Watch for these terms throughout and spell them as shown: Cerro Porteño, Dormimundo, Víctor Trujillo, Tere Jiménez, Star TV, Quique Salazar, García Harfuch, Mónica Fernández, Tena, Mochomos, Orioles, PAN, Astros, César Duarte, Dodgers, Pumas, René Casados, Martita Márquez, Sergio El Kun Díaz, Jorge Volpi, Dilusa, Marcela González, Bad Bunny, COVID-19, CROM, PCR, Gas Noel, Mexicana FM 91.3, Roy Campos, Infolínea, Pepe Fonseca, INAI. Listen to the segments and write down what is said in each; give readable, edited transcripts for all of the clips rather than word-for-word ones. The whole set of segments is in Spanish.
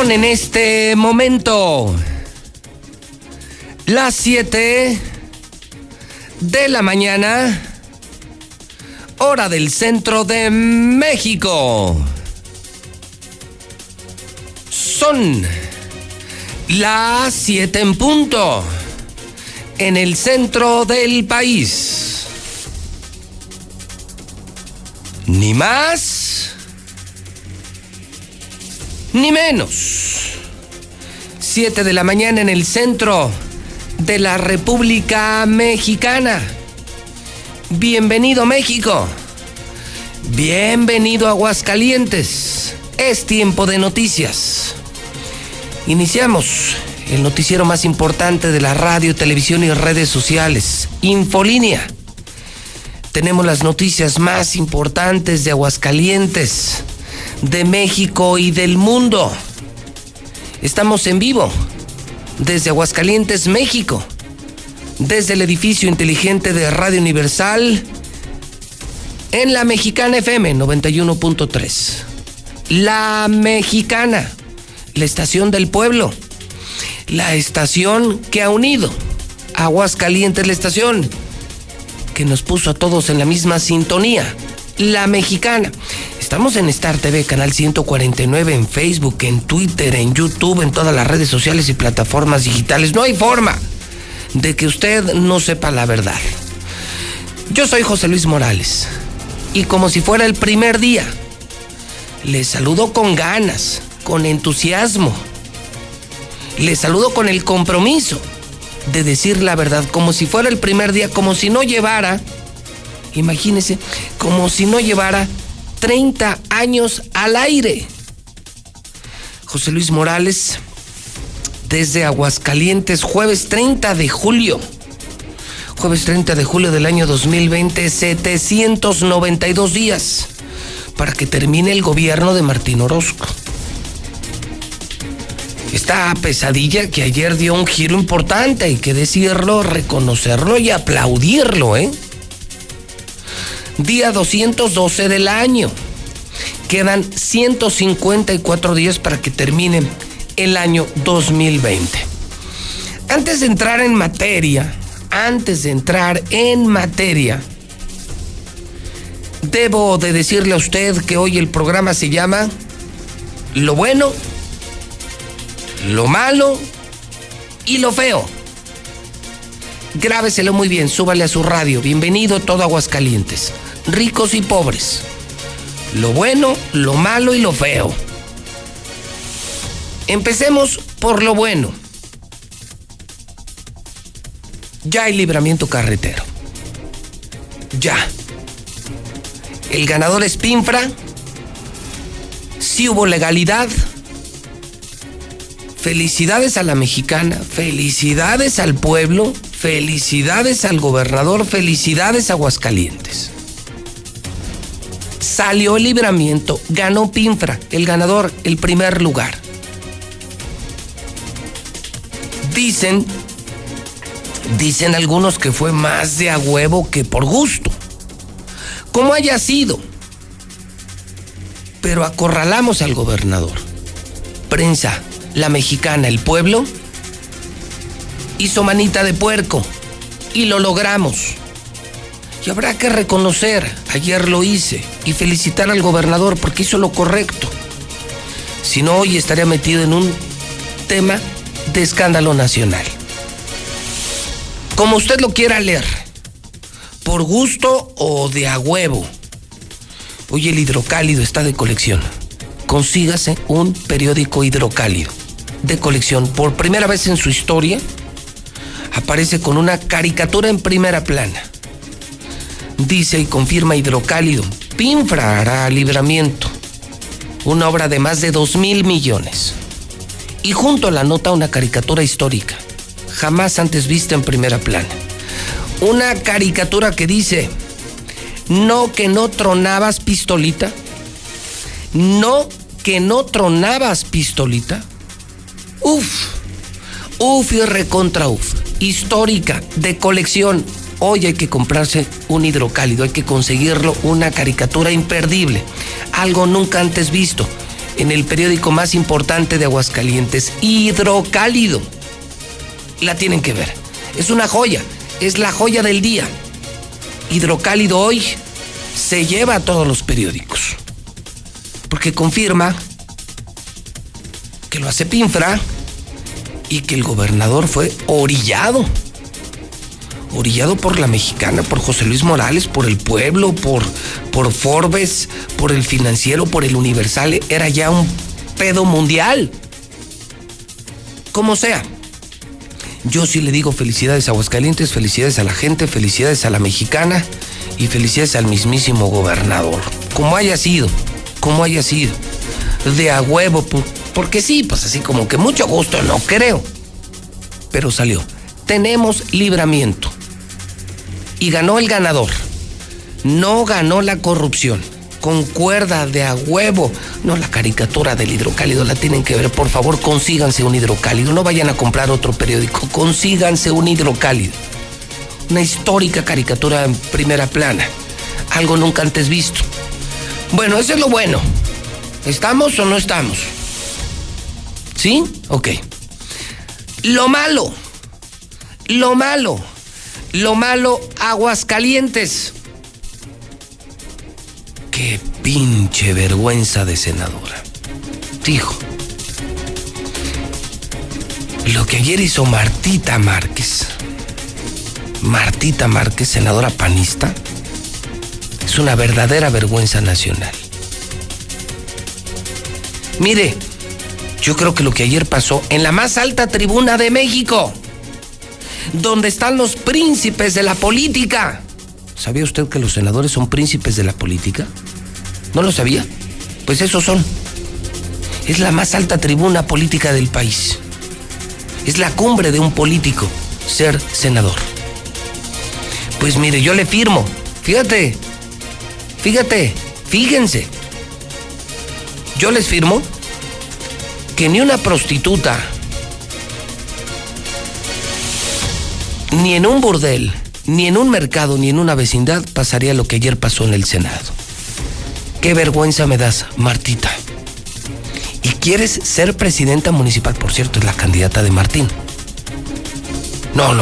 Son en este momento las 7:00 a.m, hora del centro de México. Son las 7:00 p.m. en el centro del país. Ni más ni menos. 7:00 a.m. en el centro de la República Mexicana. Bienvenido México. Bienvenido Aguascalientes. Es tiempo de noticias. Iniciamos el noticiero más importante de la radio, televisión y redes sociales, Infolínea. Tenemos las noticias más importantes de Aguascalientes, de México y del mundo. Estamos en vivo desde Aguascalientes, México, desde el edificio inteligente de Radio Universal, en La Mexicana FM 91.3. La Mexicana, la estación del pueblo. La estación que ha unido a Aguascalientes, la estación que nos puso a todos en la misma sintonía, La Mexicana. Estamos en Star TV, canal 149, en Facebook, en Twitter, en YouTube, en todas las redes sociales y plataformas digitales. No hay forma de que usted no sepa la verdad. Yo soy José Luis Morales y como si fuera el primer día, les saludo con ganas, con entusiasmo. Les saludo con el compromiso de decir la verdad, como si fuera el primer día, como si no llevara, imagínense, como si no llevara 30 años al aire. José Luis Morales, desde Aguascalientes, jueves 30 de julio. Jueves 30 de julio del año 2020, 792 días para que termine el gobierno de Martín Orozco. Esta pesadilla que ayer dio un giro importante, hay que decirlo, reconocerlo y aplaudirlo, ¿eh? Día 212 del año. Quedan 154 días para que termine el año 2020. Antes de entrar en materia, debo de decirle a usted que hoy el programa se llama Lo Bueno, Lo Malo y Lo Feo. Grábeselo muy bien, súbale a su radio. Bienvenido todo Aguascalientes, ricos y pobres. Lo bueno, lo malo y lo feo. Empecemos por lo bueno. Ya hay libramiento carretero. Ya. El ganador es Pinfra. Sí hubo legalidad. Felicidades a La Mexicana, felicidades al pueblo, felicidades al gobernador, felicidades a Aguascalientes. Salió el libramiento, ganó Pinfra, el ganador, el primer lugar. Dicen algunos que fue más de a huevo que por gusto. Como haya sido, pero acorralamos al gobernador. Prensa, La Mexicana, el pueblo, hizo manita de puerco y lo logramos. Y habrá que reconocer, ayer lo hice, y felicitar al gobernador porque hizo lo correcto. Si no, hoy estaría metido en un tema de escándalo nacional. Como usted lo quiera leer, por gusto o de a huevo. Hoy el Hidrocálido está de colección. Consígase un periódico Hidrocálido de colección. Por primera vez en su historia aparece con una caricatura en primera plana. Dice y confirma Hidrocálido: Pinfra hará libramiento, una obra de más de 2,000 millones. Y junto a la nota, una caricatura histórica jamás antes vista en primera plana. Una caricatura que dice: no que no tronabas pistolita, no que no tronabas pistolita. Uf y recontra uf. Histórica, de colección. Hoy hay que comprarse un Hidrocálido, hay que conseguirlo, una caricatura imperdible, algo nunca antes visto. en el periódico más importante de Aguascalientes, Hidrocálido. La tienen que ver. Es una joya, es la joya del día. Hidrocálido hoy se lleva a todos los periódicos, porque confirma que lo hace Pinfra y que el gobernador fue orillado por La Mexicana, por José Luis Morales, por El Pueblo, por Forbes, por El Financiero, por El Universal. Era ya un pedo mundial. Como sea, yo sí le digo felicidades a Aguascalientes, felicidades a la gente, felicidades a La Mexicana y felicidades al mismísimo gobernador. Como haya sido, de a huevo, porque sí, pues así como que mucho gusto, no creo, pero salió. Tenemos libramiento y ganó el ganador, no ganó la corrupción. Concuerda, de a huevo. No, la caricatura del Hidrocálido la tienen que ver. Por favor, consíganse un Hidrocálido. No vayan a comprar otro periódico. Consíganse un Hidrocálido. Una histórica caricatura en primera plana. Algo nunca antes visto. Bueno, eso es lo bueno. ¿Estamos o no estamos? ¿Sí? Ok. Lo malo, Aguascalientes. ¡Qué pinche vergüenza de senadora! Dijo, lo que ayer hizo Martita Márquez, senadora panista, es una verdadera vergüenza nacional. Mire, yo creo que lo que ayer pasó en la más alta tribuna de México, donde están los príncipes de la política. ¿Sabía usted que los senadores son príncipes de la política? ¿No lo sabía? Pues esos son. Es la más alta tribuna política del país. Es la cumbre de un político, ser senador. Pues mire, yo le firmo. Fíjense. Yo les firmo que ni una prostituta, ni en un burdel, ni en un mercado, ni en una vecindad pasaría lo que ayer pasó en el Senado. Qué vergüenza me das, Martita. ¿Y quieres ser presidenta municipal? Por cierto, es la candidata de Martín. No,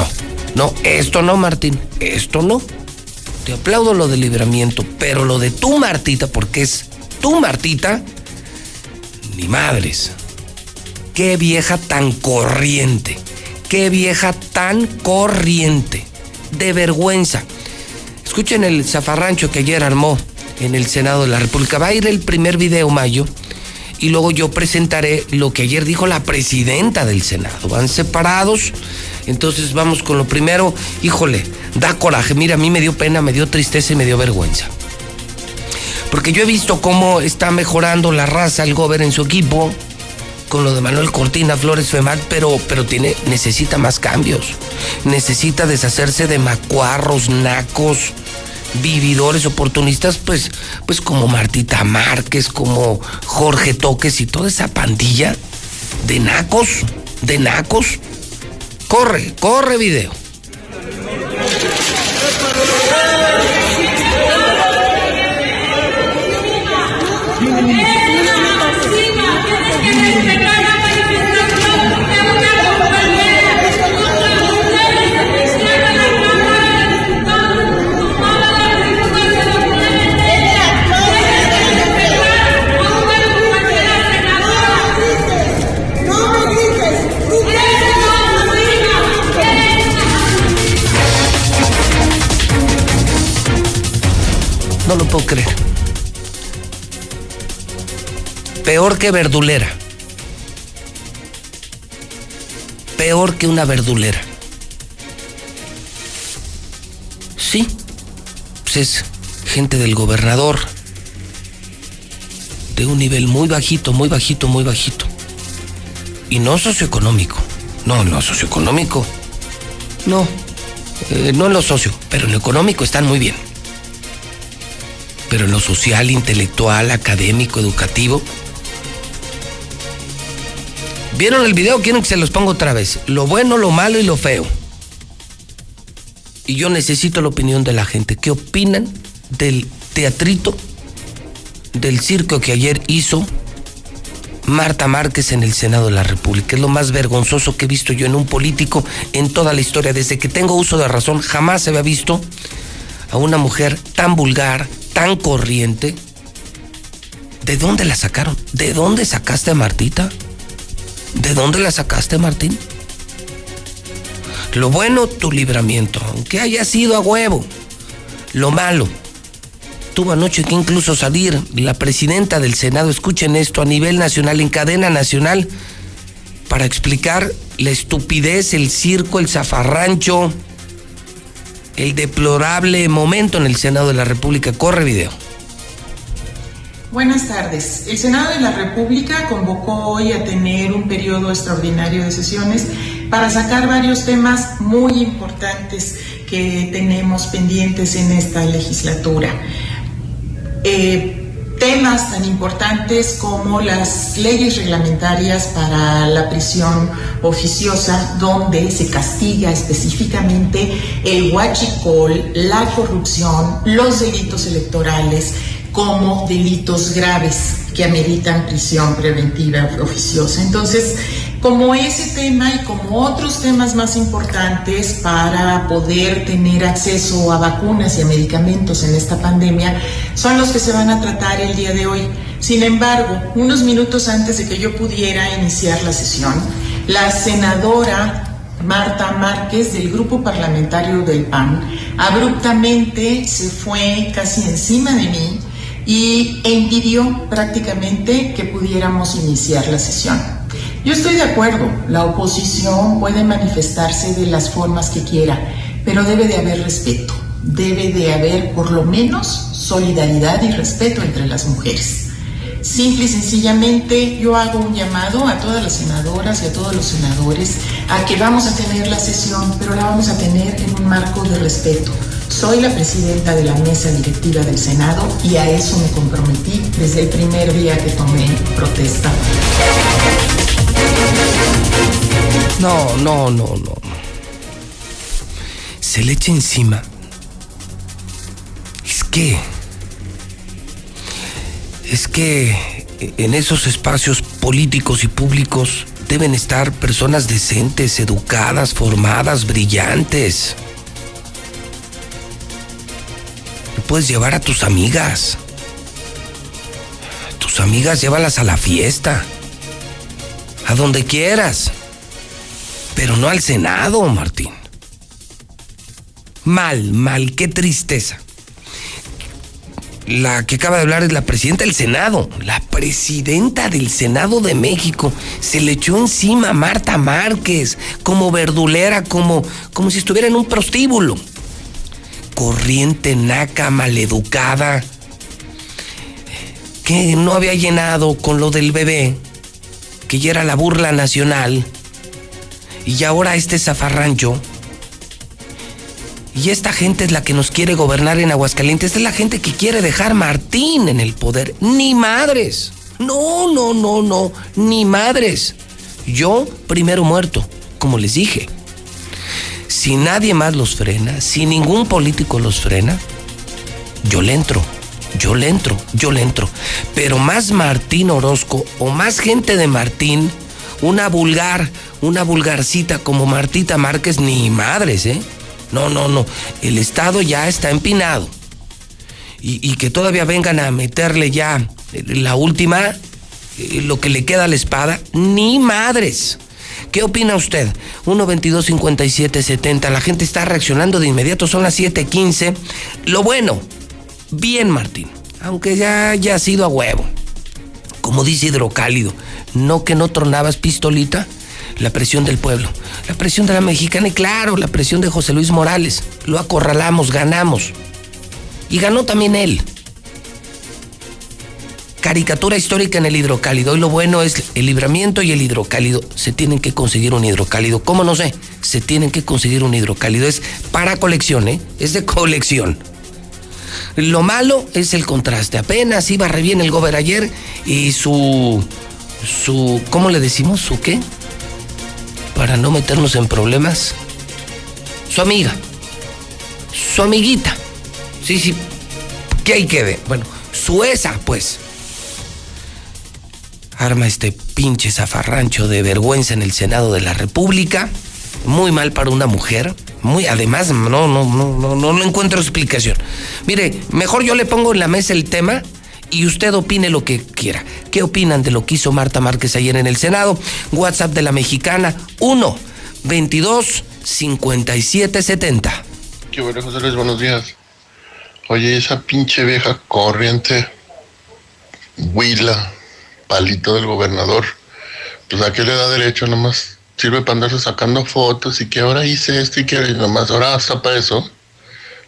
esto no, Martín, esto no. Te aplaudo lo del libramiento, pero lo de tu Martita, porque es tu Martita, ni madres. Qué vieja tan corriente, de vergüenza. Escuchen el zafarrancho que ayer armó en el Senado de la República. Va a ir el primer video, Mayo, y luego yo presentaré lo que ayer dijo la presidenta del Senado. Van separados, entonces vamos con lo primero. Híjole, da coraje. Mira, a mí me dio pena, me dio tristeza y me dio vergüenza, porque yo he visto cómo está mejorando la raza, el gober en su equipo, con lo de Manuel Cortina, Flores Femat, pero necesita más cambios. Necesita deshacerse de macuarros, nacos, vividores, oportunistas, pues como Martita Márquez, como Jorge Toques y toda esa pandilla de nacos. Corre video. No lo puedo creer. Peor que verdulera. Peor que una verdulera. Sí, pues es gente del gobernador, de un nivel muy bajito. Y no socioeconómico. No en lo socio, pero en lo económico están muy bien. Pero en lo social, intelectual, académico, educativo. ¿Vieron el video? Quieren que se los ponga otra vez. Lo bueno, lo malo y lo feo. Y yo necesito la opinión de la gente. ¿Qué opinan del teatrito, del circo que ayer hizo Marta Márquez en el Senado de la República. Es lo más vergonzoso que he visto yo en un político en toda la historia. Desde que tengo uso de razón, jamás se había visto a una mujer tan vulgar, tan corriente. ¿De dónde la sacaron? ¿De dónde sacaste a Martita? ¿De dónde la sacaste, Martín? Lo bueno, tu libramiento, aunque haya sido a huevo. Lo malo, tuvo anoche que incluso salir la presidenta del Senado, escuchen esto, a nivel nacional, en cadena nacional, para explicar la estupidez, el circo, el zafarrancho, el deplorable momento en el Senado de la República. Corre video. Buenas tardes. El Senado de la República convocó hoy a tener un periodo extraordinario de sesiones para sacar varios temas muy importantes que tenemos pendientes en esta legislatura. Temas tan importantes como las leyes reglamentarias para la prisión oficiosa, donde se castiga específicamente el huachicol, la corrupción, los delitos electorales como delitos graves que ameritan prisión preventiva oficiosa. Entonces, como ese tema y como otros temas más importantes para poder tener acceso a vacunas y a medicamentos en esta pandemia, son los que se van a tratar el día de hoy. Sin embargo, unos minutos antes de que yo pudiera iniciar la sesión, la senadora Marta Márquez, del grupo parlamentario del PAN, abruptamente se fue casi encima de mí e impidió prácticamente que pudiéramos iniciar la sesión. Yo estoy de acuerdo, la oposición puede manifestarse de las formas que quiera, pero debe de haber respeto, debe de haber por lo menos solidaridad y respeto entre las mujeres. Simple y sencillamente yo hago un llamado a todas las senadoras y a todos los senadores a que vamos a tener la sesión, pero la vamos a tener en un marco de respeto. Soy la presidenta de la mesa directiva del Senado y a eso me comprometí desde el primer día que tomé protesta. No. Se le echa encima. Es que en esos espacios políticos y públicos deben estar personas decentes, educadas, formadas, brillantes. Puedes llevar a tus amigas. Tus amigas llévalas a la fiesta, a donde quieras, pero no al Senado, Martín. Mal, qué tristeza. La que acaba de hablar es la presidenta del Senado, la presidenta del Senado de México. Se le echó encima a Marta Márquez como verdulera, como si estuviera en un prostíbulo. Corriente, naca, maleducada, que no había llenado con lo del bebé, que ya era la burla nacional, y ahora este zafarrancho. Y esta gente es la que nos quiere gobernar en Aguascalientes, esta es la gente que quiere dejar Martín en el poder. Ni madres, no, ni madres. Yo primero muerto, como les dije. Si nadie más los frena, si ningún político los frena, yo le entro. Pero más Martín Orozco o más gente de Martín, una vulgarcita como Martita Márquez, ni madres, ¿eh? No. El Estado ya está empinado. Y que todavía vengan a meterle ya la última, lo que le queda a la espada, ni madres. ¿Qué opina usted? 1-22-57-70. La gente está reaccionando de inmediato. Son las 7:15. Lo bueno, bien, Martín, aunque ya haya sido a huevo. Como dice Hidrocálido, no que no tronabas pistolita. La presión del pueblo, la presión de la Mexicana y claro, la presión de José Luis Morales. Lo acorralamos, ganamos. Y ganó también él. Caricatura histórica en el Hidrocálido. Hoy lo bueno es el libramiento y el Hidrocálido. Se tienen que conseguir un Hidrocálido. ¿Cómo? No sé. Se tienen que conseguir un Hidrocálido. Es para colección, ¿eh? Es de colección. Lo malo es el contraste. Apenas iba re bien el gober ayer y su ¿cómo le decimos? ¿Su qué? Para no meternos en problemas. Su amiga. Su amiguita. Sí. ¿Qué hay que ver? Bueno, su esa, pues. arma este pinche zafarrancho de vergüenza en el Senado de la República. Muy mal para una mujer. Muy, además, no encuentro explicación. Mire, mejor yo le pongo en la mesa el tema y usted opine lo que quiera. ¿Qué opinan de lo que hizo Marta Márquez ayer en el Senado? WhatsApp de La Mexicana, 1-22-5770. Qué bueno, José Luis, buenos días. Oye, esa pinche vieja corriente, huila, palito del gobernador, pues ¿a qué le da derecho? Nomás sirve para andarse sacando fotos y que ahora hice esto y que nomás ahora hasta para eso.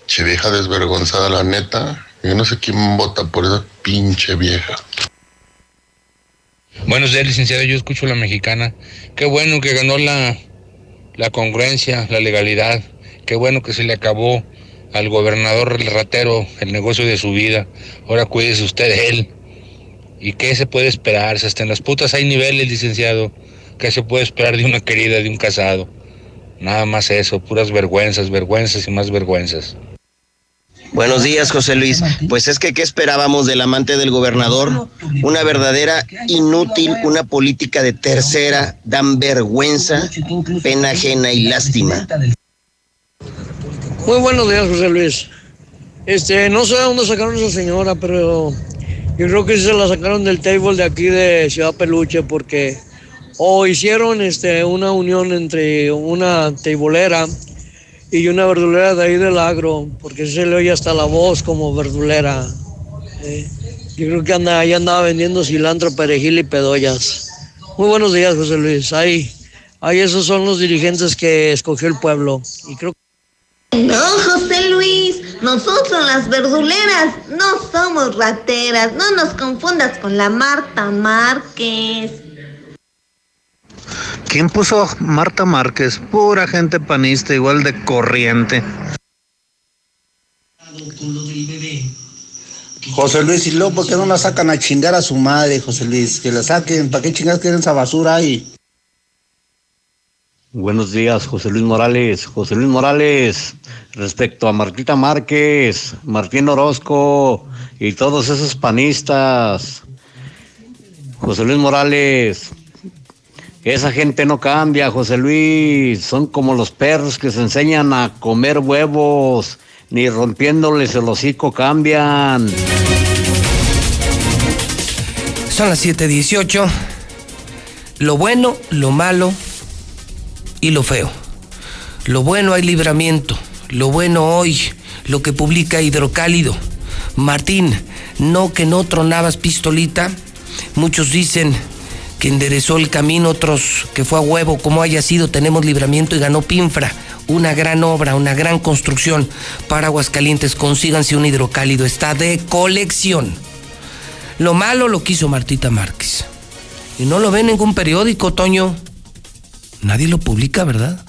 Che vieja desvergonzada, la neta. Yo no sé quién vota por esa pinche vieja. Buenos días, licenciado. Yo escucho La Mexicana. Qué bueno que ganó la congruencia, la legalidad. Qué bueno que se le acabó al gobernador ratero el negocio de su vida. Ahora cuídese usted de él. ¿Y qué se puede esperar? Si hasta en las putas hay niveles, licenciado. ¿Qué se puede esperar de una querida, de un casado? Nada más eso, puras vergüenzas, vergüenzas y más vergüenzas. Buenos días, José Luis. Pues es que ¿qué esperábamos del amante del gobernador? Una verdadera inútil, una política de tercera, dan vergüenza, pena ajena y lástima. Muy buenos días, José Luis. No sé de dónde sacaron a esa señora, pero yo creo que se la sacaron del table de aquí de Ciudad Peluche, porque o hicieron una unión entre una tableera y una verdulera de ahí del agro, porque se le oye hasta la voz como verdulera. Yo creo que ahí andaba vendiendo cilantro, perejil y pedollas. Muy buenos días, José Luis. Ahí esos son los dirigentes que escogió el pueblo. Y creo que... No, José Luis, nosotros las verduleras no somos rateras. No nos confundas con la Marta Márquez. ¿Quién puso a Marta Márquez? Pura gente panista, igual de corriente. José Luis, y luego, ¿por qué no la sacan a chingar a su madre, José Luis? Que la saquen, ¿para qué chingas quieren esa basura ahí? Buenos días, José Luis Morales. José Luis Morales, respecto a Martita Márquez, Martín Orozco y todos esos panistas. José Luis Morales... Esa gente no cambia, José Luis. Son como los perros que se enseñan a comer huevos. Ni rompiéndoles el hocico cambian. Son las 7:18. Lo bueno, lo malo y lo feo. Lo bueno, hay libramiento. Lo bueno hoy, lo que publica Hidrocálido. Martín, no que no tronabas pistolita. Muchos dicen... que enderezó el camino, otros que fue a huevo, como haya sido, tenemos libramiento y ganó Pinfra. Una gran obra, una gran construcción para Aguascalientes. Consíganse un hidrocálido, está de colección. Lo malo lo quiso Martita Márquez. Y no lo ve en ningún periódico, Toño. Nadie lo publica, ¿verdad?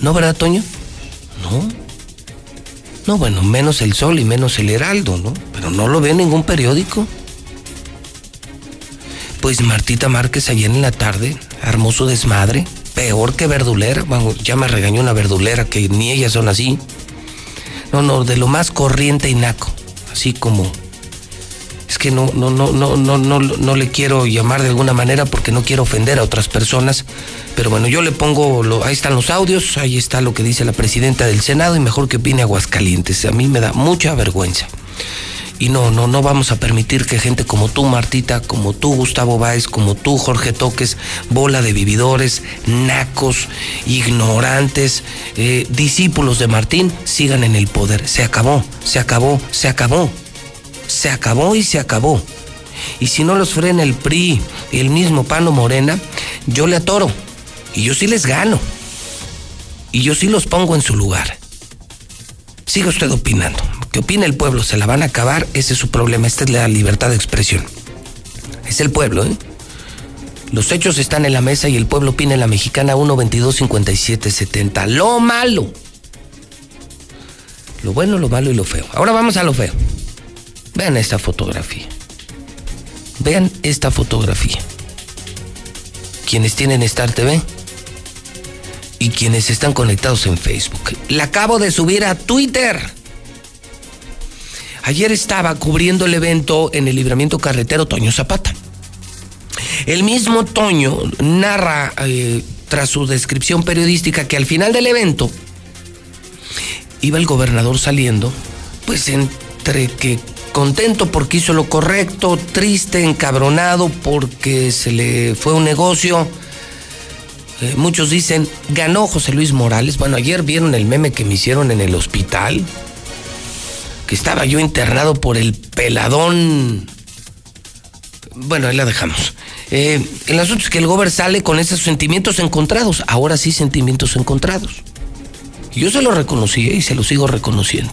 ¿No, verdad, Toño? No. No, bueno, menos El Sol y menos El Heraldo, ¿no? Pero no lo ve en ningún periódico. Pues Martita Márquez ayer en la tarde armó su desmadre, peor que verdulera. Bueno, ya me regañó una verdulera, que ni ellas son así. No, de lo más corriente y naco, así como... Es que no le quiero llamar de alguna manera porque no quiero ofender a otras personas, pero bueno, yo le pongo, ahí están los audios, ahí está lo que dice la presidenta del Senado y mejor que opine Aguascalientes. A mí me da mucha vergüenza. Y no vamos a permitir que gente como tú, Martita, como tú, Gustavo Báez, como tú, Jorge Toques, bola de vividores, nacos, ignorantes, discípulos de Martín, sigan en el poder. Se acabó, se acabó, se acabó. Se acabó y se acabó. Y si no los frena el PRI y el mismo PAN o Morena, yo le atoro. Y yo sí les gano. Y yo sí los pongo en su lugar. Siga usted opinando. Que opina el pueblo, se la van a acabar, ese es su problema. Esta es la libertad de expresión. Es el pueblo, ¿eh? Los hechos están en la mesa y el pueblo opina en La Mexicana. 1-22-5770. Lo malo. Lo bueno, lo malo y lo feo. Ahora vamos a lo feo. Vean esta fotografía. Vean esta fotografía. Quienes tienen Star TV y quienes están conectados en Facebook. La acabo de subir a Twitter. Ayer estaba cubriendo el evento en el libramiento carretero Toño Zapata. El mismo Toño narra, tras su descripción periodística, que al final del evento iba el gobernador saliendo, pues entre que contento porque hizo lo correcto, triste, encabronado porque se le fue un negocio. Muchos dicen, ganó José Luis Morales. Bueno, ayer vieron el meme que me hicieron en el hospital, que estaba yo internado por el peladón. Bueno, ahí la dejamos. El asunto es que el gober sale con esos sentimientos encontrados. Ahora sí, sentimientos encontrados. Yo se lo reconocí y se lo sigo reconociendo.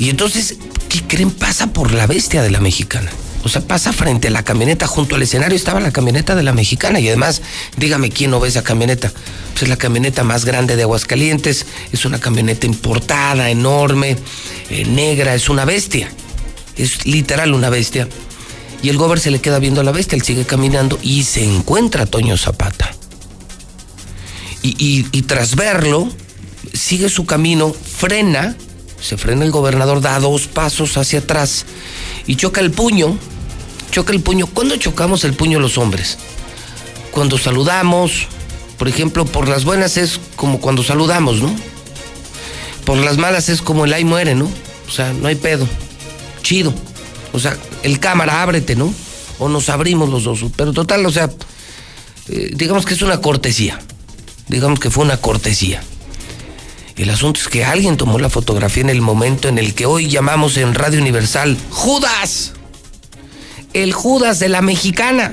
Y entonces, ¿qué creen? Pasa por la bestia de La Mexicana. O sea, pasa frente a la camioneta, junto al escenario estaba la camioneta de La Mexicana. Y además, dígame quién no ve esa camioneta. Pues es la camioneta más grande de Aguascalientes. Es una camioneta importada, enorme, negra. Es una bestia. Es literal una bestia. Y el gober se le queda viendo a la bestia, él sigue caminando y se encuentra a Toño Zapata. Y tras verlo, sigue su camino, frena, se frena el gobernador, da dos pasos hacia atrás y choca el puño. Choca el puño. ¿Cuándo chocamos el puño los hombres? Cuando saludamos, por ejemplo, por las buenas es como cuando saludamos, ¿no? Por las malas es como el ahí muere, ¿no? O sea, no hay pedo. Chido. O sea, el cámara, ábrete, ¿no? O nos abrimos los dos. Pero total, o sea, digamos que es una cortesía. Digamos que fue una cortesía. El asunto es que alguien tomó la fotografía en el momento en el que hoy llamamos en Radio Universal Judas. El Judas de La Mexicana.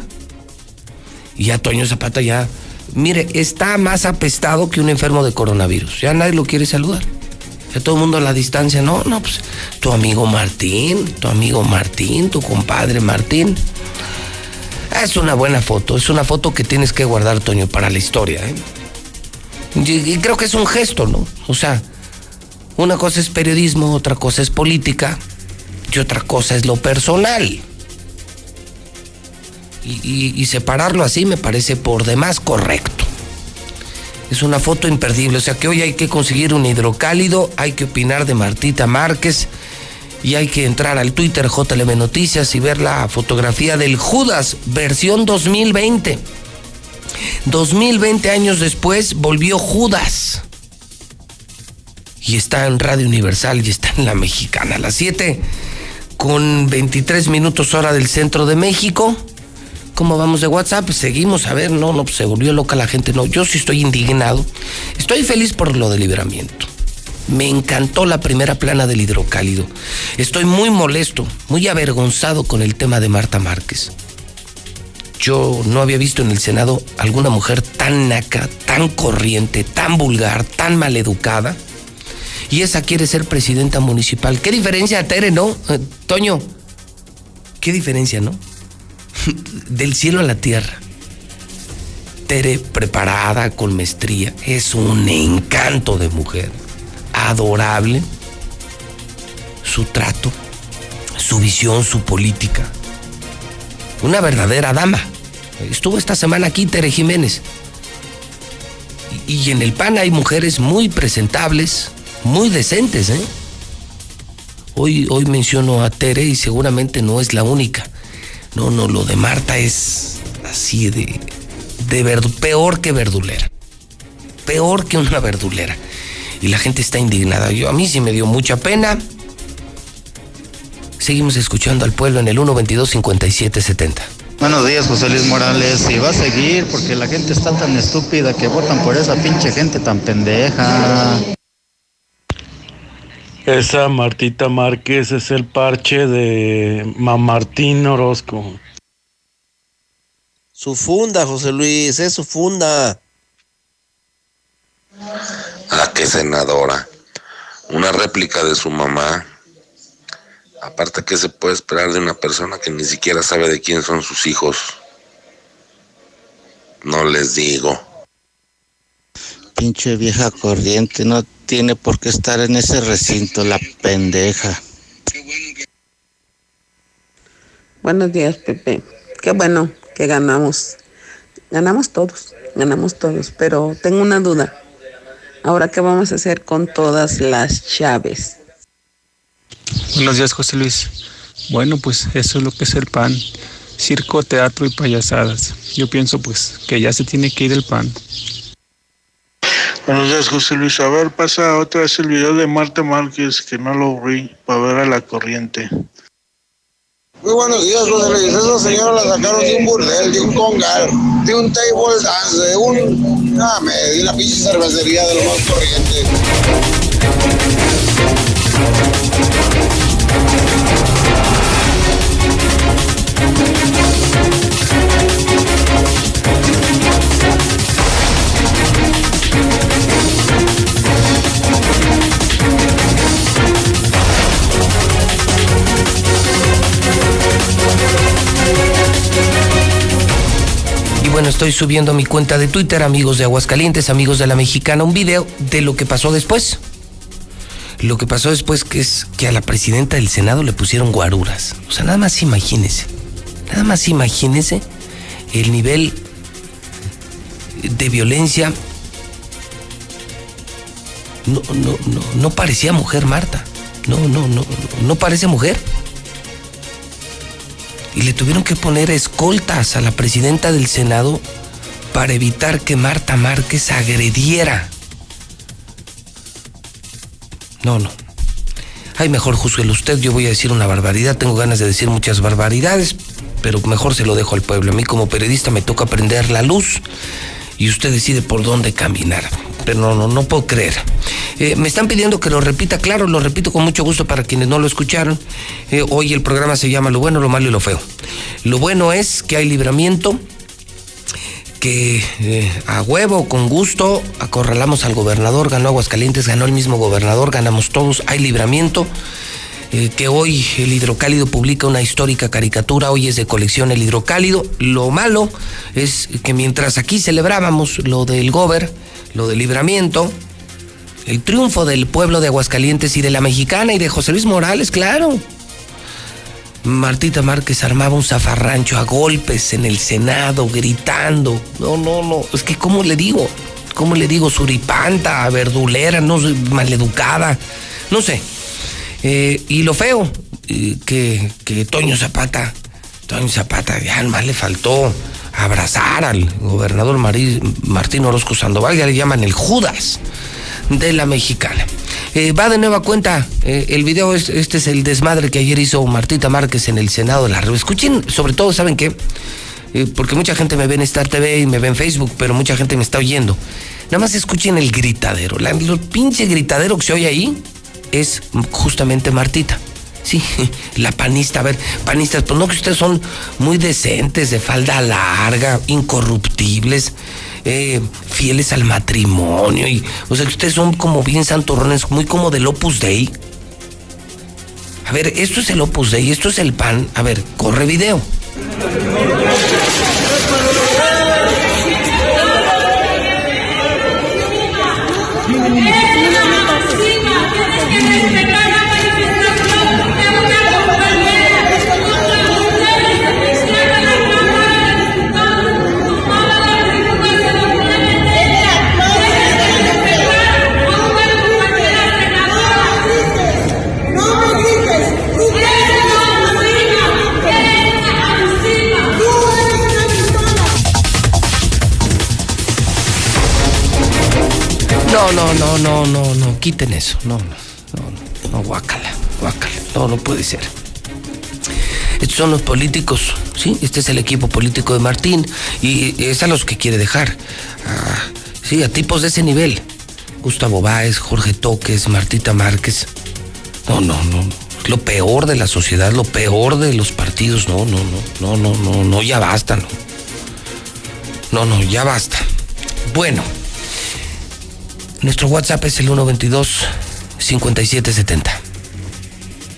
Y ya Toño Zapata ya, mire, está más apestado que un enfermo de coronavirus. Ya nadie lo quiere saludar. Ya todo el mundo a la distancia, no, pues tu amigo Martín, tu compadre Martín. Es una buena foto, es una foto que tienes que guardar, Toño, para la historia, ¿eh? Y creo que es un gesto, ¿no? O sea, una cosa es periodismo, otra cosa es política y otra cosa es lo personal. Y separarlo así me parece por demás correcto. Es una foto imperdible, o sea que hoy hay que conseguir un hidrocálido, hay que opinar de Martita Márquez y hay que entrar al Twitter JLM Noticias y ver la fotografía del Judas, versión 2020. 2020 años después volvió Judas. Y está en Radio Universal y está en La Mexicana. A las 7:23 hora del centro de México. ¿Cómo vamos de WhatsApp? Pues seguimos, a ver, pues se volvió loca la gente. No, yo sí estoy indignado. Estoy feliz por lo del Libramiento. Me encantó la primera plana del Hidrocálido. Estoy muy molesto, muy avergonzado con el tema de Marta Márquez. Yo no había visto en el Senado alguna mujer tan naca, tan corriente, tan vulgar, tan maleducada. Y esa quiere ser presidenta municipal. ¿Qué diferencia, Tere, no? Toño, ¿qué diferencia, no? Del cielo a la tierra. Tere, preparada, con maestría, es un encanto de mujer. Adorable. Su trato, su visión, su política. Una verdadera dama. Estuvo esta semana aquí Tere Jiménez. Y en el PAN hay mujeres muy presentables, muy decentes, ¿eh? Hoy menciono a Tere y seguramente no es la única. No, lo de Marta es así peor que verdulera. Peor que una verdulera. Y la gente está indignada. A mí sí me dio mucha pena. Seguimos escuchando al pueblo en el 1-22-57-70. Buenos días, José Luis Morales. Y va a seguir porque la gente está tan estúpida que votan por esa pinche gente tan pendeja. Esa Martita Márquez es el parche de Martín Orozco. Su funda, José Luis, es su funda. La que es senadora. Una réplica de su mamá. Aparte, ¿qué se puede esperar de una persona que ni siquiera sabe de quién son sus hijos? No les digo. Pinche vieja corriente, no tiene por qué estar en ese recinto, la pendeja. Buenos días, Pepe. Qué bueno que ganamos. Ganamos todos, pero tengo una duda. Ahora, ¿qué vamos a hacer con todas las Chávez? Buenos días, José Luis. Bueno, pues eso es lo que es el PAN. circo, teatro y payasadas. Yo pienso pues que ya se tiene que ir el PAN. Buenos días, José Luis. A ver, pasa otra vez el video de Marta Márquez, que no lo vi, para ver a la corriente. Muy buenos días, José Luis. Esa señora la sacaron de un burdel, de un congal, de un table dance, de un... de una pinche cervecería de lo más corriente. Bueno, estoy subiendo a mi cuenta de Twitter, amigos de Aguascalientes, amigos de La Mexicana, un video de lo que pasó después. Lo que pasó después que es que a la presidenta del Senado le pusieron guaruras. O sea, nada más imagínense el nivel de violencia. No parecía mujer, Marta. No parece mujer. Y le tuvieron que poner escoltas a la presidenta del Senado para evitar que Marta Márquez agrediera. No. Ay, mejor juzguelo usted, yo voy a decir una barbaridad, tengo ganas de decir muchas barbaridades, pero mejor se lo dejo al pueblo. A mí como periodista me toca prender la luz y usted decide por dónde caminar. Pero no puedo creer. Me están pidiendo que lo repita, claro, lo repito con mucho gusto para quienes no lo escucharon. Hoy el programa se llama Lo Bueno, Lo Malo y Lo Feo. Lo bueno es que hay libramiento, que a huevo, con gusto, acorralamos al gobernador, ganó Aguascalientes, ganó el mismo gobernador, ganamos todos, hay libramiento. Que hoy el Hidrocálido publica una histórica caricatura, hoy es de colección el Hidrocálido. Lo malo es que mientras aquí celebrábamos lo del gober, lo del libramiento, el triunfo del pueblo de Aguascalientes y de La Mexicana y de José Luis Morales, claro, Martita Márquez armaba un zafarrancho a golpes en el Senado, gritando, no, es que ¿cómo le digo? Suripanta, verdulera, no, maleducada, no sé. Y lo feo, que Toño Zapata, ya más le faltó abrazar al gobernador Martín Orozco Sandoval, ya le llaman el Judas de La Mexicana. Va de nueva cuenta el video, este es el desmadre que ayer hizo Martita Márquez en el Senado de la República. Escuchen, sobre todo, ¿saben qué? Porque mucha gente me ve en Star TV y me ve en Facebook, pero mucha gente me está oyendo. Nada más escuchen el gritadero, el pinche gritadero que se oye ahí. Es justamente Martita, sí, la panista. A ver, panistas, pues no que ustedes son muy decentes, de falda larga, incorruptibles, fieles al matrimonio, y, o sea, que ustedes son como bien santurrones, muy como del Opus Dei. A ver, esto es el Opus Dei, esto es el PAN. A ver, corre video. No, quiten eso. No, guácala. No puede ser. Estos son los políticos, ¿sí? Este es el equipo político de Martín y es a los que quiere dejar. Sí, a tipos de ese nivel. Gustavo Báez, Jorge Toques, Martita Márquez. No. Lo peor de la sociedad, lo peor de los partidos. No, ya basta, ¿no? No, ya basta. Bueno. Nuestro WhatsApp es el 122-5770.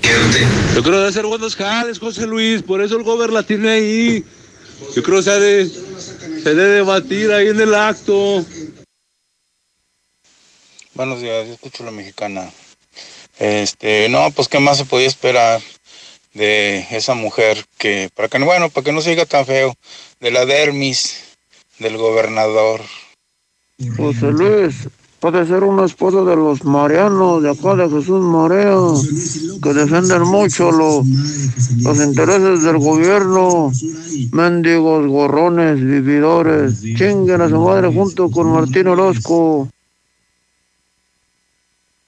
Yo creo que debe ser buenos jales, José Luis, por eso el gober la tiene ahí. Yo creo que se ha de debatir ahí en el acto. Buenos días, yo escucho La Mexicana. Pues qué más se podía esperar de esa mujer que, para que no se diga tan feo, de la dermis del gobernador. José Luis, puede ser un esposo de los marianos de acá de Jesús María, que defienden mucho los intereses del gobierno. Mendigos, gorrones, vividores, chinguen a su madre junto con Martín Orozco.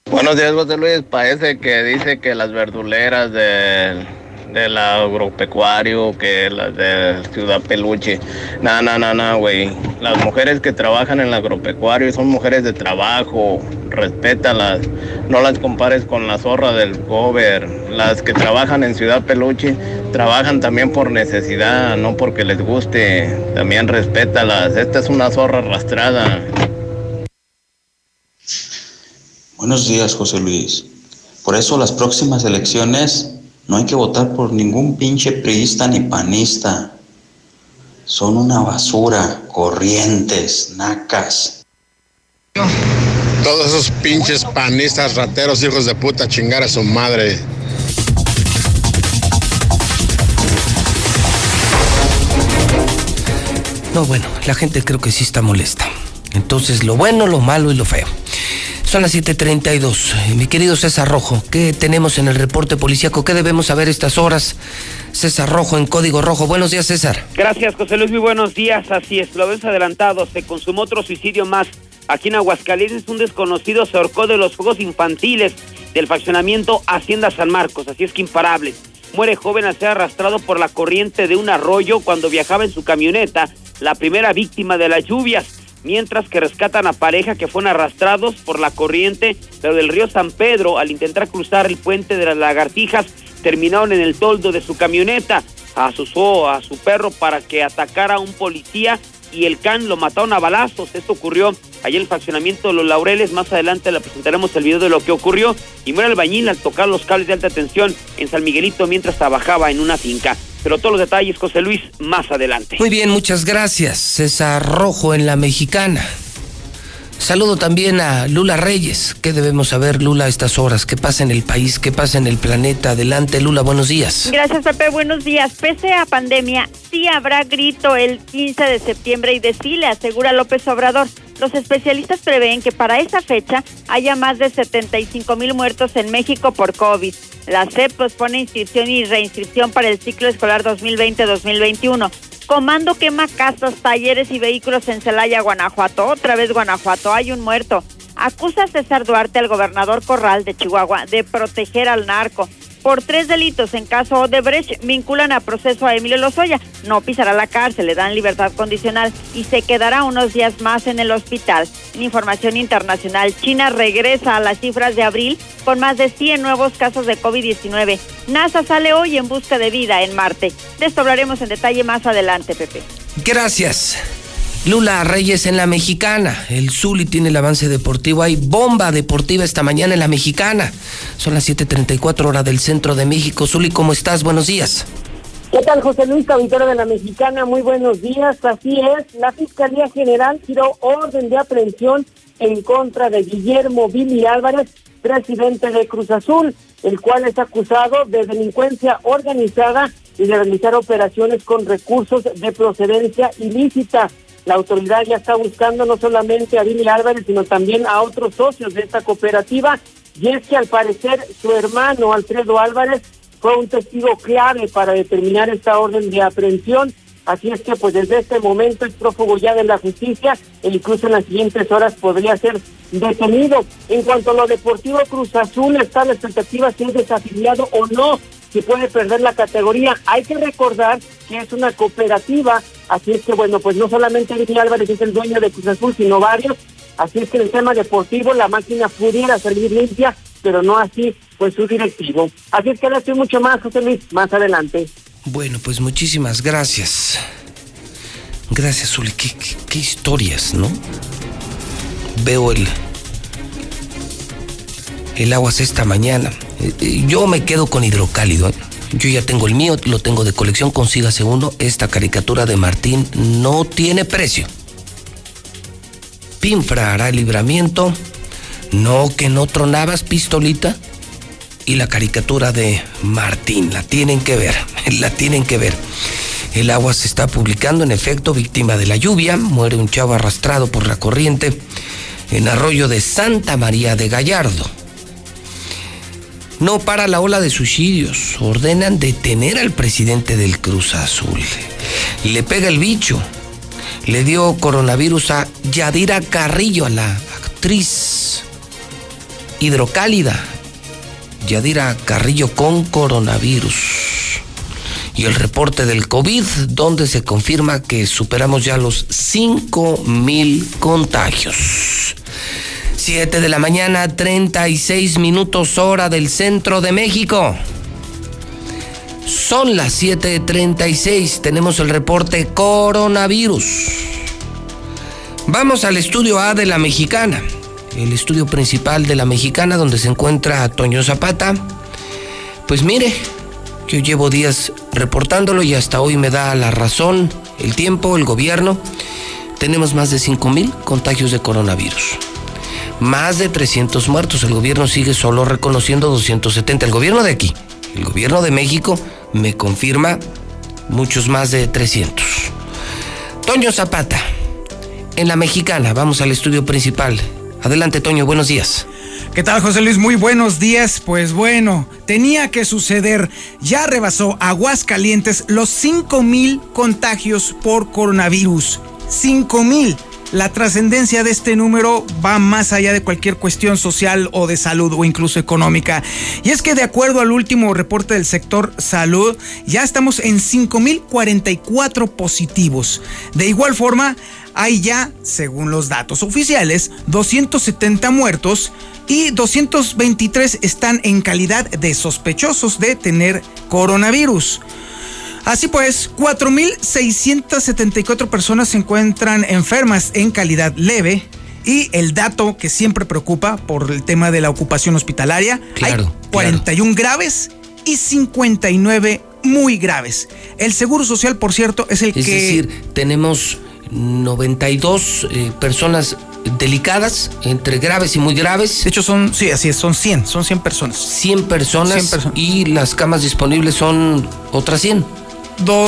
Buenos días, José Luis. Parece que dice que las verduleras del agropecuario, que las de Ciudad Peluche. No, güey. Las mujeres que trabajan en el agropecuario son mujeres de trabajo. Respétalas. No las compares con la zorra del cover. Las que trabajan en Ciudad Peluche trabajan también por necesidad, no porque les guste. También respétalas. Esta es una zorra arrastrada. Buenos días, José Luis. Por eso las próximas elecciones no hay que votar por ningún pinche priista ni panista. Son una basura, corrientes, nacas. Todos esos pinches panistas, rateros, hijos de puta, chingar a su madre. No, bueno, la gente creo que sí está molesta. Entonces, lo bueno, lo malo y lo feo. Son las 7:32. Mi querido César Rojo, ¿qué tenemos en el reporte policíaco? ¿Qué debemos saber estas horas? César Rojo en Código Rojo. Buenos días, César. Gracias, José Luis. Muy buenos días. Así es, lo habéis adelantado. Se consumó otro suicidio más. Aquí en Aguascalientes, un desconocido se ahorcó de los juegos infantiles del fraccionamiento Hacienda San Marcos. Así es que imparables. Muere joven al ser arrastrado por la corriente de un arroyo cuando viajaba en su camioneta, la primera víctima de las lluvias. Mientras que rescatan a pareja que fueron arrastrados por la corriente, pero del río San Pedro, al intentar cruzar el puente de las Lagartijas, terminaron en el toldo de su camioneta. Asusó a su perro para que atacara a un policía y el can lo mataron a balazos. Esto ocurrió allá en el fraccionamiento de Los Laureles. Más adelante le presentaremos el video de lo que ocurrió. Y muere albañil al tocar los cables de alta tensión en San Miguelito mientras trabajaba en una finca. Pero todos los detalles, José Luis, más adelante. Muy bien, muchas gracias, César Rojo en La Mexicana. Saludo también a Lula Reyes. ¿Qué debemos saber, Lula, a estas horas? ¿Qué pasa en el país? ¿Qué pasa en el planeta? Adelante, Lula, buenos días. Gracias, Pepe, buenos días. Pese a pandemia, sí habrá grito el 15 de septiembre y de sí, le asegura López Obrador. Los especialistas prevén que para esa fecha haya más de 75,000 muertos en México por COVID. La SEP pospone inscripción y reinscripción para el ciclo escolar 2020-2021. Comando quema casas, talleres y vehículos en Celaya, Guanajuato. Otra vez Guanajuato, hay un muerto. Acusa a César Duarte, al gobernador Corral de Chihuahua, de proteger al narco. Por 3 delitos en caso Odebrecht, vinculan a proceso a Emilio Lozoya. No pisará la cárcel, le dan libertad condicional y se quedará unos días más en el hospital. En información internacional, China regresa a las cifras de abril con más de 100 nuevos casos de COVID-19. NASA sale hoy en busca de vida en Marte. De esto hablaremos en detalle más adelante, Pepe. Gracias. Lula Reyes en La Mexicana. El Zuli tiene el avance deportivo. Hay bomba deportiva esta mañana en La Mexicana. Son las 7:34 hora del centro de México. Zuli, ¿cómo estás? Buenos días. ¿Qué tal, José Luis, auditorio de La Mexicana? Muy buenos días. Así es, la Fiscalía General giró orden de aprehensión en contra de Guillermo Billy Álvarez, presidente de Cruz Azul, el cual es acusado de delincuencia organizada y de realizar operaciones con recursos de procedencia ilícita. La autoridad ya está buscando no solamente a Billy Álvarez, sino también a otros socios de esta cooperativa, y es que al parecer su hermano Alfredo Álvarez fue un testigo clave para determinar esta orden de aprehensión, así es que pues desde este momento es prófugo ya de la justicia e incluso en las siguientes horas podría ser detenido. En cuanto a lo deportivo, Cruz Azul está a la expectativa si es desafiliado o no, si puede perder la categoría. Hay que recordar que es una cooperativa, así es que bueno, pues no solamente Billy Álvarez es el dueño de Cruz Azul, sino varios, así es que en el tema deportivo la máquina pudiera salir limpia, pero no así pues su directivo. Así es que ahora estoy mucho más, José Luis, más adelante. Bueno, pues muchísimas gracias. Gracias, Zuli. Qué historias, ¿no? Veo el Aguas esta mañana. Yo me quedo con Hidrocálido. Yo ya tengo el mío, lo tengo de colección, consígase uno. Esta caricatura de Martín no tiene precio. Pinfra hará el libramiento. No, que no tronabas, pistolita. Y la caricatura de Martín, la tienen que ver. El Agua se está publicando, en efecto, víctima de la lluvia. Muere un chavo arrastrado por la corriente en Arroyo de Santa María de Gallardo. No para la ola de suicidios. Ordenan detener al presidente del Cruz Azul. Le pega el bicho. Le dio coronavirus a Yadira Carrillo, a la actriz Hidrocálida. Yadira Carrillo con coronavirus. Y el reporte del COVID, donde se confirma que superamos ya los 5,000 contagios. 7 de la mañana, 36 minutos, hora del centro de México. Son las 7:36. Tenemos el reporte coronavirus. Vamos al estudio A de La Mexicana, el estudio principal de La Mexicana, donde se encuentra Antonio Zapata. Pues mire, yo llevo días reportándolo y hasta hoy me da la razón el tiempo, el gobierno. Tenemos más de 5,000 contagios de coronavirus. Más de 300 muertos. El gobierno sigue solo reconociendo 270. El gobierno de aquí, el gobierno de México, me confirma muchos más de 300. Toño Zapata, en La Mexicana. Vamos al estudio principal. Adelante, Toño, buenos días. ¿Qué tal, José Luis? Muy buenos días. Pues bueno, tenía que suceder. Ya rebasó Aguascalientes los 5,000 contagios por coronavirus. 5,000. La trascendencia de este número va más allá de cualquier cuestión social o de salud o incluso económica. Y es que de acuerdo al último reporte del sector salud, ya estamos en 5,044 positivos. De igual forma, hay ya, según los datos oficiales, 270 muertos y 223 están en calidad de sospechosos de tener coronavirus. Así pues, 4,674 personas se encuentran enfermas en calidad leve. Y el dato que siempre preocupa por el tema de la ocupación hospitalaria, claro, hay 41 graves y 59 muy graves. El Seguro Social, por cierto, es el que... Es decir, tenemos 92 personas delicadas, entre graves y muy graves. De hecho son, sí, así es, son 100 personas. 100 personas, 100 personas. Y las camas disponibles son otras 100.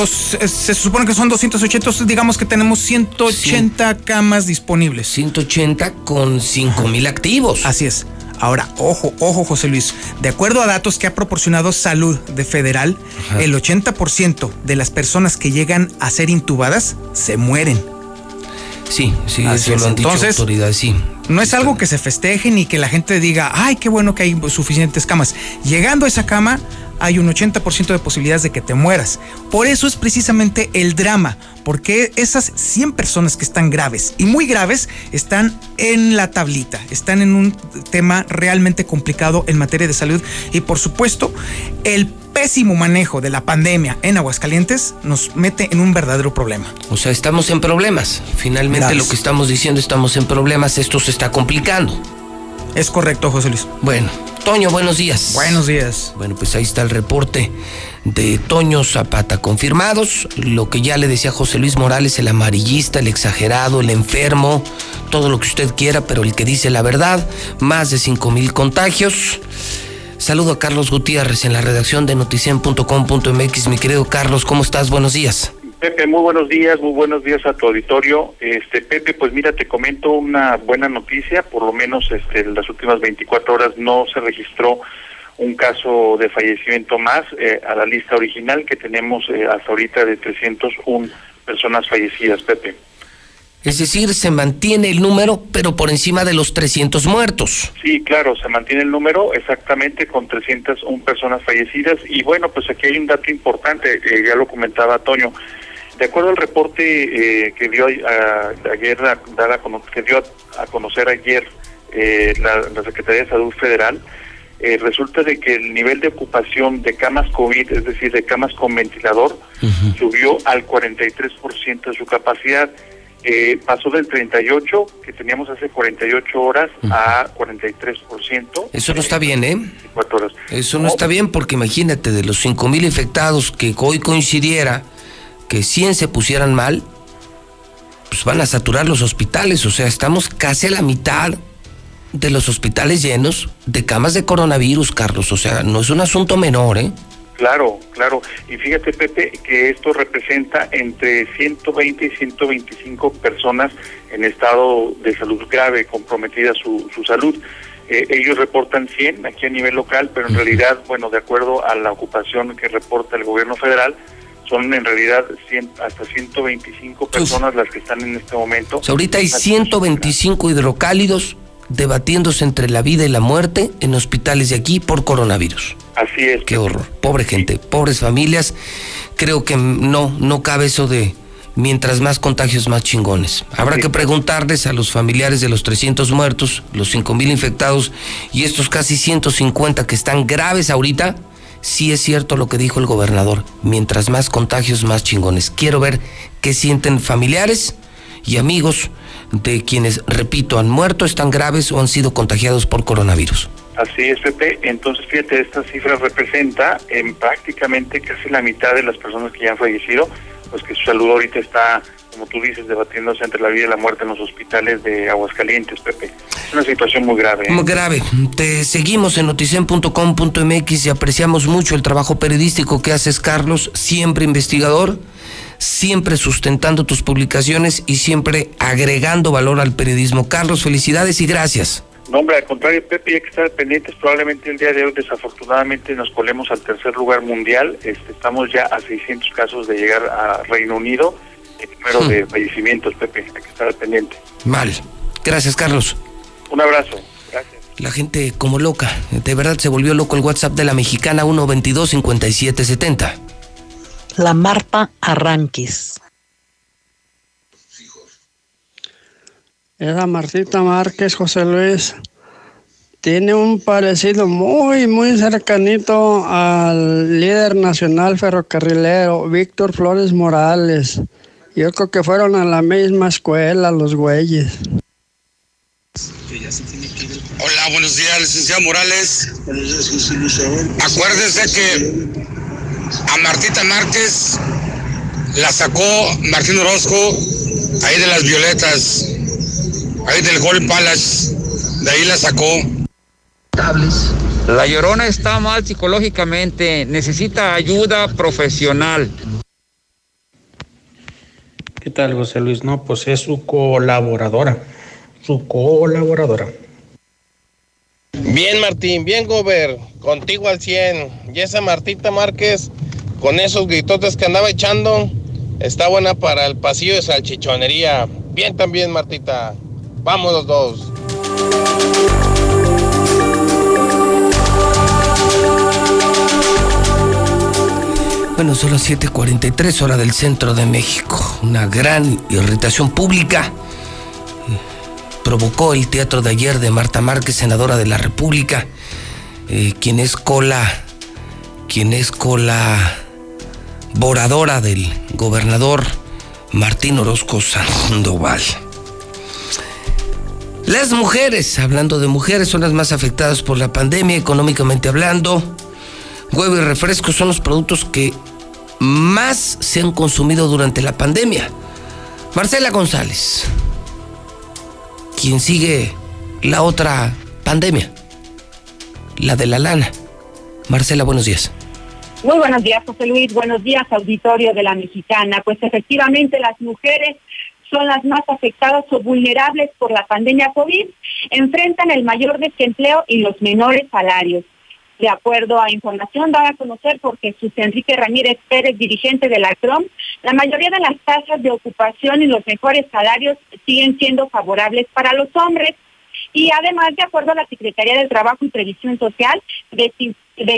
Se supone que son 280, digamos que tenemos 180 camas disponibles. 180 con 5,000 activos. Así es. Ahora, ojo, José Luis. De acuerdo a datos que ha proporcionado Salud de Federal, ajá, el 80% de las personas que llegan a ser intubadas se mueren. Sí, así eso es. Lo han dicho. Entonces, autoridades, sí. No es algo que se festeje ni que la gente diga, ay, qué bueno que hay suficientes camas. Llegando a esa cama, hay un 80% de posibilidades de que te mueras. Por eso es precisamente el drama, porque esas 100 personas que están graves y muy graves están en la tablita, están en un tema realmente complicado en materia de salud y, por supuesto, el pésimo manejo de la pandemia en Aguascalientes nos mete en un verdadero problema. O sea, estamos en problemas. Finalmente, graves. Lo que estamos diciendo, estamos en problemas. Esto se está complicando. Es correcto, José Luis. Bueno, Toño, buenos días. Buenos días. Bueno, pues ahí está el reporte de Toño Zapata. Confirmados, lo que ya le decía José Luis Morales, el amarillista, el exagerado, el enfermo, todo lo que usted quiera, pero el que dice la verdad, más de 5,000 contagios. Saludo a Carlos Gutiérrez en la redacción de noticien.com.mx. Mi querido Carlos, ¿cómo estás? Buenos días. Pepe, muy buenos días a tu auditorio. Pepe, pues mira, te comento una buena noticia. Por lo menos en las últimas 24 horas no se registró un caso de fallecimiento más a la lista original que tenemos hasta ahorita de 301 personas fallecidas, Pepe. Es decir, se mantiene el número, pero por encima de los 300 muertos. Sí, claro, se mantiene el número exactamente con 301 personas fallecidas. Y bueno, pues aquí hay un dato importante, ya lo comentaba Toño. De acuerdo al reporte que dio a conocer ayer la Secretaría de Salud Federal, resulta de que el nivel de ocupación de camas COVID, es decir, de camas con ventilador, uh-huh, subió al 43% de su capacidad. Pasó del 38% que teníamos hace 48 horas a 43%. Eso no está bien, ¿eh? Eso no está bien, porque imagínate, de los 5,000 infectados que hoy coincidiera que 100 se pusieran mal, pues van a saturar los hospitales. O sea, estamos casi a la mitad de los hospitales llenos de camas de coronavirus, Carlos. O sea, no es un asunto menor, ¿eh? Claro. Y fíjate, Pepe, que esto representa entre 120 y 125 personas en estado de salud grave, comprometida su salud. Ellos reportan 100 aquí a nivel local, pero en realidad, bueno, de acuerdo a la ocupación que reporta el gobierno federal, son en realidad 100, hasta 125 personas las que están en este momento. O sea, ahorita hay 125 hidrocálidos debatiéndose entre la vida y la muerte en hospitales de aquí por coronavirus. Así es. Qué horror. Pobre gente, pobres familias. Creo que no cabe eso de mientras más contagios, más chingones. Habrá que preguntarles a los familiares de los 300 muertos, los 5,000 infectados y estos casi 150 que están graves ahorita. Sí es cierto lo que dijo el gobernador, mientras más contagios, más chingones. Quiero ver qué sienten familiares y amigos de quienes, repito, han muerto, están graves o han sido contagiados por coronavirus. Así es, Pepe. Entonces, fíjate, esta cifra representa en prácticamente casi la mitad de las personas que ya han fallecido, pues que su salud ahorita está, como tú dices, debatiéndose entre la vida y la muerte en los hospitales de Aguascalientes, Pepe. Es una situación muy grave. Muy grave. Te seguimos en noticen.com.mx y apreciamos mucho el trabajo periodístico que haces, Carlos, siempre investigador, siempre sustentando tus publicaciones y siempre agregando valor al periodismo. Carlos, felicidades y gracias. No, hombre, al contrario, Pepe, hay que estar pendientes. Probablemente el día de hoy, desafortunadamente, nos colemos al tercer lugar mundial. Estamos ya a 600 casos de llegar a Reino Unido. El número de fallecimientos, Pepe, hay que estar pendiente. Mal. Gracias, Carlos. Un abrazo. Gracias. La gente como loca. De verdad se volvió loco el WhatsApp de La Mexicana, 122-5770. La Marpa Arranquiz. Era Martita Márquez, José Luis. Tiene un parecido muy, muy cercanito al líder nacional ferrocarrilero, Víctor Flores Morales. Yo creo que fueron a la misma escuela los güeyes. Hola, buenos días, licenciado Morales. Buenos días, José Luis. Acuérdese que a Martita Márquez la sacó Martín Orozco ahí de las Violetas, ahí del Gold Palace, de ahí la sacó. La Llorona está mal psicológicamente, necesita ayuda profesional. ¿Qué tal, José Luis? No, pues es su colaboradora. Bien, Martín, bien, Gober, contigo al 100. Y esa Martita Márquez, con esos gritotes que andaba echando, está buena para el pasillo de salchichonería. Bien también, Martita. Vamos los dos. Bueno, son las 7:43, hora del centro de México. Una gran irritación pública provocó el teatro de ayer de Marta Márquez, senadora de la República, quien es colaboradora del gobernador Martín Orozco Sandoval. Las mujeres, hablando de mujeres, son las más afectadas por la pandemia, económicamente hablando. Huevo y refresco son los productos que más se han consumido durante la pandemia. Marcela González, quien sigue la otra pandemia, la de la lana. Marcela, buenos días. Muy buenos días, José Luis. Buenos días, auditorio de La Mexicana. Pues efectivamente las mujeres son las más afectadas o vulnerables por la pandemia COVID, enfrentan el mayor desempleo y los menores salarios. De acuerdo a información dada a conocer por Jesús Enrique Ramírez Pérez, dirigente de la CROM, la mayoría de las tasas de ocupación y los mejores salarios siguen siendo favorables para los hombres. Y además, de acuerdo a la Secretaría del Trabajo y Previsión Social, de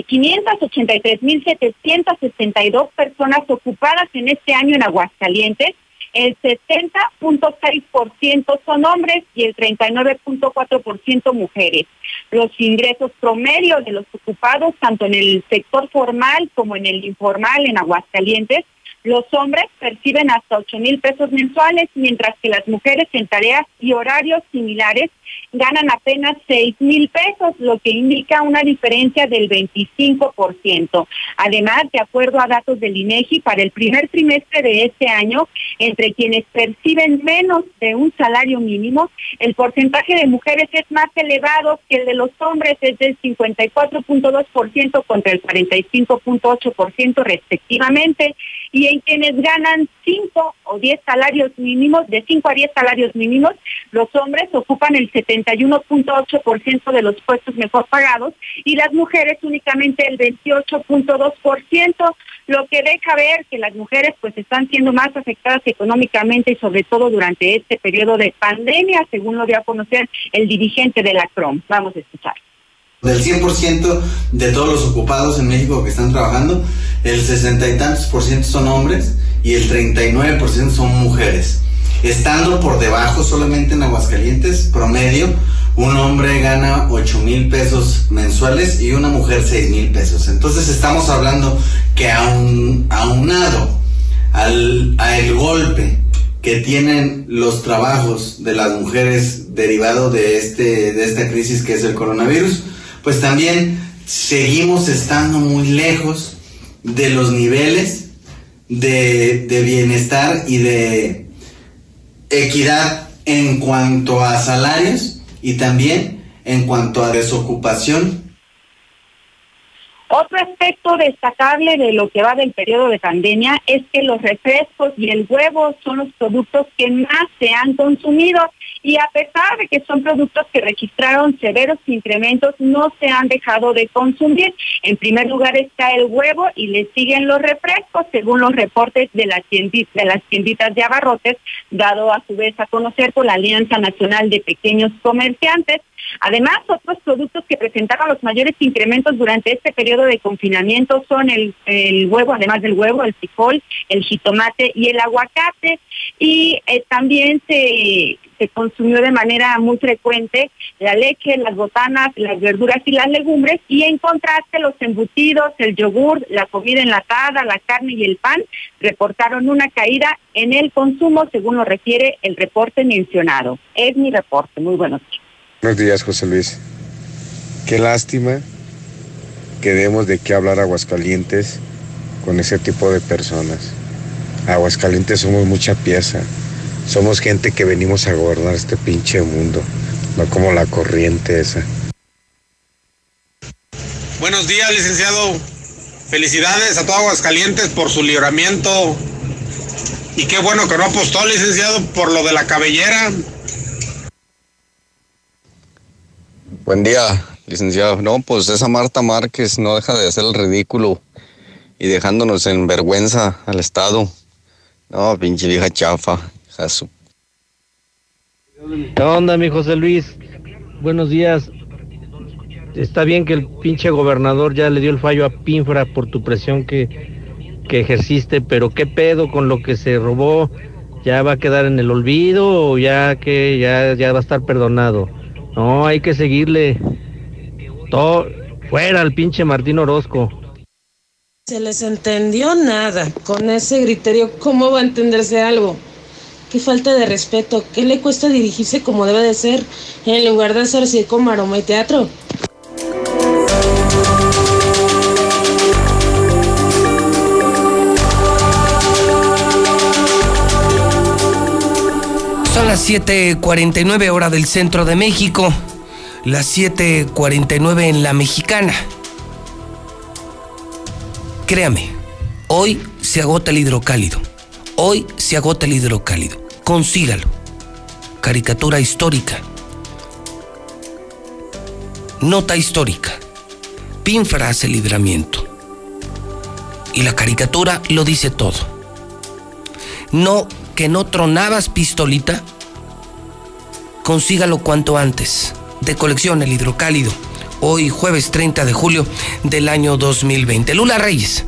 583,762 personas ocupadas en este año en Aguascalientes, el 70.6% son hombres y el 39.4% mujeres. Los ingresos promedio de los ocupados, tanto en el sector formal como en el informal en Aguascalientes, Los hombres perciben hasta 8,000 pesos mensuales, mientras que las mujeres en tareas y horarios similares ganan apenas 6,000 pesos, lo que indica una diferencia del 25%. Además, de acuerdo a datos del INEGI, para el primer trimestre de este año, entre quienes perciben menos de un salario mínimo, el porcentaje de mujeres es más elevado que el de los hombres, es del 54.2% contra el 45.8% respectivamente, y en quienes ganan 5 o 10 salarios mínimos, de 5 a 10 salarios mínimos, los hombres ocupan el 71.8% de los puestos mejor pagados y las mujeres únicamente el 28.2%, lo que deja ver que las mujeres pues están siendo más afectadas económicamente y sobre todo durante este periodo de pandemia, según lo dio a conocer el dirigente de la CROM. Vamos a escuchar. Del 100% de todos los ocupados en México que están trabajando, el 60 y tantos % son hombres y el 39% son mujeres. Estando por debajo, solamente en Aguascalientes, promedio, un hombre gana 8,000 pesos mensuales y una mujer 6,000 pesos. Entonces estamos hablando que aunado al golpe que tienen los trabajos de las mujeres derivado de esta crisis que es el coronavirus, pues también seguimos estando muy lejos de los niveles de bienestar y de equidad en cuanto a salarios y también en cuanto a desocupación. Otro aspecto destacable de lo que va del periodo de pandemia es que los refrescos y el huevo son los productos que más se han consumido y a pesar de que son productos que registraron severos incrementos, no se han dejado de consumir. En primer lugar está el huevo y le siguen los refrescos, según los reportes de las tienditas de abarrotes, dado a su vez a conocer por la Alianza Nacional de Pequeños Comerciantes. Además, otros productos que presentaron los mayores incrementos durante este periodo de confinamiento son el huevo, además del huevo, el frijol, el jitomate y el aguacate. Y también se consumió de manera muy frecuente la leche, las botanas, las verduras y las legumbres. Y en contraste, los embutidos, el yogur, la comida enlatada, la carne y el pan reportaron una caída en el consumo, según lo refiere el reporte mencionado. Es mi reporte. Muy buenos días. Buenos días, José Luis. Qué lástima que demos de qué hablar Aguascalientes con ese tipo de personas. Aguascalientes somos mucha pieza. Somos gente que venimos a gobernar este pinche mundo, no como la corriente esa. Buenos días, licenciado. Felicidades a todo Aguascalientes por su libramiento. Y qué bueno que no apostó, licenciado, por lo de la cabellera. Buen día, licenciado. No, pues esa Marta Márquez no deja de hacer el ridículo y dejándonos en vergüenza al Estado. No, pinche vieja chafa. Jasu. ¿Qué onda, mi José Luis? Buenos días. Está bien que el pinche gobernador ya le dio el fallo a Pinfra por tu presión que ejerciste, pero ¿qué pedo con lo que se robó? ¿Ya va a quedar en el olvido o ya va a estar perdonado? No, hay que seguirle. Todo fuera al pinche Martín Orozco. Se les entendió nada con ese griterío. ¿Cómo va a entenderse algo? Qué falta de respeto. ¿Qué le cuesta dirigirse como debe de ser en lugar de hacer circo, maroma y teatro? Son las 7:49 hora del centro de México, las 7:49 en La Mexicana. Créame, hoy se agota el hidrocálido. Hoy se agota el hidrocálido. Consígalo. Caricatura histórica. Nota histórica. Pinfra hace libramiento. Y la caricatura lo dice todo. No, que no tronabas pistolita, consígalo cuanto antes. De colección, el hidrocálido, hoy jueves 30 de julio del año 2020. Lula Reyes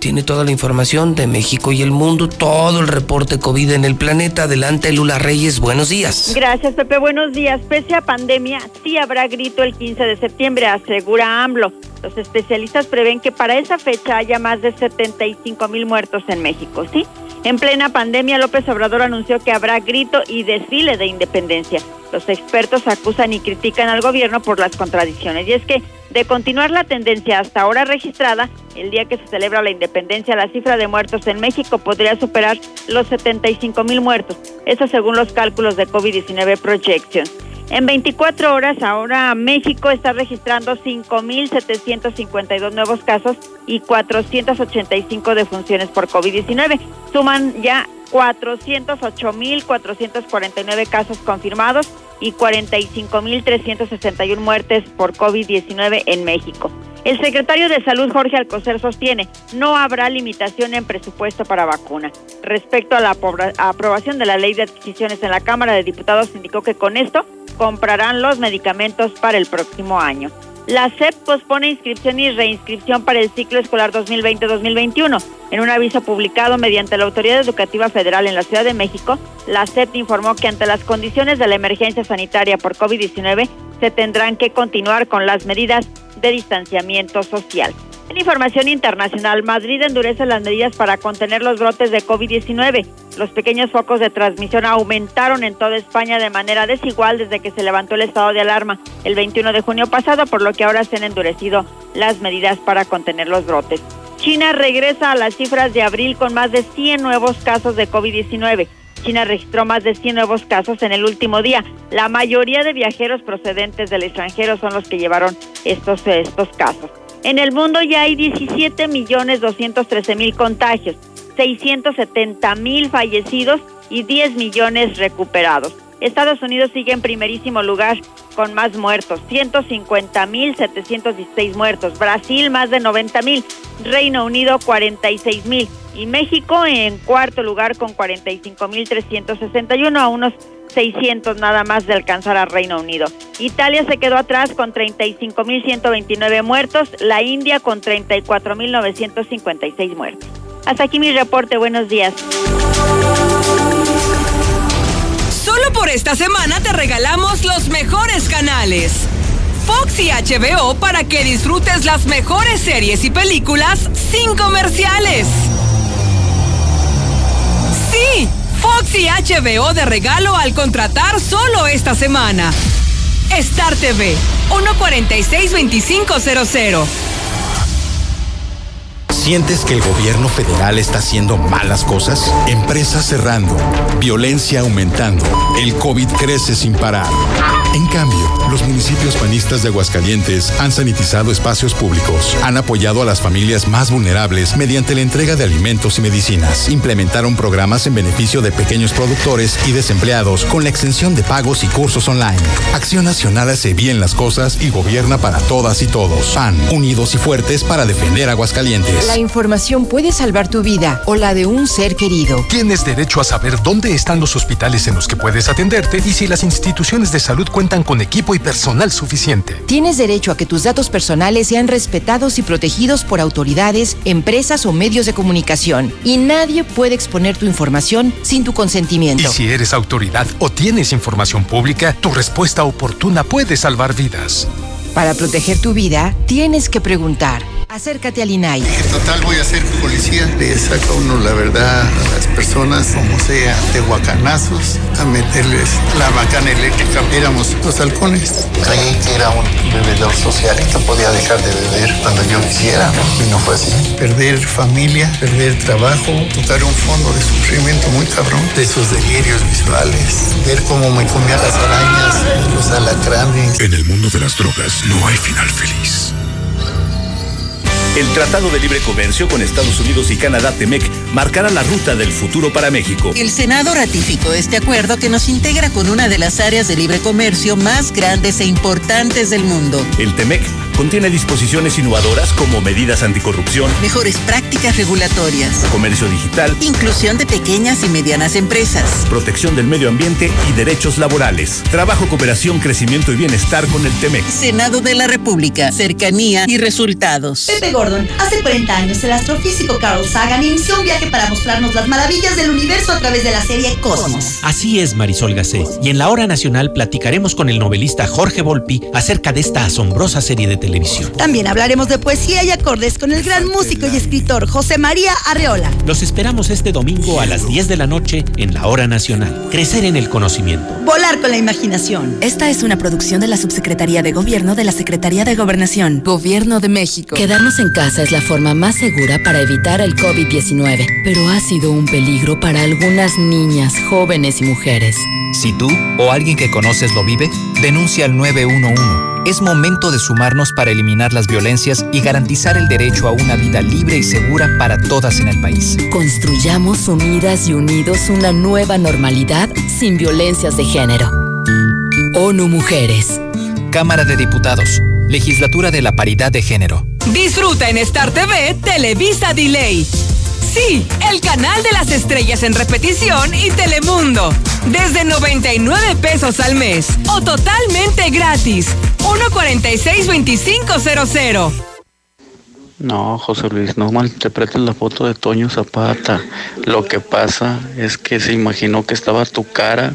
Tiene toda la información de México y el mundo, todo el reporte COVID en el planeta. Adelante, Lula Reyes, buenos días. Gracias, Pepe, buenos días. Pese a pandemia, sí habrá grito el 15 de septiembre, asegura AMLO. Los especialistas prevén que para esa fecha haya más de 75,000 muertos en México, ¿sí? En plena pandemia, López Obrador anunció que habrá grito y desfile de independencia. Los expertos acusan y critican al gobierno por las contradicciones. Y es que, de continuar la tendencia hasta ahora registrada, el día que se celebra la independencia, la cifra de muertos en México podría superar los 75,000 muertos. Eso según los cálculos de COVID-19 Projections. En 24 horas, ahora México está registrando 5,752 nuevos casos y 485 defunciones por COVID-19. Suman ya 408,449 casos confirmados y 45,361 muertes por COVID-19 en México. El secretario de Salud, Jorge Alcocer, sostiene no habrá limitación en presupuesto para vacuna. Respecto a la aprobación de la ley de adquisiciones en la Cámara de Diputados, indicó que con esto comprarán los medicamentos para el próximo año. La SEP pospone inscripción y reinscripción para el ciclo escolar 2020-2021. En un aviso publicado mediante la Autoridad Educativa Federal en la Ciudad de México, la SEP informó que ante las condiciones de la emergencia sanitaria por COVID-19, se tendrán que continuar con las medidas de distanciamiento social. En información internacional, Madrid endurece las medidas para contener los brotes de COVID-19. Los pequeños focos de transmisión aumentaron en toda España de manera desigual desde que se levantó el estado de alarma el 21 de junio pasado, por lo que ahora se han endurecido las medidas para contener los brotes. China regresa a las cifras de abril con más de 100 nuevos casos de COVID-19. China registró más de 100 nuevos casos en el último día. La mayoría de viajeros procedentes del extranjero son los que llevaron estos casos. En el mundo ya hay 17,213,000 contagios, 670,000 fallecidos y 10,000,000 recuperados. Estados Unidos sigue en primerísimo lugar con más muertos, 150,716 muertos. Brasil, más de 90,000. Reino Unido, 46,000. Y México en cuarto lugar con 45,361, a unos 600 nada más de alcanzar a Reino Unido. Italia se quedó atrás con 35,129 muertos, la India con 34,956 muertos. Hasta aquí mi reporte, buenos días. Solo por esta semana te regalamos los mejores canales Fox y HBO para que disfrutes las mejores series y películas sin comerciales. ¡Sí! Fox y HBO de regalo al contratar solo esta semana. Star TV, 146-2500. ¿Sientes que el gobierno federal está haciendo malas cosas? Empresas cerrando, violencia aumentando, el COVID crece sin parar. En cambio, los municipios panistas de Aguascalientes han sanitizado espacios públicos, han apoyado a las familias más vulnerables mediante la entrega de alimentos y medicinas, implementaron programas en beneficio de pequeños productores y desempleados con la exención de pagos y cursos online. Acción Nacional hace bien las cosas y gobierna para todas y todos. PAN, unidos y fuertes para defender Aguascalientes. La información puede salvar tu vida o la de un ser querido. Tienes derecho a saber dónde están los hospitales en los que puedes atenderte y si las instituciones de salud cuentan con equipo y personal suficiente. Tienes derecho a que tus datos personales sean respetados y protegidos por autoridades, empresas o medios de comunicación. Y nadie puede exponer tu información sin tu consentimiento. Y si eres autoridad o tienes información pública, tu respuesta oportuna puede salvar vidas. Para proteger tu vida, tienes que preguntar. Acércate al INAI. Total, voy a ser policía. Le saca uno la verdad a las personas, como sea, de guacanazos, a meterles la macana eléctrica. Éramos los halcones. Creí que era un bebedor social, que podía dejar de beber cuando yo quisiera, y no fue así. Perder familia, perder trabajo, tocar un fondo de sufrimiento muy cabrón, de sus delirios visuales, ver cómo me comía las arañas, los alacranes. En el mundo de las drogas no hay final feliz. El Tratado de Libre Comercio con Estados Unidos y Canadá, TEMEC, marcará la ruta del futuro para México. El Senado ratificó este acuerdo que nos integra con una de las áreas de libre comercio más grandes e importantes del mundo. El TEMEC Contiene disposiciones innovadoras como medidas anticorrupción, mejores prácticas regulatorias, comercio digital, inclusión de pequeñas y medianas empresas, protección del medio ambiente y derechos laborales, trabajo, cooperación, crecimiento y bienestar con el TEMEC. Senado de la República, cercanía y resultados. Pepe Gordon, hace 40 años el astrofísico Carl Sagan inició un viaje para mostrarnos las maravillas del universo a través de la serie Cosmos. Así es, Marisol Gacé, y en la Hora Nacional platicaremos con el novelista Jorge Volpi acerca de esta asombrosa serie de televisión. También hablaremos de poesía y acordes con el gran músico y escritor José María Arreola. Los esperamos este domingo a las 10 de la noche en la Hora Nacional. Crecer en el conocimiento. Volar con la imaginación. Esta es una producción de la Subsecretaría de Gobierno de la Secretaría de Gobernación. Gobierno de México. Quedarnos en casa es la forma más segura para evitar el COVID-19, pero ha sido un peligro para algunas niñas, jóvenes y mujeres. Si tú o alguien que conoces lo vive, denuncia al 911. Es momento de sumarnos para eliminar las violencias y garantizar el derecho a una vida libre y segura para todas en el país. Construyamos unidas y unidos una nueva normalidad sin violencias de género. ONU Mujeres. Cámara de Diputados. Legislatura de la Paridad de Género. Disfruta en Star TV Televisa Delay. Sí, el canal de las estrellas en repetición y Telemundo. Desde 99 pesos al mes o totalmente gratis. 146-2500. No, José Luis, no malinterpretes la foto de Toño Zapata. Lo que pasa es que se imaginó que estaba tu cara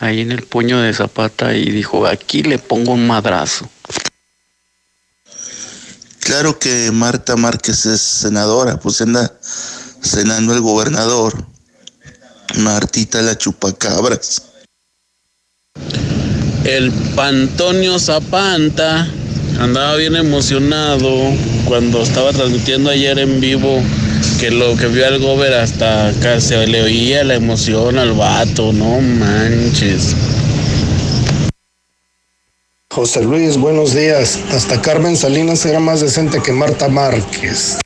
ahí en el puño de Zapata y dijo, aquí le pongo un madrazo. Claro que Marta Márquez es senadora, pues anda cenando el gobernador. Martita la chupacabras. El Pantonio Zapata andaba bien emocionado cuando estaba transmitiendo ayer en vivo, que lo que vio al gober hasta acá se le oía la emoción al vato, no manches. José Luis, buenos días. Hasta Carmen Salinas era más decente que Marta Márquez.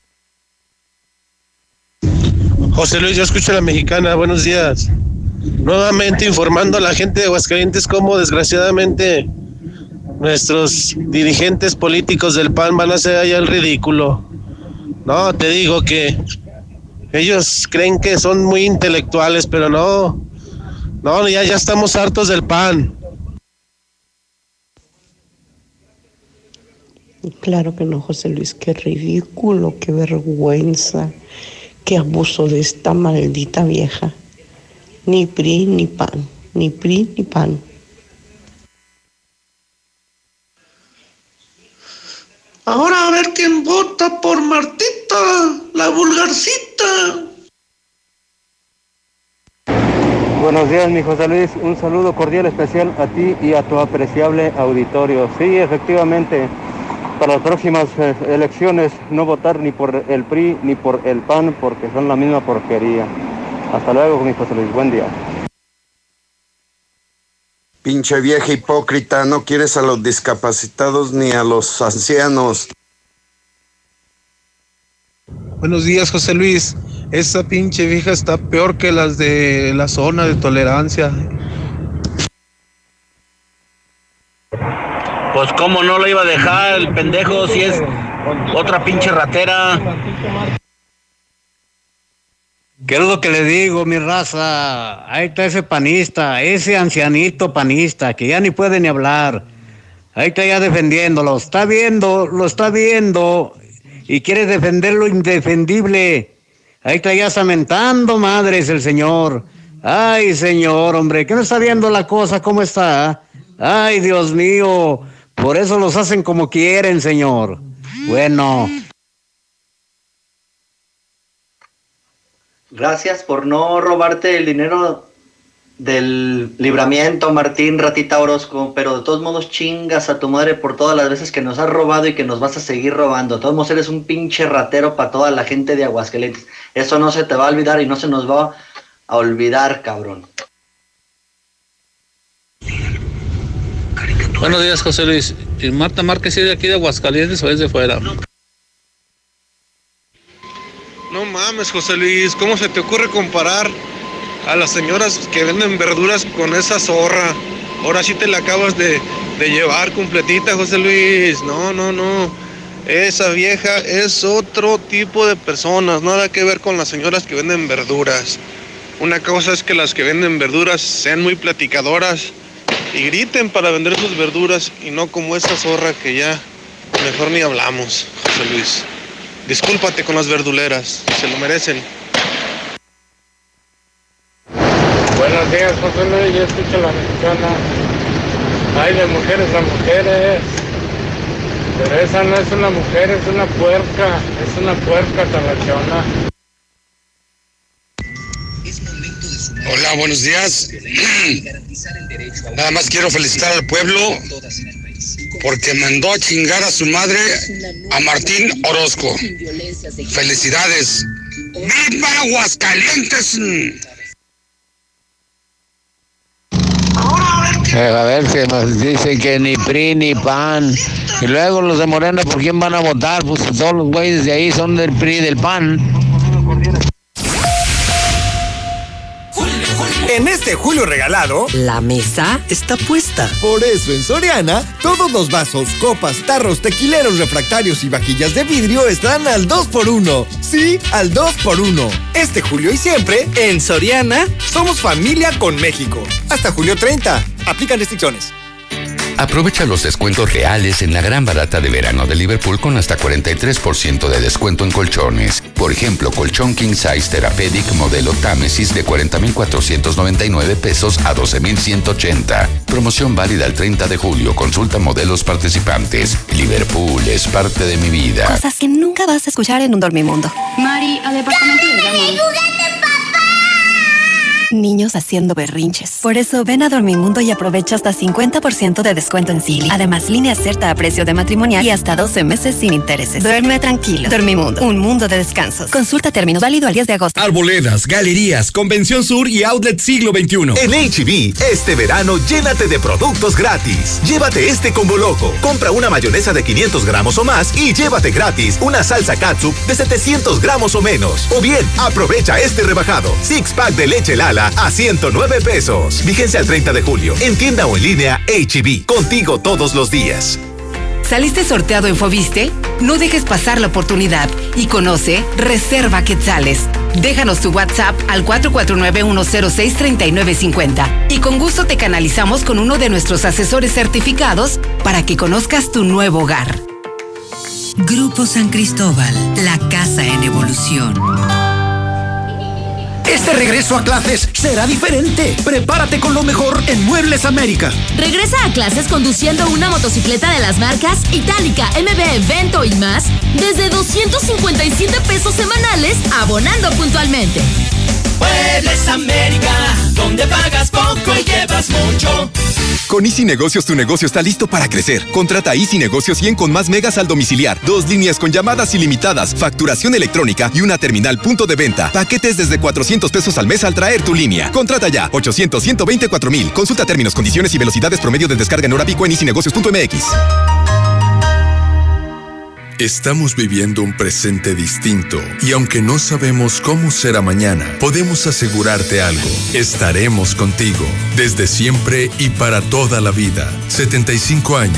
José Luis, yo escucho a La Mexicana, buenos días. Nuevamente informando a la gente de Aguascalientes cómo desgraciadamente nuestros dirigentes políticos del PAN van a hacer allá el ridículo. No, te digo que ellos creen que son muy intelectuales, pero no, ya estamos hartos del PAN. Claro que no, José Luis, qué ridículo, qué vergüenza, qué abuso de esta maldita vieja. Ni PRI, ni PAN, ni PRI, ni PAN. Ahora a ver quién vota por Martita, la vulgarcita. Buenos días, mi José Luis, un saludo cordial especial a ti y a tu apreciable auditorio. Sí, efectivamente, para las próximas elecciones no votar ni por el PRI ni por el PAN porque son la misma porquería. Hasta luego, mi José Luis, buen día. Pinche vieja hipócrita, no quieres a los discapacitados ni a los ancianos. Buenos días, José Luis. Esa pinche vieja está peor que las de la zona de tolerancia. Pues cómo no lo iba a dejar el pendejo si es otra pinche ratera. ¿Qué es lo que le digo, mi raza? Ahí está ese panista, ese ancianito panista que ya ni puede ni hablar. Ahí está ya defendiéndolo, lo está viendo y quiere defender lo indefendible. Ahí está ya samentando madres el señor. Ay, señor, hombre, ¿qué no está viendo la cosa? ¿Cómo está? Ay, Dios mío. Por eso los hacen como quieren, señor. Bueno. Gracias por no robarte el dinero del libramiento, Martín Ratita Orozco, pero de todos modos chingas a tu madre por todas las veces que nos has robado y que nos vas a seguir robando. De todos modos eres un pinche ratero para toda la gente de Aguascalientes. Eso no se te va a olvidar y no se nos va a olvidar, cabrón. Buenos días, José Luis. ¿Y Marta Márquez es de aquí de Aguascalientes o es de fuera? No mames, José Luis, ¿cómo se te ocurre comparar a las señoras que venden verduras con esa zorra? Ahora sí te la acabas de de llevar completita, José Luis. No. Esa vieja es otro tipo de personas, nada que ver con las señoras que venden verduras. Una cosa es que las que venden verduras sean muy platicadoras y griten para vender sus verduras, y no como esa zorra que ya mejor ni hablamos, José Luis. Discúlpate con las verduleras, se lo merecen. Buenos días, José Luis, yo escucho La Mexicana. Hay de mujeres a mujeres. Pero esa no es una mujer, es una puerca tarrachona. Hola, buenos días. Nada más quiero felicitar al pueblo porque mandó a chingar a su madre a Martín Orozco. Felicidades. ¡Viva Aguascalientes! A ver, que nos dicen que ni PRI ni PAN. Y luego los de Morena, ¿por quién van a votar? Pues todos los güeyes de ahí son del PRI y del PAN. En este julio regalado, la mesa está puesta. Por eso en Soriana, todos los vasos, copas, tarros, tequileros, refractarios y vajillas de vidrio están al 2x1. Sí, al 2x1. Este julio y siempre, en Soriana, somos familia con México. Hasta julio 30. Aplican restricciones. Aprovecha los descuentos reales en la gran barata de verano de Liverpool con hasta 43% de descuento en colchones. Por ejemplo, colchón King Size Therapeutic modelo Támesis de 40,499 pesos a 12,180. Promoción válida el 30 de julio. Consulta modelos participantes. Liverpool es parte de mi vida. Cosas que nunca vas a escuchar en un dormimundo. Mari, al departamento. Niños haciendo berrinches. Por eso ven a Dormimundo y aprovecha hasta 50% de descuento en Silly. Además, línea cierta a precio de matrimonial y hasta 12 meses sin intereses. Duerme tranquilo. Dormimundo, un mundo de descansos. Consulta términos, válido al 10 de agosto. Arboledas, galerías, Convención Sur y Outlet Siglo XXI. En H-E-B, este verano llénate de productos gratis. Llévate este combo loco. Compra una mayonesa de 500 gramos o más y llévate gratis una salsa katsup de 700 gramos o menos. O bien, aprovecha este rebajado. Six pack de leche Lala a 109 pesos. Vigencia al 30 de julio. En tienda o en línea, H-E-B. Contigo todos los días. ¿Saliste sorteado en Foviste? No dejes pasar la oportunidad y conoce Reserva Quetzales. Déjanos tu WhatsApp al 449-106-3950 y con gusto te canalizamos con uno de nuestros asesores certificados para que conozcas tu nuevo hogar. Grupo San Cristóbal, la casa en evolución. Este regreso a clases será diferente. Prepárate con lo mejor en Muebles América. Regresa a clases conduciendo una motocicleta de las marcas Itálica, MB, Vento y más desde 257 pesos semanales, abonando puntualmente. Muebles América, donde pagas poco y llevas mucho. Con Easy Negocios tu negocio está listo para crecer. Contrata Easy Negocios 100 con más megas al domiciliar, 2 líneas con llamadas ilimitadas, facturación electrónica y una terminal punto de venta. Paquetes desde 400 pesos al mes al traer tu línea. Contrata ya, 800-124,000. Consulta términos, condiciones y velocidades promedio de descarga en hora pico en easynegocios.mx. Estamos viviendo un presente distinto y aunque no sabemos cómo será mañana, podemos asegurarte algo. Estaremos contigo, desde siempre y para toda la vida. 75 años,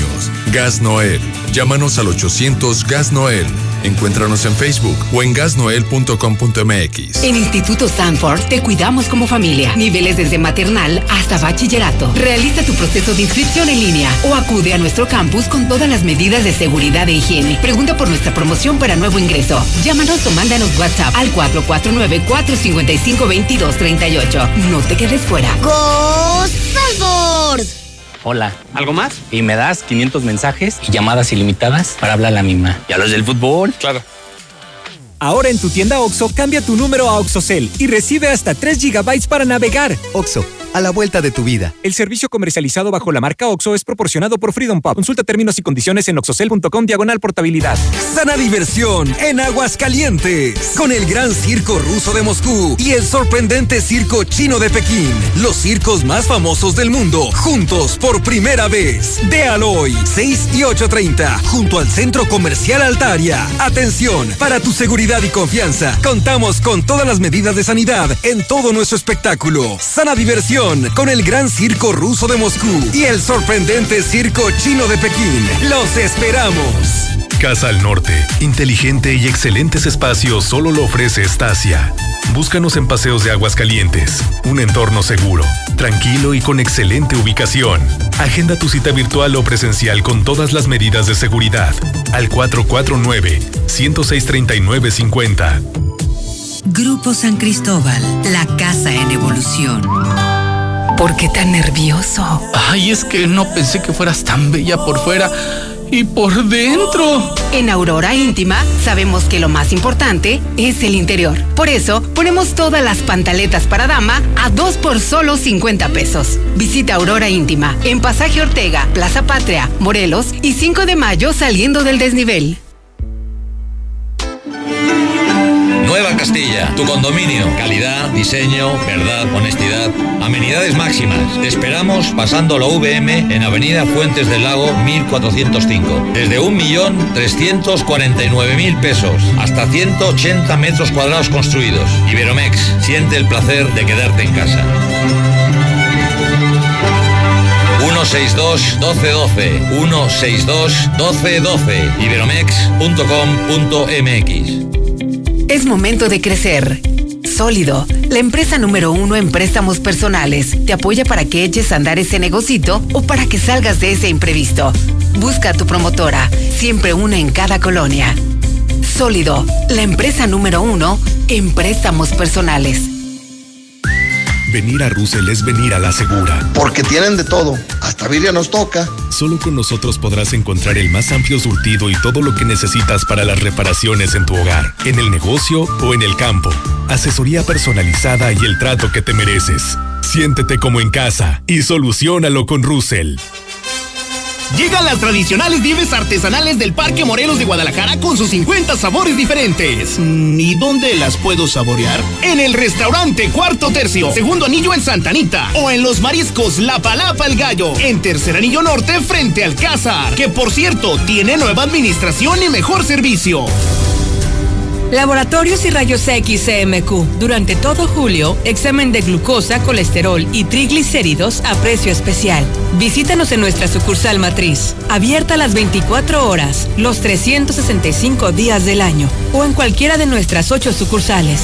Gas Noel. Llámanos al 800 Gas Noel. Encuéntranos en Facebook o en gasnoel.com.mx. En Instituto Sanford te cuidamos como familia. Niveles desde maternal hasta bachillerato. Realiza tu proceso de inscripción en línea o acude a nuestro campus con todas las medidas de seguridad e higiene. Pregunta por nuestra promoción para nuevo ingreso. Llámanos o mándanos WhatsApp al 449-455-2238. No te quedes fuera. ¡Go Sanford! Hola. ¿Algo más? Y me das 500 mensajes y llamadas ilimitadas para hablar a la misma. ¿Y a los del fútbol? Claro. Ahora en tu tienda OXXO, cambia tu número a OXXOCEL y recibe hasta 3 GB para navegar. OXXO, a la vuelta de tu vida. El servicio comercializado bajo la marca OXXO es proporcionado por Freedom Pub. Consulta términos y condiciones en oxxocel.com/portabilidad. Sana diversión en Aguascalientes. Con el gran circo ruso de Moscú y el sorprendente circo chino de Pekín. Los circos más famosos del mundo. Juntos por primera vez. Véalo hoy, 6 y 8:30. Junto al Centro Comercial Altaria. Atención, para tu seguridad y confianza, contamos con todas las medidas de sanidad en todo nuestro espectáculo. Sana diversión atracción con el gran circo ruso de Moscú y el sorprendente circo chino de Pekín. ¡Los esperamos! Casa al Norte, inteligente y excelentes espacios solo lo ofrece Estasia. Búscanos en Paseos de Aguascalientes, un entorno seguro, tranquilo y con excelente ubicación. Agenda tu cita virtual o presencial con todas las medidas de seguridad al 449-106-3950. Grupo San Cristóbal, la casa en evolución. ¿Por qué tan nervioso? Ay, es que no pensé que fueras tan bella por fuera y por dentro. En Aurora Íntima sabemos que lo más importante es el interior. Por eso ponemos todas las pantaletas para dama a 2 por solo 50 pesos. Visita Aurora Íntima en Pasaje Ortega, Plaza Patria, Morelos y 5 de mayo saliendo del desnivel. Nueva Castilla, tu condominio. Calidad, diseño, verdad, honestidad. Amenidades máximas. Te esperamos pasando la VM en Avenida Fuentes del Lago 1405. Desde 1.349.000 pesos hasta 180 metros cuadrados construidos. Iberomex, siente el placer de quedarte en casa. 162-1212. 162-1212. Iberomex.com.mx. Es momento de crecer. Sólido, la empresa número 1 en préstamos personales, te apoya para que eches a andar ese negocito o para que salgas de ese imprevisto. Busca a tu promotora, siempre una en cada colonia. Sólido, la empresa número 1 en préstamos personales. Venir a Russell es venir a la segura. Porque tienen de todo, hasta birria nos toca. Solo con nosotros podrás encontrar el más amplio surtido y todo lo que necesitas para las reparaciones en tu hogar, en el negocio o en el campo. Asesoría personalizada y el trato que te mereces. Siéntete como en casa y soluciónalo con Russell. Llegan las tradicionales nieves artesanales del Parque Morelos de Guadalajara con sus 50 sabores diferentes. ¿Y dónde las puedo saborear? En el restaurante Cuarto Tercio, Segundo Anillo en Santa Anita, o en los mariscos La Palapa el Gallo, en Tercer Anillo Norte frente al Alcázar, que por cierto tiene nueva administración y mejor servicio. Laboratorios y Rayos X CMQ. Durante todo julio, examen de glucosa, colesterol y triglicéridos a precio especial. Visítanos en nuestra sucursal matriz, abierta las 24 horas, los 365 días del año, o en cualquiera de nuestras 8 sucursales.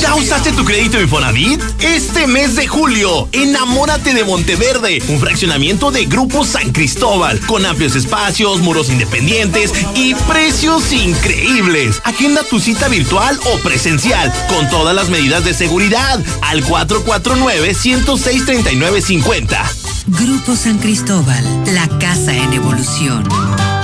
¿Ya usaste tu crédito Infonavit? Este mes de julio, enamórate de Monteverde, un fraccionamiento de Grupo San Cristóbal, con amplios espacios, muros independientes y precios increíbles. Agenda tu cita virtual o presencial, con todas las medidas de seguridad, al 449-106-3950. Grupo San Cristóbal, la casa en evolución.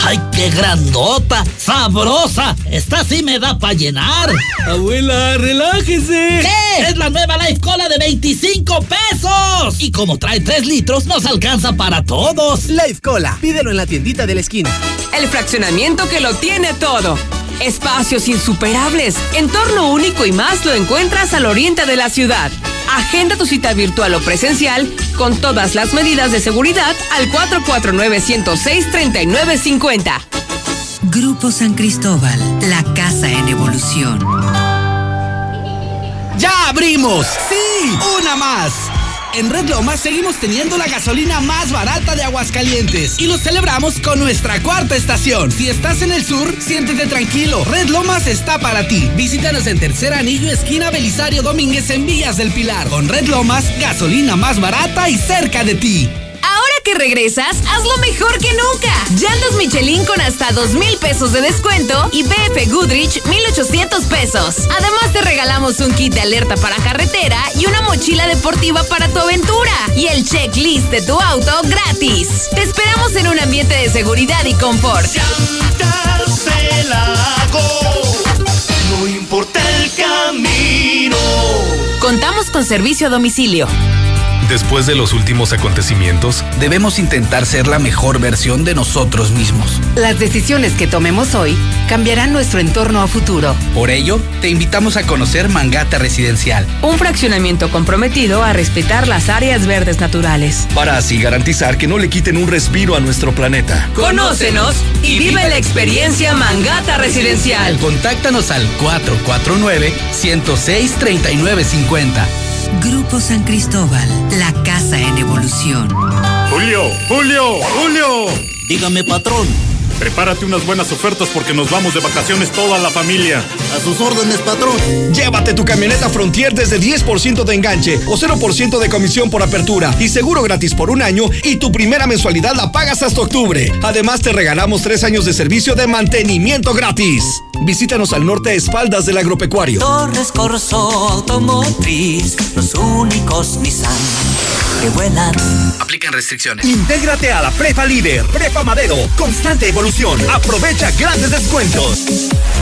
¡Ay, qué grandota! ¡Sabrosa! ¡Esta sí me da para llenar! ¡Abuela, relájese! ¿Qué? ¡Es la nueva Life Cola de 25 pesos! Y como trae 3 litros, nos alcanza para todos. Life Cola, pídelo en la tiendita de la esquina. El fraccionamiento que lo tiene todo. Espacios insuperables, entorno único y más lo encuentras al oriente de la ciudad. Agenda tu cita virtual o presencial con todas las medidas de seguridad al 449-106-3950. Grupo San Cristóbal, la casa en evolución. ¡Ya abrimos! ¡Sí! ¡Una más! En Red Lomas seguimos teniendo la gasolina más barata de Aguascalientes y lo celebramos con nuestra 4ª estación. Si estás en el sur, siéntete tranquilo. Red Lomas está para ti. Visítanos en Tercer Anillo, esquina Belisario Domínguez en Villas del Pilar. Con Red Lomas, gasolina más barata y cerca de ti. Ahora que regresas, hazlo mejor que nunca. Llantas Michelin con hasta 2,000 pesos de descuento y BF Goodrich 1,800 pesos. Además te regalamos un kit de alerta para carretera y una mochila deportiva para tu aventura y el checklist de tu auto gratis. Te esperamos en un ambiente de seguridad y confort. Llantas el Lago, no importa el camino. Contamos con servicio a domicilio. Después de los últimos acontecimientos, debemos intentar ser la mejor versión de nosotros mismos. Las decisiones que tomemos hoy cambiarán nuestro entorno a futuro. Por ello, te invitamos a conocer Mangata Residencial, un fraccionamiento comprometido a respetar las áreas verdes naturales, para así garantizar que no le quiten un respiro a nuestro planeta. Conócenos y vive la experiencia Mangata Residencial. Contáctanos al 449-106-3950. Grupo San Cristóbal, la casa en evolución. ¡Julio! ¡Julio! ¡Julio! Dígame, patrón. Prepárate unas buenas ofertas porque nos vamos de vacaciones toda la familia. A sus órdenes, patrón. Llévate tu camioneta Frontier desde 10% de enganche o 0% de comisión por apertura y seguro gratis por un año, y tu primera mensualidad la pagas hasta octubre. Además, te regalamos 3 años de servicio de mantenimiento gratis. Visítanos al norte a espaldas del agropecuario. Torres Corso Automotriz, los únicos Nissan que vuelan. Aplican restricciones. Intégrate a la Prepa Líder. Prepa Madero. Constante evolución. Aprovecha grandes descuentos.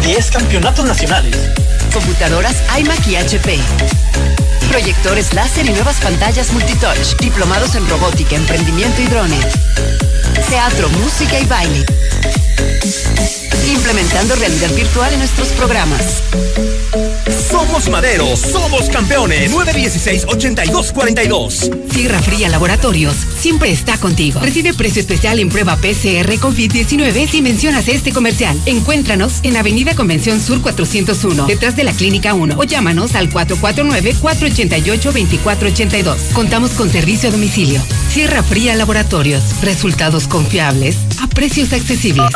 10 campeonatos nacionales. Computadoras iMac y HP. Proyectores láser y nuevas pantallas multitouch. Diplomados en robótica, emprendimiento y drones. Teatro, música y baile. Implementando realidad virtual en nuestros programas. Somos Madero, somos campeones. 916-8242. Sierra Fría Laboratorios siempre está contigo. Recibe precio especial en prueba PCR COVID-19 si mencionas este comercial. Encuéntranos en Avenida Convención Sur 401, detrás de la Clínica 1, o llámanos al 449-488-2482. Contamos con servicio a domicilio. Sierra Fría Laboratorios, resultados confiables a precios accesibles.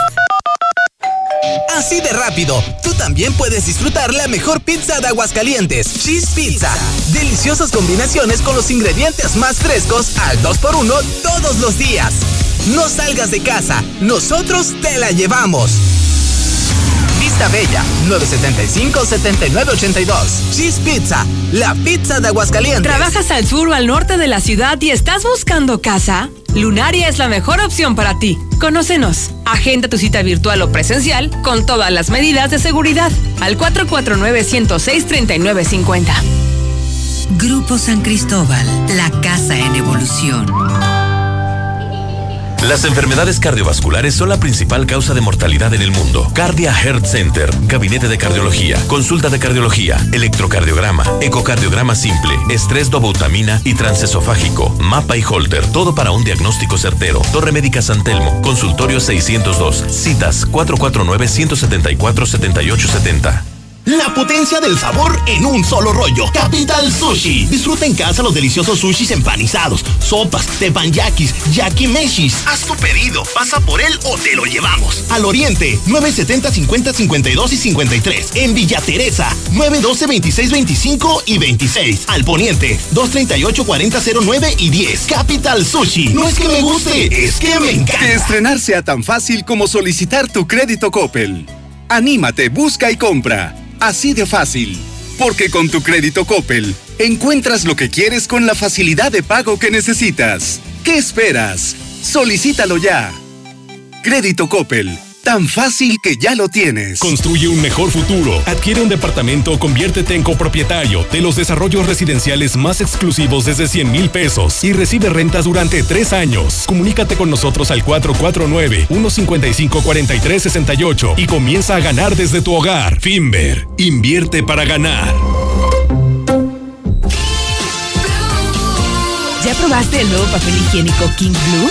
Así de rápido, tú también puedes disfrutar la mejor pizza de Aguascalientes, Cheese Pizza. Deliciosas combinaciones con los ingredientes más frescos al 2x1 todos los días. No salgas de casa, nosotros te la llevamos. Vista Bella, 975-7982. Cheese Pizza, la pizza de Aguascalientes. ¿Trabajas al sur o al norte de la ciudad y estás buscando casa? Lunaria es la mejor opción para ti. Conócenos. Agenda tu cita virtual o presencial con todas las medidas de seguridad al 449-106-3950. Grupo San Cristóbal, la casa en evolución. Las enfermedades cardiovasculares son la principal causa de mortalidad en el mundo. Cardia Heart Center, gabinete de cardiología, consulta de cardiología, electrocardiograma, ecocardiograma simple, estrés dobutamina y transesofágico, mapa y holter, todo para un diagnóstico certero. Torre Médica San Telmo, consultorio 602, citas 449-174-7870. La potencia del sabor en un solo rollo. Capital Sushi. Disfruta en casa los deliciosos sushis empanizados, sopas, tepanyakis, yakimeshis. Haz tu pedido, pasa por él o te lo llevamos. Al Oriente, 970-50-52 y 53. En Villa Teresa, 912-2625 y 26. Al Poniente, 238-4009 y 10. Capital Sushi. No es que me guste, es que me encanta. Que estrenar sea tan fácil como solicitar tu crédito Coppel. Anímate, busca y compra. Así de fácil, porque con tu crédito Coppel encuentras lo que quieres con la facilidad de pago que necesitas. ¿Qué esperas? Solicítalo ya. Crédito Coppel. Tan fácil que ya lo tienes. Construye un mejor futuro. Adquiere un departamento o conviértete en copropietario de los desarrollos residenciales más exclusivos desde 100,000 pesos y recibe rentas durante 3 años. Comunícate con nosotros al 449-155-4368 y comienza a ganar desde tu hogar. Finver, invierte para ganar. ¿Ya probaste el nuevo papel higiénico King Blue?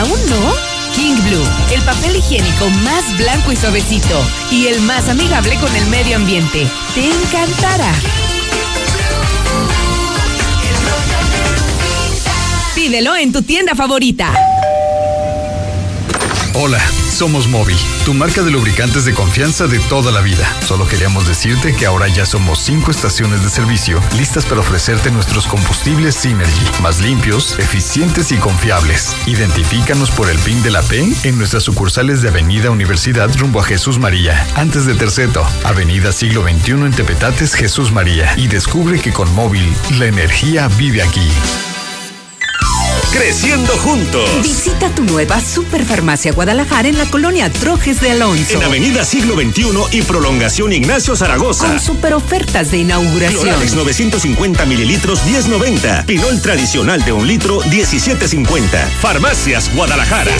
¿Aún no? King Blue, el papel higiénico más blanco y suavecito y el más amigable con el medio ambiente. Te encantará. Pídelo en tu tienda favorita. Hola, somos Móvil, tu marca de lubricantes de confianza de toda la vida. Solo queríamos decirte que ahora ya somos 5 estaciones de servicio listas para ofrecerte nuestros combustibles Synergy, más limpios, eficientes y confiables. Identifícanos por el PIN de la P en nuestras sucursales de Avenida Universidad rumbo a Jesús María, antes de Terceto, Avenida Siglo XXI en Tepetates, Jesús María, y descubre que con Móvil la energía vive aquí. Creciendo juntos. Visita tu nueva Superfarmacia Guadalajara en la colonia Trojes de Alonso, en Avenida Siglo XXI y Prolongación Ignacio Zaragoza, con super ofertas de inauguración. Cloralex 950 mililitros 10.90. Pinol tradicional de 1 litro 17.50. Farmacias Guadalajara.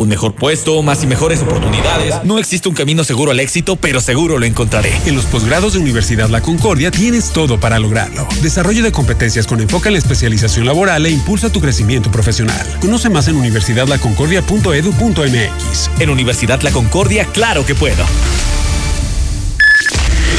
Un mejor puesto, más y mejores oportunidades. No existe un camino seguro al éxito, pero seguro lo encontraré. En los posgrados de Universidad La Concordia tienes todo para lograrlo. Desarrollo de competencias con enfoque en la especialización laboral e impulsa tu crecimiento profesional. Conoce más en universidadlaconcordia.edu.mx. En Universidad La Concordia, claro que puedo.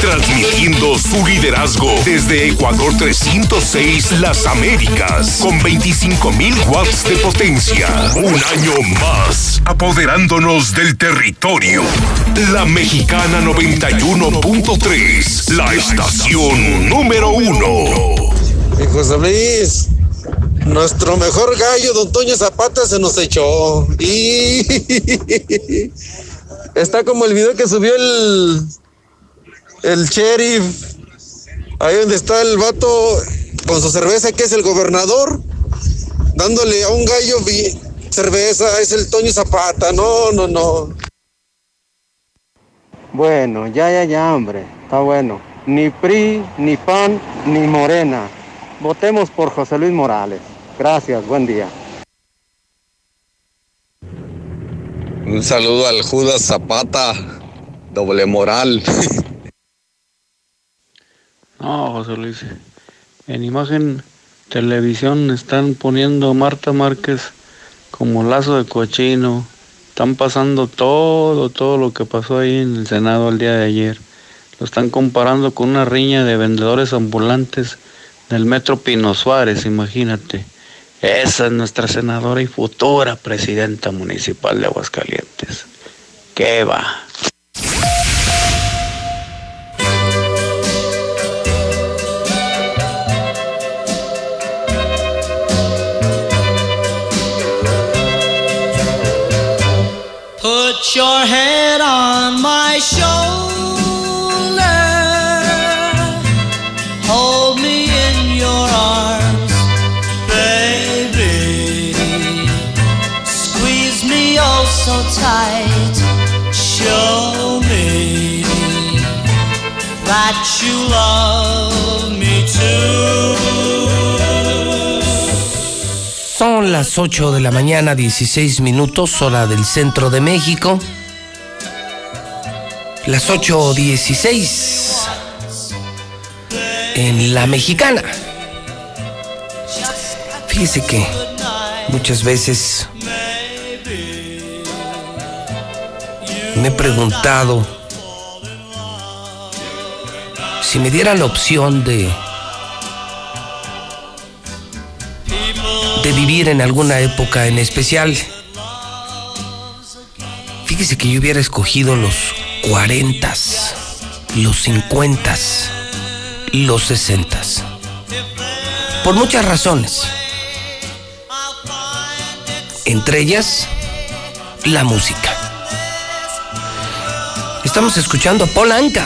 Transmitiendo su liderazgo desde Ecuador 306, Las Américas, con 25.000 watts de potencia. Un año más, apoderándonos del territorio. La Mexicana 91.3, la estación número uno. José Luis, nuestro mejor gallo, don Antonio Zapata, se nos echó. Y está como el video que subió el sheriff, ahí donde está el vato con su cerveza, que es el gobernador, dándole a un gallo cerveza, es el Toño Zapata. No. Bueno, ya, hombre, está bueno. Ni PRI, ni PAN, ni Morena. Votemos por José Luis Morales. Gracias, buen día. Un saludo al Judas Zapata, doble moral. No, José Luis, en Imagen Televisión están poniendo a Marta Márquez como lazo de cochino. Están pasando todo lo que pasó ahí en el Senado el día de ayer. Lo están comparando con una riña de vendedores ambulantes del metro Pino Suárez, imagínate. Esa es nuestra senadora y futura presidenta municipal de Aguascalientes. ¿Qué va? Put your head on my shoulder, hold me in your arms, baby, squeeze me oh so tight, show me that you love me too. Son las 8 de la mañana, 16 minutos, hora del centro de México. Las 8:16 en La Mexicana. Fíjese que muchas veces me he preguntado si me diera la opción de vivir en alguna época en especial. Fíjese que yo hubiera escogido los 40s, los 50s, los 60s. Por muchas razones. Entre ellas, la música. Estamos escuchando a Paul Anka.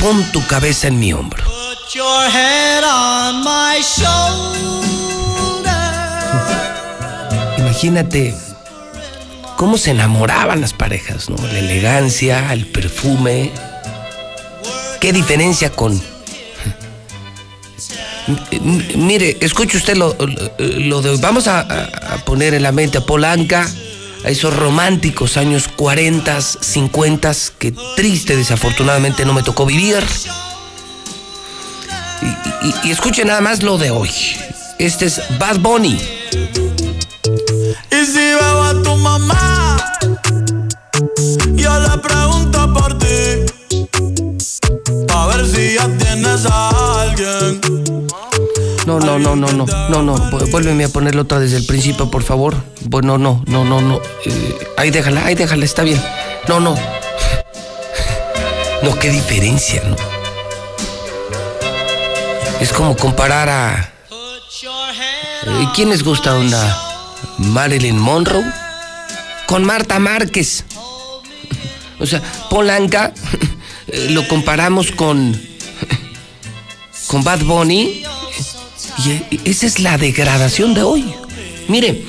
Pon tu cabeza en mi hombro. Put your head on my shoulder. Imagínate cómo se enamoraban las parejas, ¿no? La elegancia, el perfume. Qué diferencia con... Mire, escuche usted lo de... Vamos a poner en la mente a Paul Anka, a esos románticos años 40, 50, que triste, desafortunadamente no me tocó vivir. Y escuche nada más lo de hoy. Este es Bad Bunny. Y si veo a tu mamá, yo le pregunto por ti, a ver si ya tienes a alguien. No, vuélveme a ponerlo otra desde el principio, por favor. Bueno, no, ahí déjala, está bien. No, qué diferencia, ¿no? Es como comparar a... ¿Quién les gusta una Marilyn Monroe con Marta Márquez? O sea, Paul Anka lo comparamos con Bad Bunny, y esa es la degradación de hoy. Mire,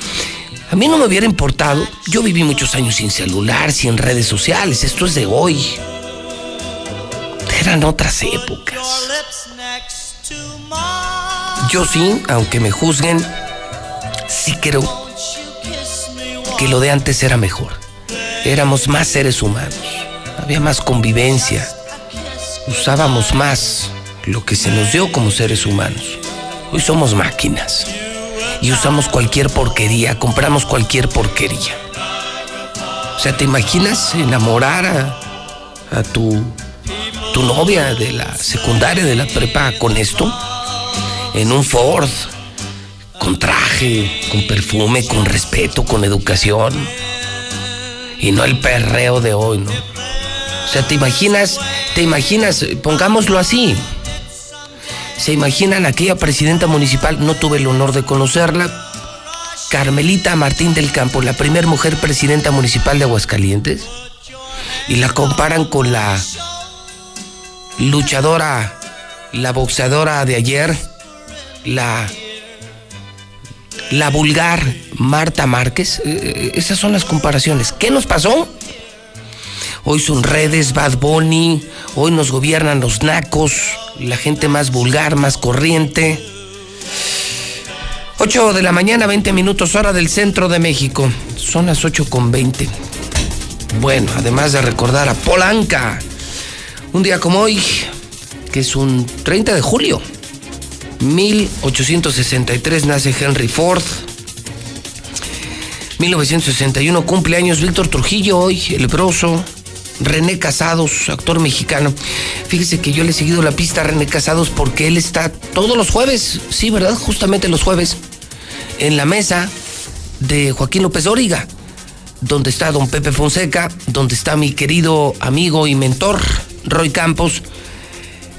a mí no me hubiera importado. Yo viví muchos años sin celular, sin redes sociales. Esto es de hoy. Eran otras épocas. Yo sí, aunque me juzguen, sí creo que lo de antes era mejor. Éramos más seres humanos. había más convivencia, usábamos más lo que se nos dio como seres humanos. Hoy somos máquinas y usamos cualquier porquería, compramos cualquier porquería. O sea, ¿te imaginas enamorar a tu novia de la secundaria, de la prepa, con esto? En un Ford, con traje, con perfume, con respeto, con educación. Y no el perreo de hoy, ¿no? O sea, ¿te imaginas, pongámoslo así? ¿Se imaginan aquella presidenta municipal? No tuve el honor de conocerla. Carmelita Martín del Campo, la primera mujer presidenta municipal de Aguascalientes. Y la comparan con la luchadora, la boxeadora de ayer, la vulgar Martita Márquez. Esas son las comparaciones. ¿Qué nos pasó? Hoy son redes, Bad Bunny, hoy nos gobiernan los nacos, la gente más vulgar, más corriente. 8 de la mañana, 20 minutos, hora del centro de México. Son las 8:20. Bueno, además de recordar a Paul Anka, un día como hoy, que es un 30 de julio, 1863, nace Henry Ford. 1961, cumpleaños Víctor Trujillo hoy, el Broso. René Casados, actor mexicano. Fíjese que yo le he seguido la pista a René Casados porque él está todos los jueves, sí, ¿verdad? Justamente los jueves, en la mesa de Joaquín López Dóriga, donde está don Pepe Fonseca, donde está mi querido amigo y mentor Roy Campos,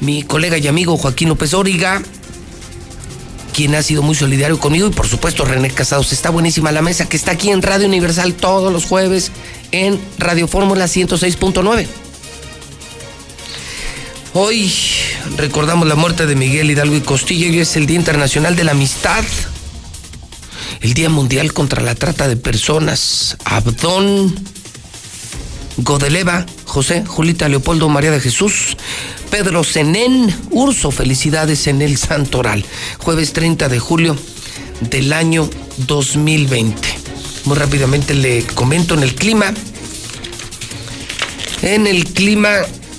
mi colega y amigo Joaquín López Dóriga, quien ha sido muy solidario conmigo, y por supuesto René Casados. Está buenísima la mesa que está aquí en Radio Universal todos los jueves en Radio Fórmula 106.9. Hoy recordamos la muerte de Miguel Hidalgo y Costilla. Hoy es el Día Internacional de la Amistad, el Día Mundial contra la Trata de Personas. Abdón, Godeleva, José, Julita, Leopoldo, María de Jesús, Pedro Zenén, Urso, felicidades en el Santoral. Jueves 30 de julio del año 2020. Muy rápidamente le comento en el clima. En el clima,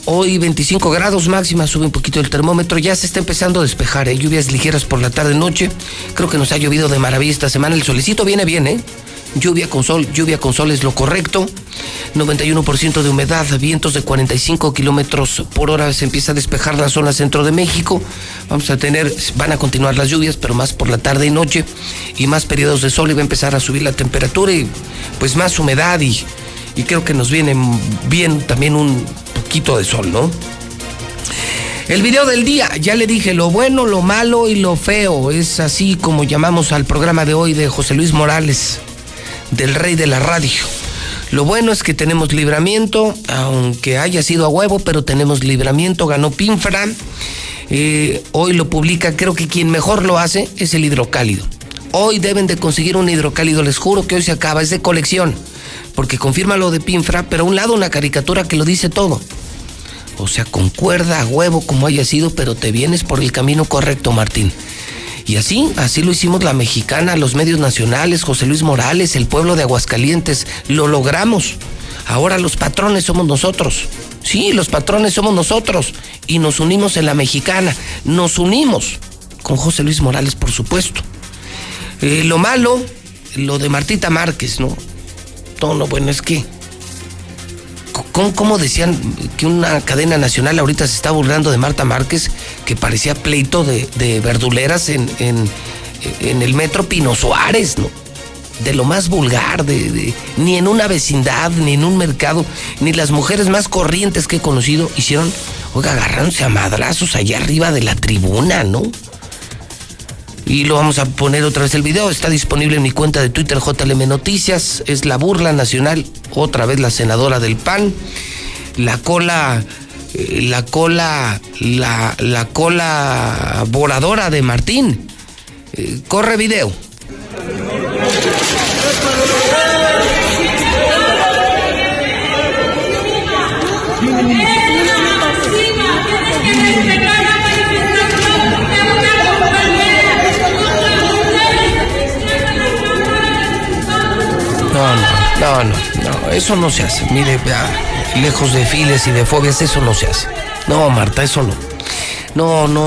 hoy 25 grados máxima, sube un poquito el termómetro, ya se está empezando a despejar, ¿eh? Lluvias ligeras por la tarde-noche, creo que nos ha llovido de maravilla esta semana, el solecito viene bien, ¿eh? Lluvia con sol es lo correcto. 91% de humedad, vientos de 45 kilómetros por hora, se empieza a despejar la zona centro de México. Van a continuar las lluvias, pero más por la tarde y noche, y más periodos de sol, y va a empezar a subir la temperatura, y pues más humedad, y creo que nos viene bien también un poquito de sol, ¿no? El video del día, ya le dije, lo bueno, lo malo y lo feo, es así como llamamos al programa de hoy de José Luis Morales, del rey de la radio. Lo bueno es que tenemos libramiento, aunque haya sido a huevo, pero tenemos libramiento, ganó Pinfra. Hoy lo publica, creo que quien mejor lo hace es el Hidrocálido. Hoy deben de conseguir un Hidrocálido, les juro que hoy se acaba, es de colección, porque confirma lo de Pinfra, pero a un lado una caricatura que lo dice todo. O sea, concuerda a huevo como haya sido, pero te vienes por el camino correcto, Martín. Y así lo hicimos La Mexicana, los medios nacionales, José Luis Morales, el pueblo de Aguascalientes. Lo logramos. Ahora los patrones somos nosotros. Sí, los patrones somos nosotros. Y nos unimos en La Mexicana. Nos unimos con José Luis Morales, por supuesto. Lo malo, lo de Martita Márquez, ¿no? Todo lo bueno es que... ¿Cómo decían que una cadena nacional ahorita se está burlando de Marta Márquez, que parecía pleito de verduleras en el metro Pino Suárez, ¿no? De lo más vulgar, ni en una vecindad, ni en un mercado, ni las mujeres más corrientes que he conocido hicieron, oiga, agarrándose a madrazos allá arriba de la tribuna, ¿no? Y lo vamos a poner otra vez el video, está disponible en mi cuenta de Twitter JLM Noticias, es la burla nacional, otra vez la senadora del PAN, la cola voladora de Martín. Corre video. No, No, eso no se hace. Mire, lejos de files y de fobias, eso no se hace. No, Marta, eso no.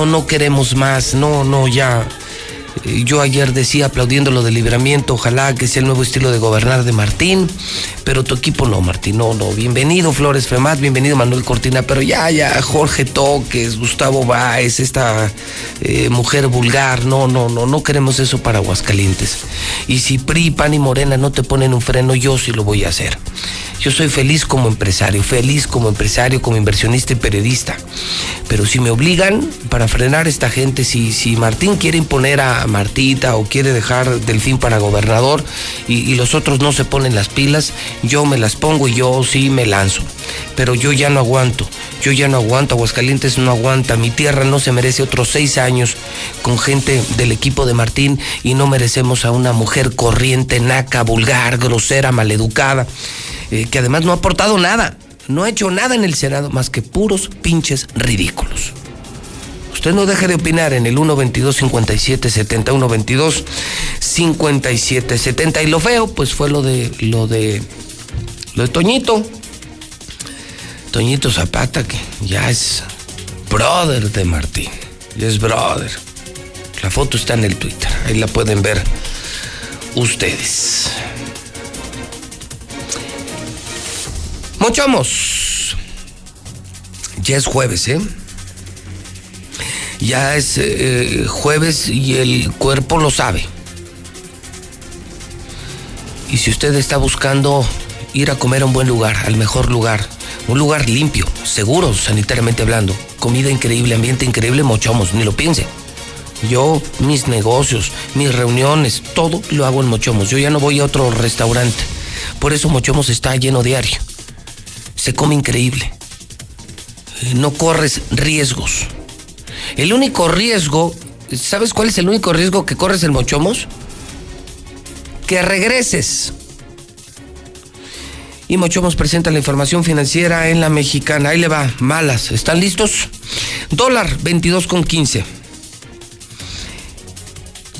No queremos más. No, ya. Yo ayer decía, aplaudiendo lo de Libramiento, ojalá que sea el nuevo estilo de gobernar de Martín, pero tu equipo no, Martín, no. Bienvenido Flores Femat, bienvenido Manuel Cortina, pero ya, Jorge Toques, Gustavo Báez, esta mujer vulgar, no queremos eso para Aguascalientes. Y si PRI, PAN y Morena no te ponen un freno, yo sí lo voy a hacer. Yo soy feliz como empresario, como inversionista y periodista. Pero si me obligan para frenar esta gente, si Martín quiere imponer a Martita o quiere dejar Delfín para gobernador y los otros no se ponen las pilas, yo me las pongo y yo sí me lanzo. Pero yo ya no aguanto. Aguascalientes no aguanta, mi tierra no se merece otros 6 años con gente del equipo de Martín y no merecemos a una mujer corriente, naca, vulgar, grosera, maleducada, que además no ha aportado nada, no ha hecho nada en el Senado más que puros pinches ridículos. Usted no deje de opinar en el 122-5770, 122-5770 y lo feo pues fue lo de Toñito Zapata, que ya es brother de Martín, ya es brother. La foto está en el Twitter, ahí la pueden ver ustedes. Mochamos. Ya es jueves, ¿eh? Ya es jueves y el cuerpo lo sabe. Y si usted está buscando ir a comer a un buen lugar, al mejor lugar, un lugar limpio, seguro, sanitariamente hablando, comida increíble, ambiente increíble, Mochomos, ni lo piense. Yo, mis negocios, mis reuniones, todo lo hago en Mochomos. Yo ya no voy a otro restaurante. Por eso Mochomos está lleno diario. Se come increíble. No corres riesgos. El único riesgo, ¿sabes cuál es el único riesgo que corres en Mochomos? Que regreses. Y Mochomos presenta la información financiera en La Mexicana. Ahí le va, malas. ¿Están listos? Dólar, 22.15.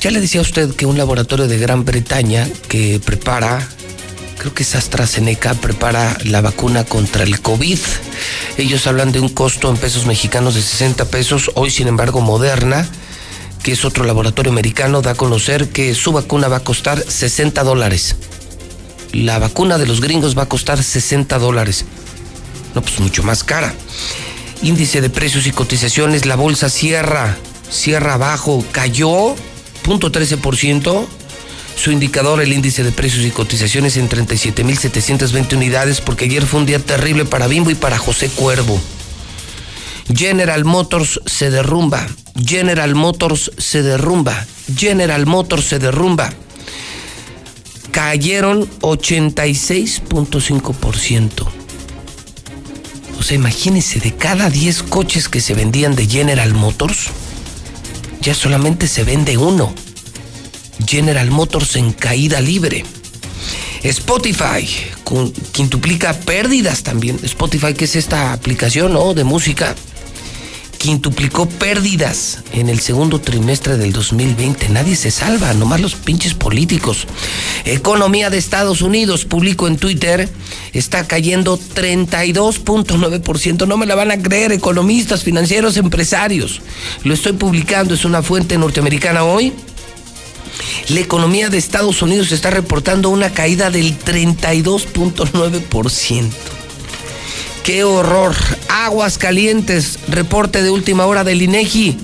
Ya le decía a usted que un laboratorio de Gran Bretaña que prepara, creo que es AstraZeneca, prepara la vacuna contra el COVID. Ellos hablan de un costo en pesos mexicanos de 60 pesos. Hoy, sin embargo, Moderna, que es otro laboratorio americano, da a conocer que su vacuna va a costar $60. La vacuna de los gringos va a costar $60. No, pues mucho más cara. Índice de precios y cotizaciones, la bolsa cierra abajo, cayó 0.13%. Su indicador, el índice de precios y cotizaciones, en 37.720 unidades, porque ayer fue un día terrible para Bimbo y para José Cuervo. General Motors se derrumba. Cayeron 86.5%. O sea, imagínense, de cada 10 coches que se vendían de General Motors, ya solamente se vende uno. General Motors en caída libre. Spotify quintuplica pérdidas también. Spotify, que es esta aplicación, ¿no?, de música, quintuplicó pérdidas en el segundo trimestre del 2020. Nadie se salva, nomás los pinches políticos. Economía de Estados Unidos, publico en Twitter, está cayendo 32.9%. No me la van a creer, economistas, financieros, empresarios. Lo estoy publicando, es una fuente norteamericana hoy. La economía de Estados Unidos está reportando una caída del 32.9%. ¡Qué horror! Aguascalientes, reporte de última hora del INEGI.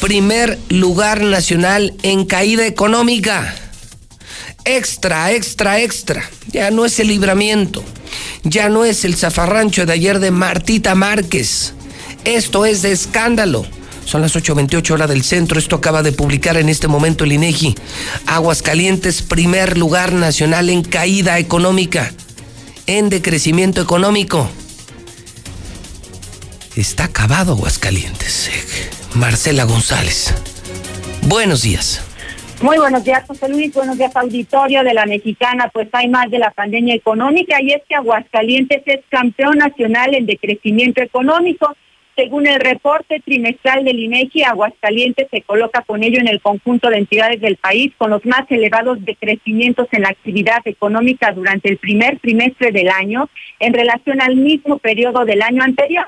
Primer lugar nacional en caída económica. Extra. Ya no es el Libramiento. Ya no es el zafarrancho de ayer de Martita Márquez. Esto es de escándalo. Son las 8:28 hora del centro. Esto acaba de publicar en este momento el INEGI. Aguascalientes, primer lugar nacional en caída económica, en decrecimiento económico. Está acabado Aguascalientes. Marcela González, buenos días. Muy buenos días, José Luis, buenos días, auditorio de La Mexicana. Pues hay más de la pandemia económica, y es que Aguascalientes es campeón nacional en decrecimiento económico. Según el reporte trimestral del INEGI, Aguascalientes se coloca con ello en el conjunto de entidades del país con los más elevados decrecimientos en la actividad económica durante el primer trimestre del año en relación al mismo periodo del año anterior.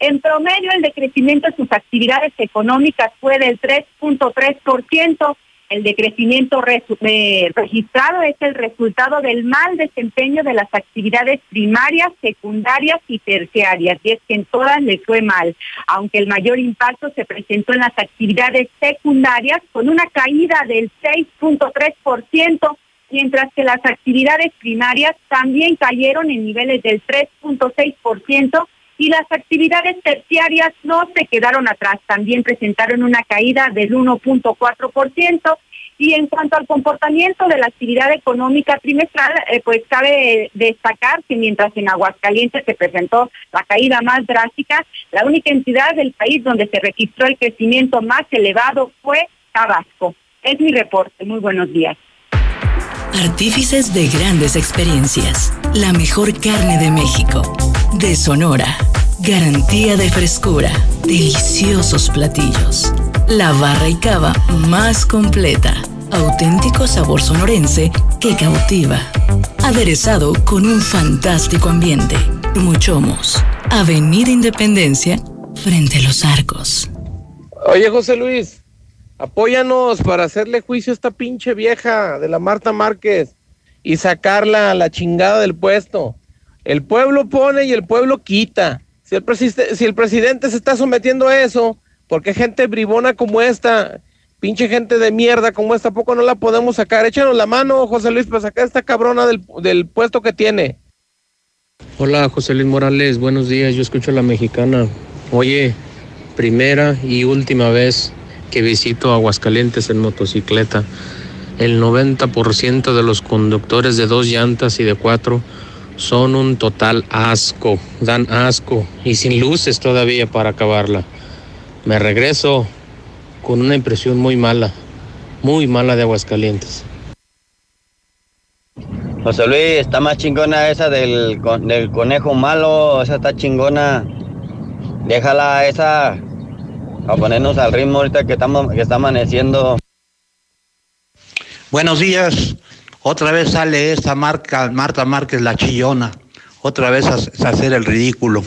En promedio, el decrecimiento de sus actividades económicas fue del 3.3%. El decrecimiento registrado es el resultado del mal desempeño de las actividades primarias, secundarias y terciarias, y es que en todas les fue mal, aunque el mayor impacto se presentó en las actividades secundarias con una caída del 6.3%, mientras que las actividades primarias también cayeron en niveles del 3.6%, y las actividades terciarias no se quedaron atrás, también presentaron una caída del 1.4%. Y en cuanto al comportamiento de la actividad económica trimestral, pues cabe destacar que mientras en Aguascalientes se presentó la caída más drástica, la única entidad del país donde se registró el crecimiento más elevado fue Tabasco. Es mi reporte, muy buenos días. Artífices de grandes experiencias, la mejor carne de México, de Sonora, garantía de frescura, deliciosos platillos, la barra y cava más completa, auténtico sabor sonorense que cautiva, aderezado con un fantástico ambiente, Muchomos, Avenida Independencia, frente a Los Arcos. Oye, José Luis, apóyanos para hacerle juicio a esta pinche vieja de la Marta Márquez y sacarla a la chingada del puesto. El pueblo pone y el pueblo quita. Si el presidente se está sometiendo a eso, porque gente bribona como esta, pinche gente de mierda como esta, ¿a poco no la podemos sacar? Échanos la mano, José Luis, para sacar a esta cabrona del puesto que tiene. Hola, José Luis Morales, buenos días, yo escucho a La Mexicana. Oye, primera y última vez que visito Aguascalientes en motocicleta. El 90% de los conductores de 2 llantas y de 4 son un total asco, dan asco, y sin luces todavía para acabarla. Me regreso con una impresión muy mala de Aguascalientes. José Luis, está más chingona esa del conejo malo, esa está chingona. Déjala esa a ponernos al ritmo ahorita que está amaneciendo. Buenos días. Otra vez sale esta Marta Márquez, la chillona, otra vez a hacer el ridículo.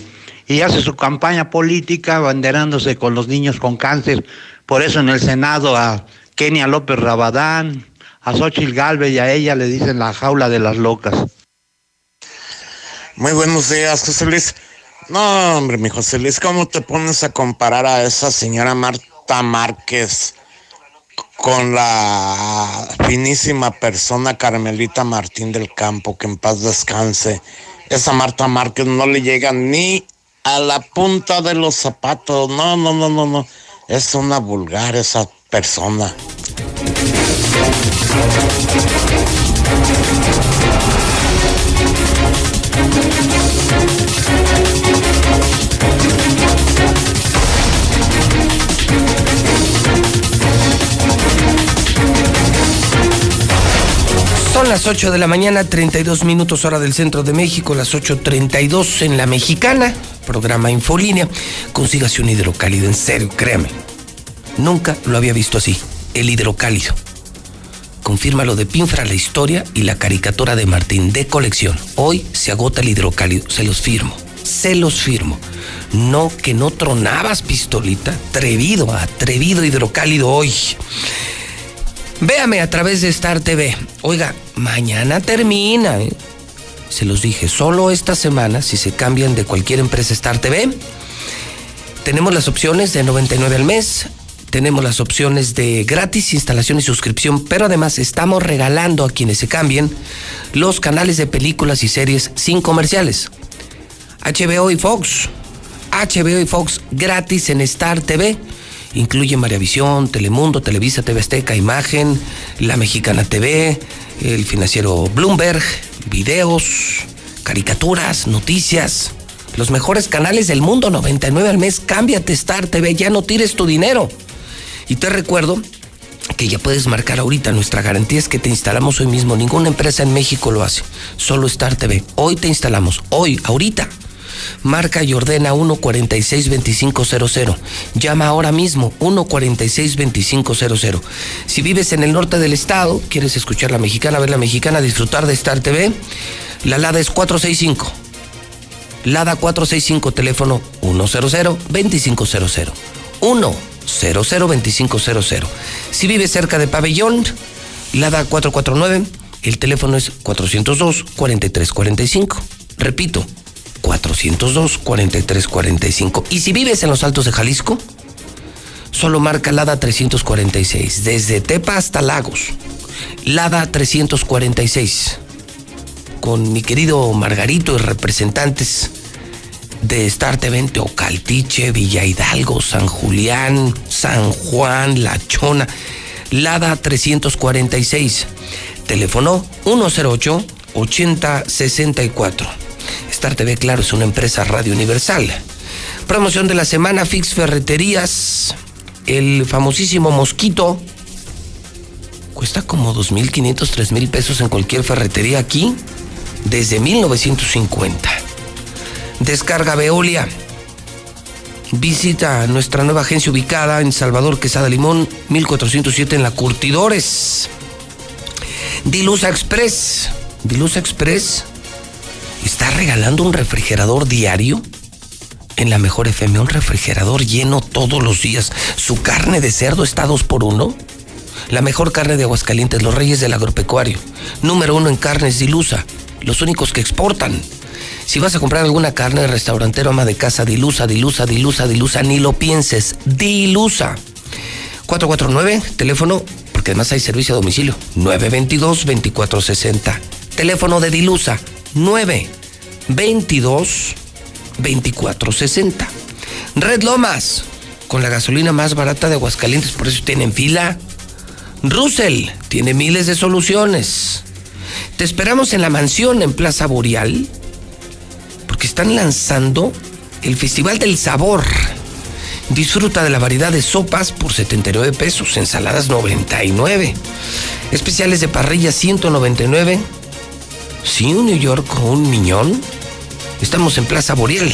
Y hace su campaña política abanderándose con los niños con cáncer. Por eso en el Senado a Kenia López Rabadán, a Xóchitl Gálvez y a ella le dicen la jaula de las locas. Muy buenos días, José Luis. No, hombre, mi José Luis, ¿cómo te pones a comparar a esa señora Marta Márquez con la finísima persona Carmelita Martín del Campo, que en paz descanse? Esa Marta Márquez no le llega ni a la punta de los zapatos. No. Es una vulgar esa persona. Son las 8 de la mañana, 32 minutos hora del centro de México, las 8:32 en La Mexicana, programa Infolínea. Consígase un hidrocálido, en serio, créame. Nunca lo había visto así, el hidrocálido. Confirma lo de Pinfra, la historia y la caricatura de Martín, de colección. Hoy se agota el hidrocálido, se los firmo. No, que no tronabas, pistolita, atrevido hidrocálido hoy. Véame a través de Star TV. Oiga, mañana termina, ¿eh? Se los dije, solo esta semana, si se cambian de cualquier empresa Star TV, tenemos las opciones de 99 al mes, tenemos las opciones de gratis, instalación y suscripción, pero además estamos regalando a quienes se cambien los canales de películas y series sin comerciales. HBO y Fox gratis en Star TV. Incluye Maravisión, Telemundo, Televisa, TV Azteca, Imagen, La Mexicana TV, el financiero Bloomberg, videos, caricaturas, noticias, los mejores canales del mundo, 99 al mes. Cámbiate Star TV, ya no tires tu dinero. Y te recuerdo que ya puedes marcar ahorita. Nuestra garantía es que te instalamos hoy mismo. Ninguna empresa en México lo hace, solo Star TV. Hoy te instalamos, ahorita. Marca y ordena 146-2500. Llama ahora mismo 146-2500. Si vives en el norte del estado, quieres escuchar La Mexicana, ver La Mexicana, disfrutar de Star TV, la LADA es 465. LADA 465, teléfono 100-2500. 100-2500. Si vives cerca de Pabellón, LADA 449, el teléfono es 402-4345. Repito, 402-4345. Y si vives en los Altos de Jalisco, solo marca LADA 346, desde Tepa hasta Lagos. LADA 346. Con mi querido Margarito y representantes de Star TV en Teocaltiche, Villa Hidalgo, San Julián, San Juan, La Chona. LADA 346, teléfono 108-8064. Star TV, claro, es una empresa Radio Universal. Promoción de la semana, Fix Ferreterías, el famosísimo mosquito. Cuesta como 2,500, 3,000 pesos en cualquier ferretería aquí, desde 1950. Descarga Veolia. Visita nuestra nueva agencia ubicada en Salvador Quesada Limón, 1407 en La Curtidores. Dilusa Express. Dilusa Express está regalando un refrigerador diario en La Mejor FM. Un refrigerador lleno todos los días. Su carne de cerdo está 2x1. La mejor carne de Aguascalientes, los reyes del agropecuario. Número 1 en carnes Dilusa. Los únicos que exportan. Si vas a comprar alguna carne, restaurantero, ama de casa, Dilusa, Dilusa, Dilusa, Dilusa, ni lo pienses, Dilusa. 449, teléfono, porque además hay servicio a domicilio, 922-2460. Teléfono de Dilusa, 922-2460. Red Lomas, con la gasolina más barata de Aguascalientes, por eso tienen fila. Russell, tiene miles de soluciones. Te esperamos en La Mansión, en Plaza Boreal, porque están lanzando el Festival del Sabor. Disfruta de la variedad de sopas por 79 pesos, ensaladas 99, especiales de parrilla 199. Sí, un New York o un miñón. Estamos en Plaza Boreal.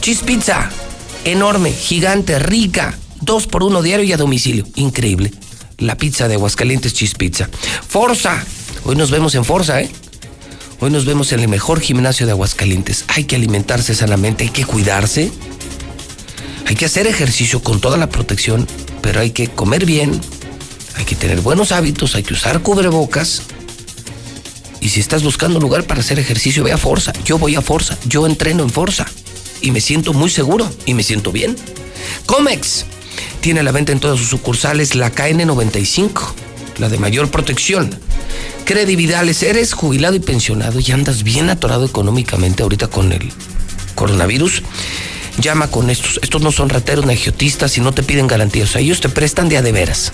Cheese Pizza, enorme, gigante, rica, 2x1 diario y a domicilio. Increíble. La pizza de Aguascalientes, Cheese Pizza. Forza, hoy nos vemos en Forza, ¿eh? Hoy nos vemos en el mejor gimnasio de Aguascalientes. Hay que alimentarse sanamente, hay que cuidarse, hay que hacer ejercicio con toda la protección, pero hay que comer bien, hay que tener buenos hábitos, hay que usar cubrebocas. Y si estás buscando un lugar para hacer ejercicio, ve a Forza. Yo voy a Forza, yo entreno en Forza y me siento muy seguro y me siento bien. Comex tiene la venta en todas sus sucursales la KN95, la de mayor protección. Credi Vidales, eres jubilado y pensionado y andas bien atorado económicamente ahorita con el coronavirus. Llama con estos. Estos no son rateros ni agiotistas y no te piden garantías. O sea, ellos te prestan de a de veras.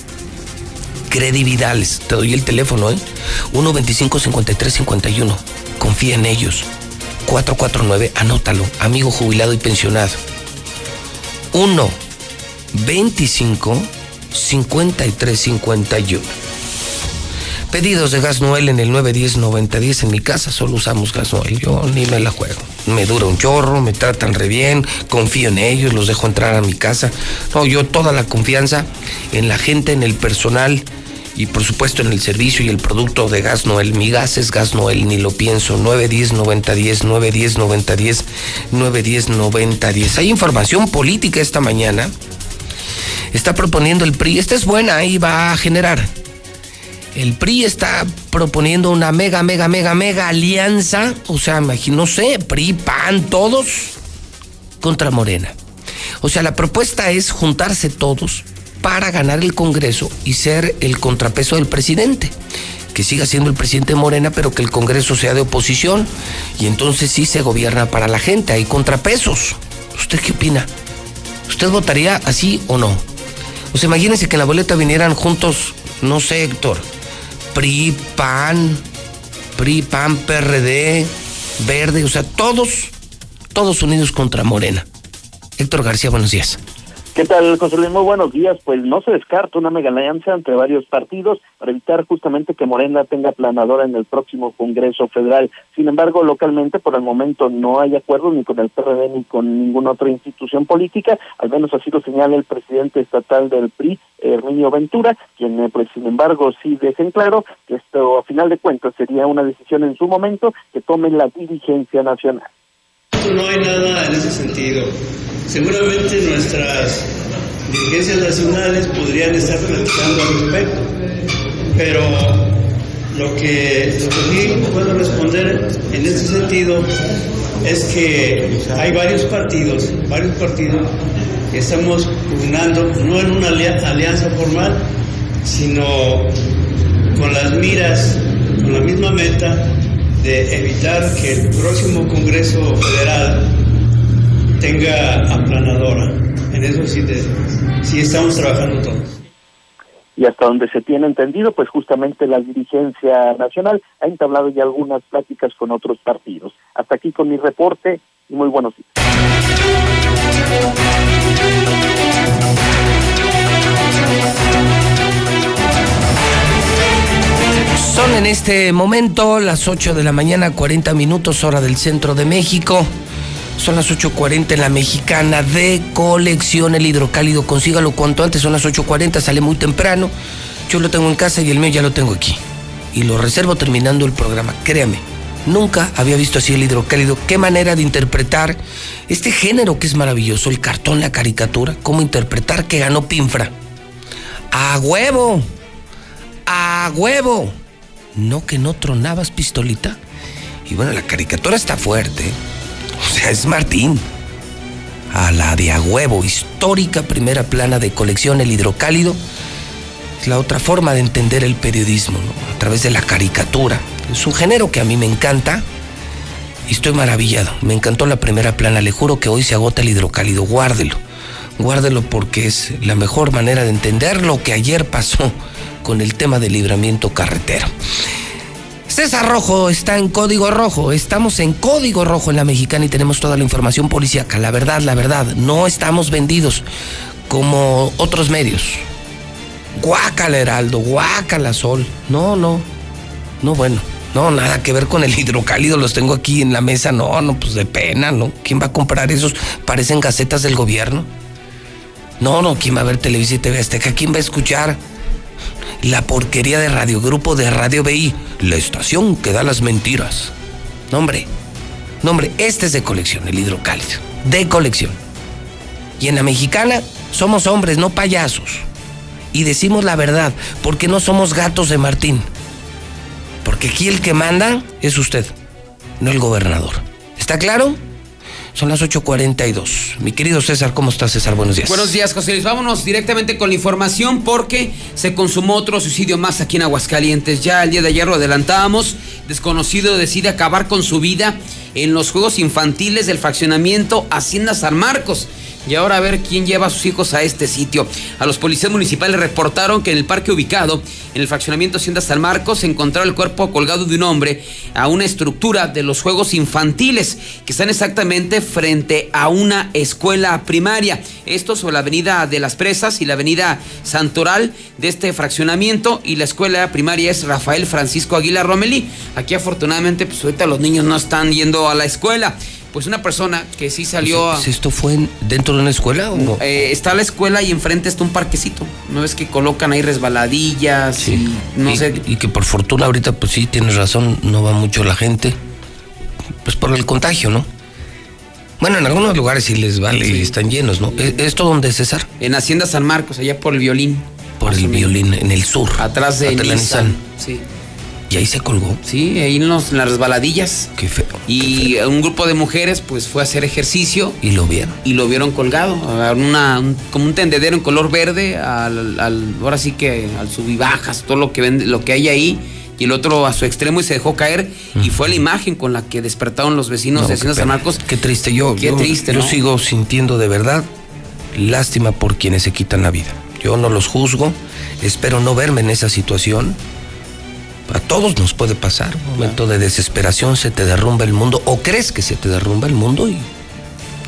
Credi Vidales, te doy el teléfono, ¿eh? 125-5351. Confía en ellos. 449, anótalo, amigo jubilado y pensionado. 125-5351. Pedidos de Gas Noel en el 910-9010. En mi casa solo usamos Gas Noel. Yo ni me la juego. Me dura un chorro, me tratan re bien, confío en ellos, los dejo entrar a mi casa. No, yo toda la confianza en la gente, en el personal y por supuesto en el servicio y el producto de Gas Noel. Mi gas es Gas Noel, ni lo pienso. 910-9010, 910-9010, 910-9010. Hay información política esta mañana. Está proponiendo el PRI. Esta es buena y va a generar. El PRI está proponiendo una mega alianza, o sea, imagínense, PRI, PAN, todos contra Morena. O sea, la propuesta es juntarse todos para ganar el Congreso y ser el contrapeso del presidente. Que siga siendo el presidente Morena, pero que el Congreso sea de oposición. Y entonces sí se gobierna para la gente, hay contrapesos. ¿Usted qué opina? ¿Usted votaría así o no? O sea, imagínense que en la boleta vinieran juntos, no sé, Héctor, PRI, PAN, PRD, Verde, o sea, todos unidos contra Morena. Héctor García, buenos días. ¿Qué tal, José Luis? Muy buenos días. Pues no se descarta una mega alianza entre varios partidos para evitar justamente que Morena tenga planadora en el próximo Congreso Federal. Sin embargo, localmente por el momento no hay acuerdo ni con el PRD ni con ninguna otra institución política, al menos así lo señala el presidente estatal del PRI, Herminio Ventura, quien pues sin embargo sí deja en claro que esto a final de cuentas sería una decisión en su momento que tome la dirigencia nacional. No hay nada en ese sentido. Seguramente nuestras dirigencias nacionales podrían estar platicando al respecto, pero lo que sí puedo responder en este sentido es que hay varios partidos que estamos pugnando, no en una alianza formal, sino con las miras, con la misma meta de evitar que el próximo Congreso Federal tenga aplanadora. En eso sí estamos trabajando todos. Y hasta donde se tiene entendido, pues justamente la dirigencia nacional ha entablado ya algunas pláticas con otros partidos. Hasta aquí con mi reporte y muy buenos días. Son en este momento las 8 de la mañana, 40 minutos, hora del centro de México. Son las 8:40 en La Mexicana de colección. El hidrocálido, consígalo cuanto antes, son las 8:40, sale muy temprano. Yo lo tengo en casa y el mío ya lo tengo aquí. Y lo reservo terminando el programa, créame. Nunca había visto así el hidrocálido. Qué manera de interpretar este género que es maravilloso, el cartón, la caricatura. Cómo interpretar que ganó Pinfra. ¡A huevo! ¡A huevo! No que no tronabas, pistolita. Y bueno, la caricatura está fuerte, ¿eh? O sea, es Martín. A la de a huevo, histórica primera plana de colección, el hidrocálido. Es la otra forma de entender el periodismo, ¿no? A través de la caricatura. Es un género que a mí me encanta y estoy maravillado. Me encantó la primera plana. Le juro que hoy se agota el hidrocálido. Guárdelo. Guárdelo porque es la mejor manera de entender lo que ayer pasó con el tema del libramiento carretero. César Rojo está en Código Rojo. Estamos en Código Rojo en La Mexicana y tenemos toda la información policíaca. La verdad, no estamos vendidos como otros medios. Guácala, Heraldo, guácala, Sol. No, bueno. No, nada que ver con el hidrocálido, los tengo aquí en la mesa. No, pues de pena, ¿no? ¿Quién va a comprar esos? Parecen gacetas del gobierno. No, ¿quién va a ver Televisa y TV Azteca? ¿Quién va a escuchar la porquería de Radio Grupo de Radio BI, la estación que da las mentiras? No, hombre, este es de colección, el hidrocálido, de colección. Y en La Mexicana somos hombres, no payasos. Y decimos la verdad, porque no somos gatos de Martín. Porque aquí el que manda es usted, no el gobernador. ¿Está claro? Son las 8:42. Mi querido César, ¿cómo estás, César? Buenos días. Buenos días, José Luis. Vámonos directamente con la información porque se consumó otro suicidio más aquí en Aguascalientes. Ya el día de ayer lo adelantábamos. Desconocido decide acabar con su vida en los juegos infantiles del fraccionamiento Hacienda San Marcos. Y ahora a ver quién lleva a sus hijos a este sitio. A los policías municipales reportaron que en el parque ubicado en el fraccionamiento Hacienda San Marcos se encontró el cuerpo colgado de un hombre a una estructura de los juegos infantiles que están exactamente frente a una escuela primaria. Esto sobre la avenida de las Presas y la avenida Santoral de este fraccionamiento, y la escuela primaria es Rafael Francisco Aguilar Romelí. Aquí afortunadamente pues ahorita los niños no están yendo a la escuela. Pues una persona que sí salió... Pues ¿esto fue dentro de una escuela o no? Está la escuela y enfrente está un parquecito. ¿No ves que colocan ahí resbaladillas? Sí. Y no sé... Y que por fortuna ahorita, pues sí, tienes razón, no va mucho la gente. Pues por el contagio, ¿no? Bueno, en algunos lugares sí les vale, sí. Están llenos, ¿no? ¿Esto dónde es, César? En Hacienda San Marcos, allá por el Violín. Por el Violín, en el sur. Atrás de Nissan. Sí. Y ahí se colgó. Sí, ahí en las resbaladillas. Qué feo. Y qué feo. Un grupo de mujeres pues fue a hacer ejercicio. Y lo vieron colgado. Como un tendedero en color verde. Ahora sí que al subibajas, todo lo que hay ahí. Y el otro a su extremo y se dejó caer. Y fue la imagen con la que despertaron los vecinos de Hacienda San Marcos. Qué triste. Yo sigo sintiendo de verdad lástima por quienes se quitan la vida. Yo no los juzgo. Espero no verme en esa situación. A todos nos puede pasar, un momento de desesperación, se te derrumba el mundo, o crees que se te derrumba el mundo y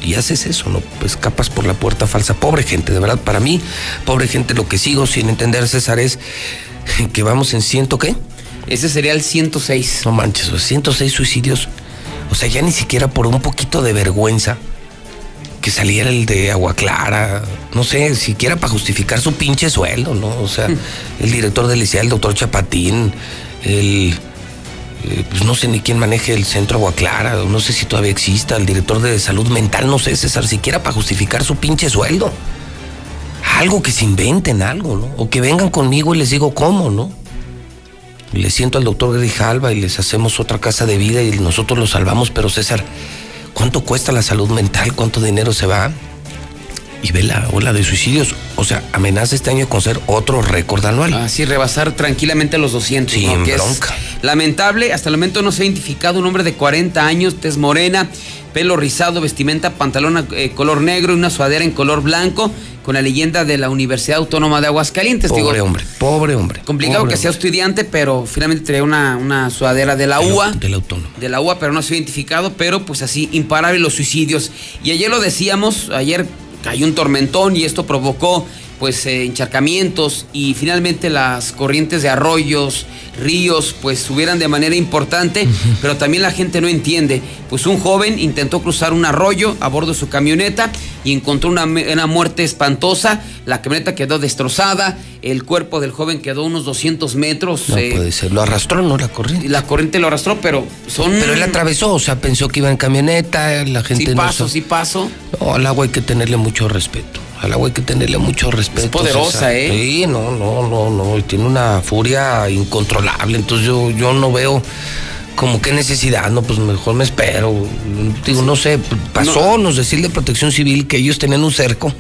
y haces eso, ¿no? Pues escapas por la puerta falsa. Pobre gente, de verdad, para mí, pobre gente, lo que sigo sin entender, César, es que vamos en ciento, ¿qué? Ese sería el 106. No manches, 106 suicidios. O sea, ya ni siquiera por un poquito de vergüenza que saliera el de Agua Clara, no sé, siquiera para justificar su pinche sueldo, ¿no? O sea, el director del Liceo, el doctor Chapatín, pues no sé ni quién maneje el centro Agua Clara, no sé si todavía exista, el director de salud mental, no sé, César, siquiera para justificar su pinche sueldo. Algo que se inventen, algo, ¿no? O que vengan conmigo y les digo cómo, ¿no? Le siento al doctor Grijalva y les hacemos otra casa de vida y nosotros los salvamos, pero César, ¿cuánto cuesta la salud mental? ¿Cuánto dinero se va? Y ve la ola de suicidios. O sea, amenaza este año con ser otro récord anual. Así, rebasar tranquilamente los 200. Sí, ¿no? Que bronca. Es lamentable, hasta el momento no se ha identificado un hombre de 40 años, tez morena, pelo rizado, vestimenta, pantalón color negro y una sudadera en color blanco, con la leyenda de la Universidad Autónoma de Aguascalientes. Pobre hombre. Complicado pobre que sea estudiante, pero finalmente traía una sudadera de la UA. De la Autónoma. De la UA, pero no se ha identificado, pero pues así, imparable los suicidios. Y ayer lo decíamos, ayer cayó un tormentón y esto provocó pues encharcamientos y finalmente las corrientes de arroyos, ríos, pues subieran de manera importante, pero también la gente no entiende. Pues un joven intentó cruzar un arroyo a bordo de su camioneta y encontró una muerte espantosa. La camioneta quedó destrozada, el cuerpo del joven quedó unos 200 metros. No puede ser, lo arrastró, ¿no? La corriente. La corriente lo arrastró, pero son... Pero él atravesó, o sea, pensó que iba en camioneta, la gente sí, no... Sí pasó. No, al agua hay que tenerle mucho respeto. Al agua hay que tenerle mucho respeto. Es poderosa, César. Sí, no, tiene una furia incontrolable, entonces yo no veo como qué necesidad, no, pues mejor me espero, digo, no sé, pasó, no. Nos decían de Protección Civil que ellos tenían un cerco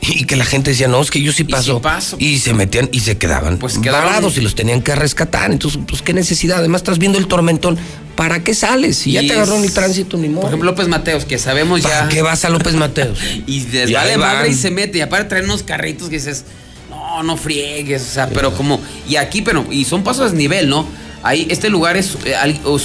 y que la gente decía, no, es que yo sí paso, y se metían y se quedaban pues varados y los tenían que rescatar, entonces, pues qué necesidad, además estás viendo el tormentón. ¿Para qué sales? Si ya te agarraron el tránsito, ni modo. Por ejemplo, López Mateos, que sabemos ya... ¿Para qué vas a López Mateos? Y les vale madre y se mete. Y aparte traen unos carritos que dices, no friegues, o sea, pero como... Y aquí, pero... Y son pasos a desnivel, ¿no? Ahí, este lugar es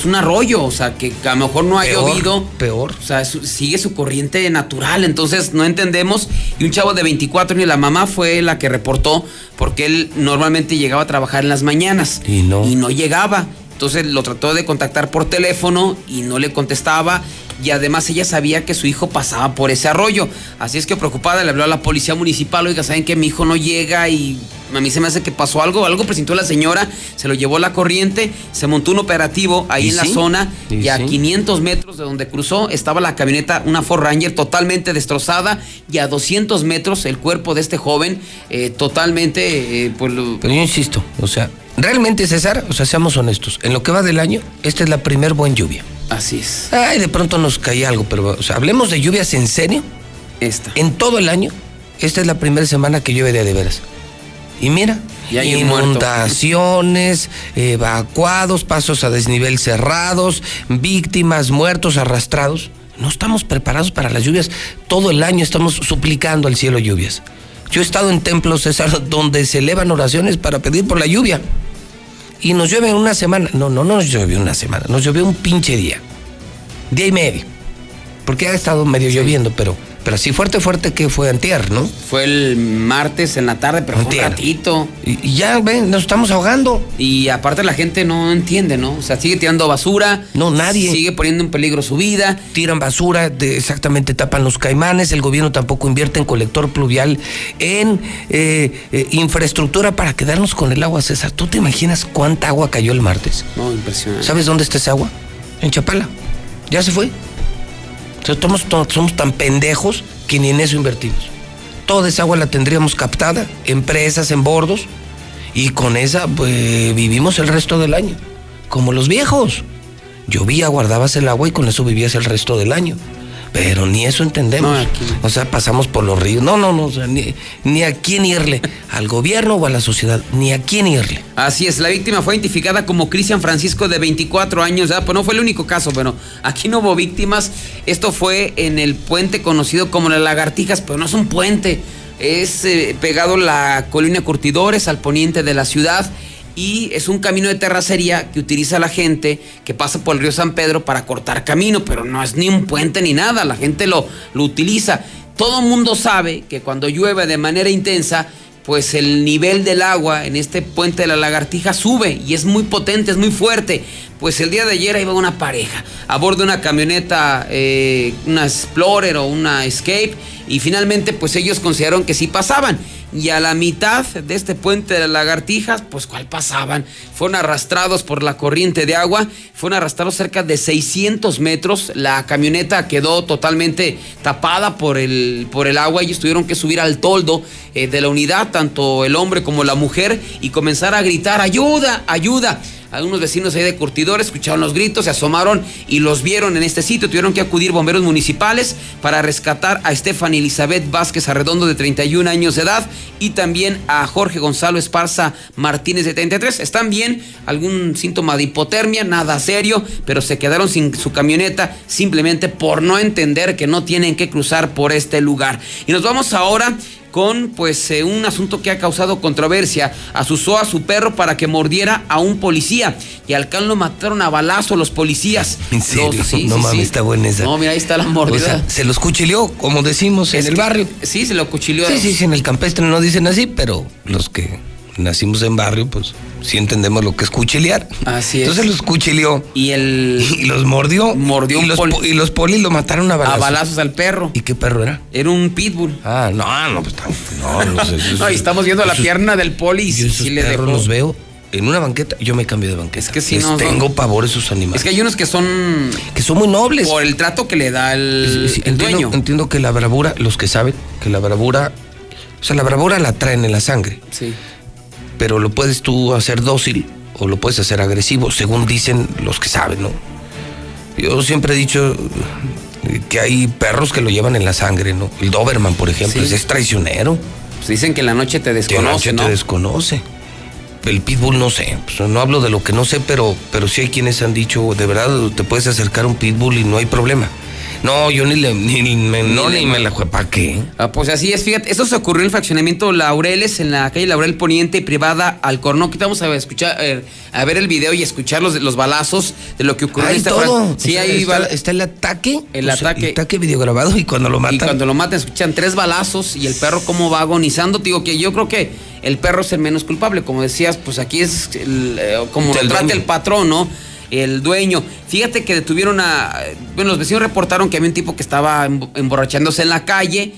un arroyo, o sea, que a lo mejor no ha llovido. Peor. O sea, sigue su corriente natural, entonces no entendemos. Y un chavo de 24 años, la mamá fue la que reportó, porque él normalmente llegaba a trabajar en las mañanas. Y no llegaba. Entonces lo trató de contactar por teléfono y no le contestaba y además ella sabía que su hijo pasaba por ese arroyo. Así es que preocupada le habló a la policía municipal, oiga, ¿saben que mi hijo no llega y a mí se me hace que pasó algo? Presentó la señora, se lo llevó la corriente, se montó un operativo ahí en la zona y a 500 metros de donde cruzó estaba la camioneta, una Ford Ranger totalmente destrozada y a 200 metros el cuerpo de este joven totalmente... Pero yo insisto, o sea... Realmente, César, o sea, seamos honestos, en lo que va del año, esta es la primer buena lluvia. Así es. Ay, de pronto nos caía algo, pero, o sea, hablemos de lluvias en serio. En todo el año, esta es la primera semana que llueve de veras. Y mira, y hay inundaciones, evacuados, pasos a desnivel cerrados, víctimas, muertos, arrastrados. No estamos preparados para las lluvias. Todo el año estamos suplicando al cielo lluvias. Yo he estado en templos, César, donde se elevan oraciones para pedir por la lluvia. Y nos llueve una semana. No nos llovió una semana, nos llovió un pinche día. Día y medio. Porque ha estado medio lloviendo, pero así fuerte que fue antier, ¿no? Fue el martes en la tarde, pero antier. Fue un ratito. Y ya, ven, nos estamos ahogando. Y aparte la gente no entiende, ¿no? O sea, sigue tirando basura. No, nadie. Sigue poniendo en peligro su vida. Tiran basura, exactamente, tapan los caimanes. El gobierno tampoco invierte en colector pluvial, en infraestructura para quedarnos con el agua, César. ¿Tú te imaginas cuánta agua cayó el martes? No, impresionante. ¿Sabes dónde está esa agua? En Chapala. Ya se fue. Somos tan pendejos que ni en eso invertimos. Toda esa agua la tendríamos captada en presas, en bordos, y con esa pues, vivimos el resto del año, como los viejos. Llovía, guardabas el agua y con eso vivías el resto del año. Pero ni eso entendemos. No, aquí... O sea, pasamos por los ríos. No, o sea, ni a quién irle, al gobierno o a la sociedad, ni a quién irle. Así es, la víctima fue identificada como Cristian Francisco de 24 años, pues no fue el único caso, pero aquí no hubo víctimas. Esto fue en el puente conocido como Las Lagartijas, pero no es un puente, es pegado la Colonia Curtidores al poniente de la ciudad. y es un camino de terracería que utiliza la gente que pasa por el río San Pedro para cortar camino, pero no es ni un puente ni nada, la gente lo utiliza. Todo el mundo sabe que cuando llueve de manera intensa, pues el nivel del agua en este puente de la Lagartija sube y es muy potente, es muy fuerte. Pues el día de ayer iba una pareja a bordo de una camioneta, una Explorer o una Escape, y finalmente pues ellos consideraron que sí pasaban. Y a la mitad de este puente de las Lagartijas, pues ¿cuál pasaban? Fueron arrastrados por la corriente de agua, fueron arrastrados cerca de 600 metros, la camioneta quedó totalmente tapada por el agua, ellos tuvieron que subir al toldo de la unidad, tanto el hombre como la mujer, y comenzar a gritar, ¡ayuda, ayuda! Algunos vecinos ahí de Curtidores escucharon los gritos, se asomaron y los vieron en este sitio. Tuvieron que acudir bomberos municipales para rescatar a Stephanie Elizabeth Vázquez Arredondo, de 31 años de edad, y también a Jorge Gonzalo Esparza Martínez, de 33. Están bien, algún síntoma de hipotermia, nada serio, pero se quedaron sin su camioneta simplemente por no entender que no tienen que cruzar por este lugar. Y nos vamos ahora con pues un asunto que ha causado controversia. Azuzó a su perro para que mordiera a un policía y al can lo mataron a balazo los policías. ¿En serio? Sí, está buena esa. No, mira, ahí está la mordida. O sea, se los cuchileó, como decimos en el barrio. Sí, se lo cuchileó. Sí, en el campestre no dicen así, pero los que nacimos en barrio, pues sí entendemos lo que es cuchilear. Así es. Entonces los cuchileó. Y los mordió. Mordió y los polis lo mataron a balazos. A balazos al perro. ¿Y qué perro era? Era un pitbull. Ah, no, pues no sé. No, y estamos viendo la pierna del poli. Yo esos perros los veo en una banqueta. Yo me cambio de banqueta. Es que sí, tengo pavor a esos animales. Es que hay unos que son muy nobles. Por el trato que le da el dueño. Entiendo que la bravura, los que saben, que la bravura, o sea, la bravura la traen en la sangre. Sí. Pero lo puedes tú hacer dócil o lo puedes hacer agresivo, según dicen los que saben, ¿no? Yo siempre he dicho que hay perros que lo llevan en la sangre, ¿no? El Doberman, por ejemplo, sí. Es traicionero. Pues dicen que en la noche te desconoce, ¿no? Te desconoce. El pitbull no sé, pues no hablo de lo que no sé, pero sí hay quienes han dicho, de verdad, te puedes acercar a un pitbull y no hay problema. No, yo ni me la juega, ¿para qué? Ah, pues así es, fíjate, esto se ocurrió en el fraccionamiento Laureles, en la calle Laurel Poniente, privada al Cornoquita. Vamos a escuchar, a ver el video y escuchar los balazos de lo que ocurrió. Ahí todo. Sí, o sea, ahí está el ataque. El ataque videograbado y cuando lo matan. Y cuando lo matan, escuchan 3 balazos y el perro cómo va agonizando. Te digo que yo creo que el perro es el menos culpable, como decías, pues aquí es como lo trata el patrón, ¿no? El dueño. Fíjate que detuvieron bueno, los vecinos reportaron que había un tipo que estaba emborrachándose en la calle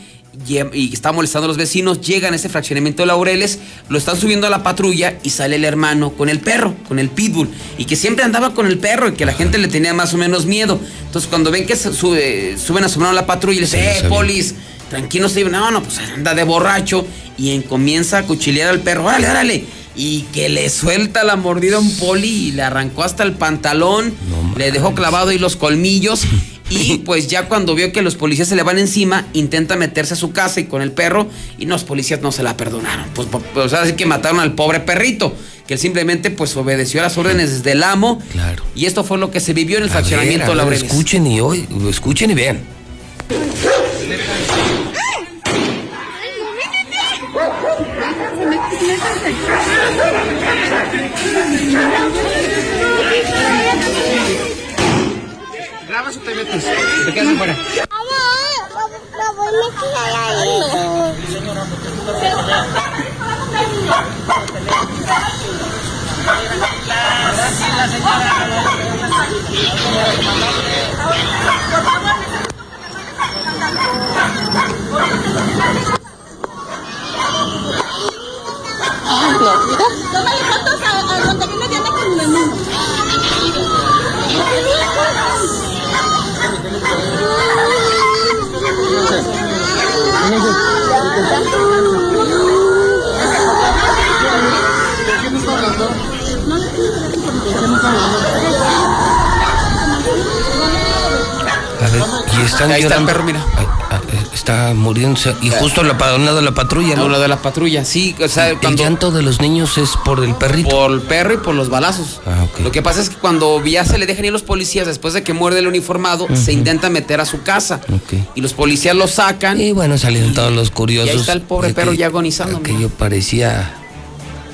y estaba molestando a los vecinos. Llegan a ese fraccionamiento de Laureles, lo están subiendo a la patrulla y sale el hermano con el perro, con el pitbull, y que siempre andaba con el perro y que la gente le tenía más o menos miedo. Entonces cuando ven que suben a su mano a la patrulla y les dicen, polis, tranquilos, no, pues anda de borracho, y comienza a cuchilear al perro, órale, y que le suelta la mordida a un poli y le arrancó hasta el pantalón, le dejó clavado ahí los colmillos. Y pues ya cuando vio que los policías se le van encima, intenta meterse a su casa y con el perro, y los policías no se la perdonaron. Pues o sea, así que mataron al pobre perrito, que él simplemente pues obedeció a las órdenes del amo. Claro. Y esto fue lo que se vivió en el fraccionamiento Laureles. Escuchen y vean. ¿Grabas o te metes? ¿Te quedas afuera? A ver, y están ahí llorando. Está el perro, mira. Está muriéndose. Y justo al lado de la patrulla, ¿no? Al lado de la patrulla, sí. O sea, el llanto de los niños es por el perrito. Por el perro y por los balazos. Ah, okay. Lo que pasa es que cuando ya se le dejan ir los policías, después de que muerde el uniformado, se intenta meter a su casa. Okay. Y los policías lo sacan. Y bueno, salieron todos los curiosos. Y ahí está el pobre perro ya agonizando. Que yo parecía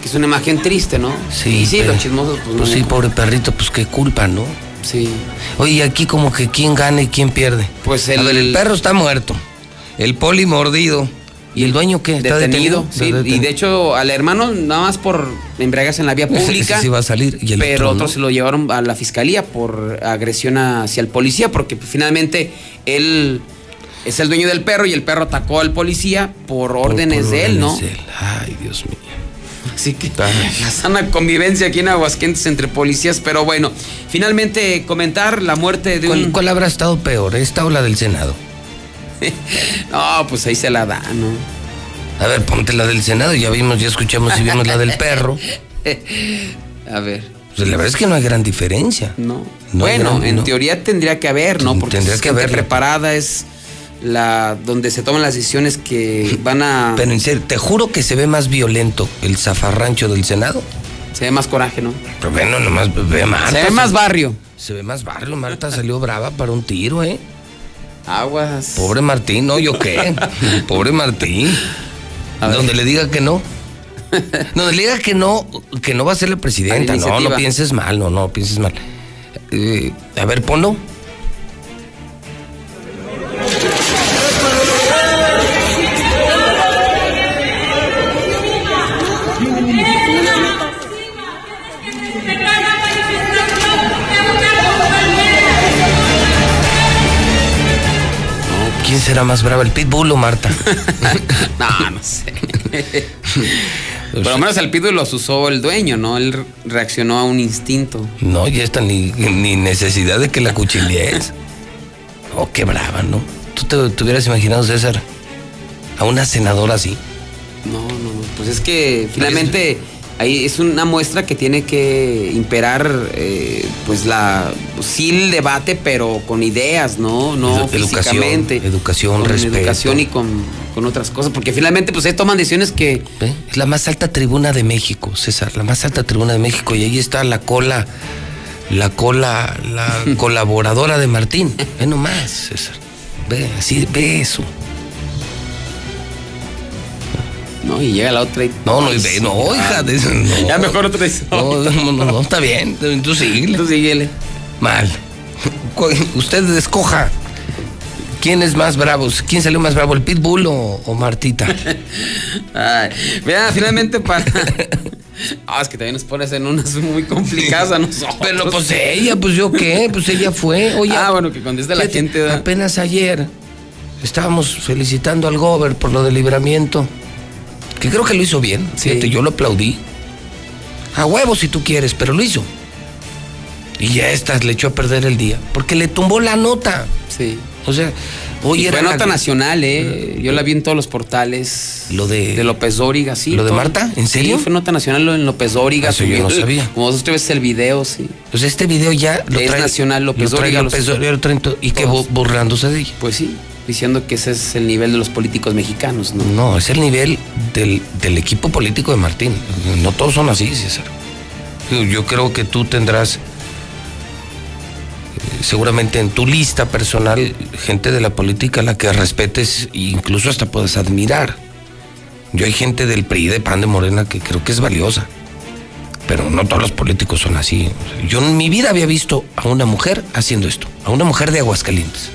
Que es una imagen triste, ¿no? Sí, y sí, pero los chismosos pues, pues no, sí, pobre perrito, pues qué culpa, ¿no? Sí. Oye, y aquí como que quién gana y quién pierde. Pues el... A ver, el perro está muerto, el poli mordido. ¿Y el dueño qué? ¿Está detenido? Sí, y de hecho al hermano nada más por embriagarse en la vía pública. Sí, va a salir. ¿Y el pero otro, no? Otros se lo llevaron a la fiscalía por agresión hacia el policía, porque finalmente él es el dueño del perro y el perro atacó al policía por órdenes de él, ¿no? Ay, Dios mío. Así que la sana convivencia aquí en Aguascalientes entre policías, pero bueno, finalmente comentar la muerte de un... ¿Cuál habrá estado peor, esta o la del Senado? No, pues ahí se la da, ¿no? A ver, ponte la del Senado, ya vimos, ya escuchamos y vimos la del perro. A ver. Pues la verdad es que no hay gran diferencia. No. No, bueno, en teoría tendría que haber, ¿no? Porque tendría que haber preparada es la donde se toman las decisiones que van a... Pero en serio, te juro que se ve más violento el zafarrancho del Senado. Se ve más coraje, ¿no? Pero bueno, nomás ve más. Se ve más barrio. Se ve más barrio, Marta salió brava para un tiro, ¿eh? Aguas. Pobre Martín, no, ¿yo qué? Pobre Martín. Donde le diga que no. Donde le diga que no va a ser la presidenta. La no, no pienses mal, no, no pienses mal. A ver, ponlo. ¿Quién será más brava, el Pitbull o Marta? No, no sé. Por lo menos el Pitbull los usó el dueño, ¿no? Él reaccionó a un instinto. No, ya está, ni necesidad de que la cuchilees. Oh, qué brava, ¿no? ¿Tú te hubieras imaginado, César, a una senadora así? No, no, pues es que finalmente ahí es una muestra que tiene que imperar, pues la... Sí, el debate, pero con ideas, ¿no? No físicamente. Educación, con respeto. Educación y con otras cosas, porque finalmente pues ellos toman decisiones que... ¿Eh? Es la más alta tribuna de México, César, la más alta tribuna de México, y ahí está la colaboradora de Martín. Ve nomás, César, ve, así, ve eso. No, y llega la otra y... No, no, no, hija, no. Ya mejor otra vez. No, está bien, tú síguele. Tú síguele. Mal. Usted escoja. ¿Quién es más bravo? ¿Quién salió más bravo? ¿El Pitbull o Martita? Ay, mira, finalmente para... Ah, es que también nos pones en unas muy complicadas a nosotros. Pero pues ella, pues yo qué, pues ella fue. Oye, bueno, que conteste la gente. Da. Apenas ayer estábamos felicitando al Gober por lo del libramiento, que creo que lo hizo bien. Sí. Fíjate, yo lo aplaudí. A huevo si tú quieres, pero lo hizo. Y ya estas le echó a perder el día, porque le tumbó la nota. Sí. O sea, hoy era... Fue nota nacional, yo la vi en todos los portales. Lo de López Dóriga, sí. ¿Lo de Marta? ¿En serio? Sí, fue nota nacional lo en López Dóriga. Eso yo no sabía. Como dos o tres veces el video, sí. Pues este video ya lo trae... Es nacional, López Dóriga. López Dóriga y que borrándose de ella. Pues sí, diciendo que ese es el nivel de los políticos mexicanos, ¿no? No, es el nivel del equipo político de Martín. No todos son así, César. Yo creo que tú tendrás... seguramente en tu lista personal gente de la política a la que respetes e incluso hasta puedes admirar. Yo hay gente del PRI, de PAN, de Morena que creo que es valiosa, pero no todos los políticos son así. Yo en mi vida había visto a una mujer haciendo esto, a una mujer de Aguascalientes,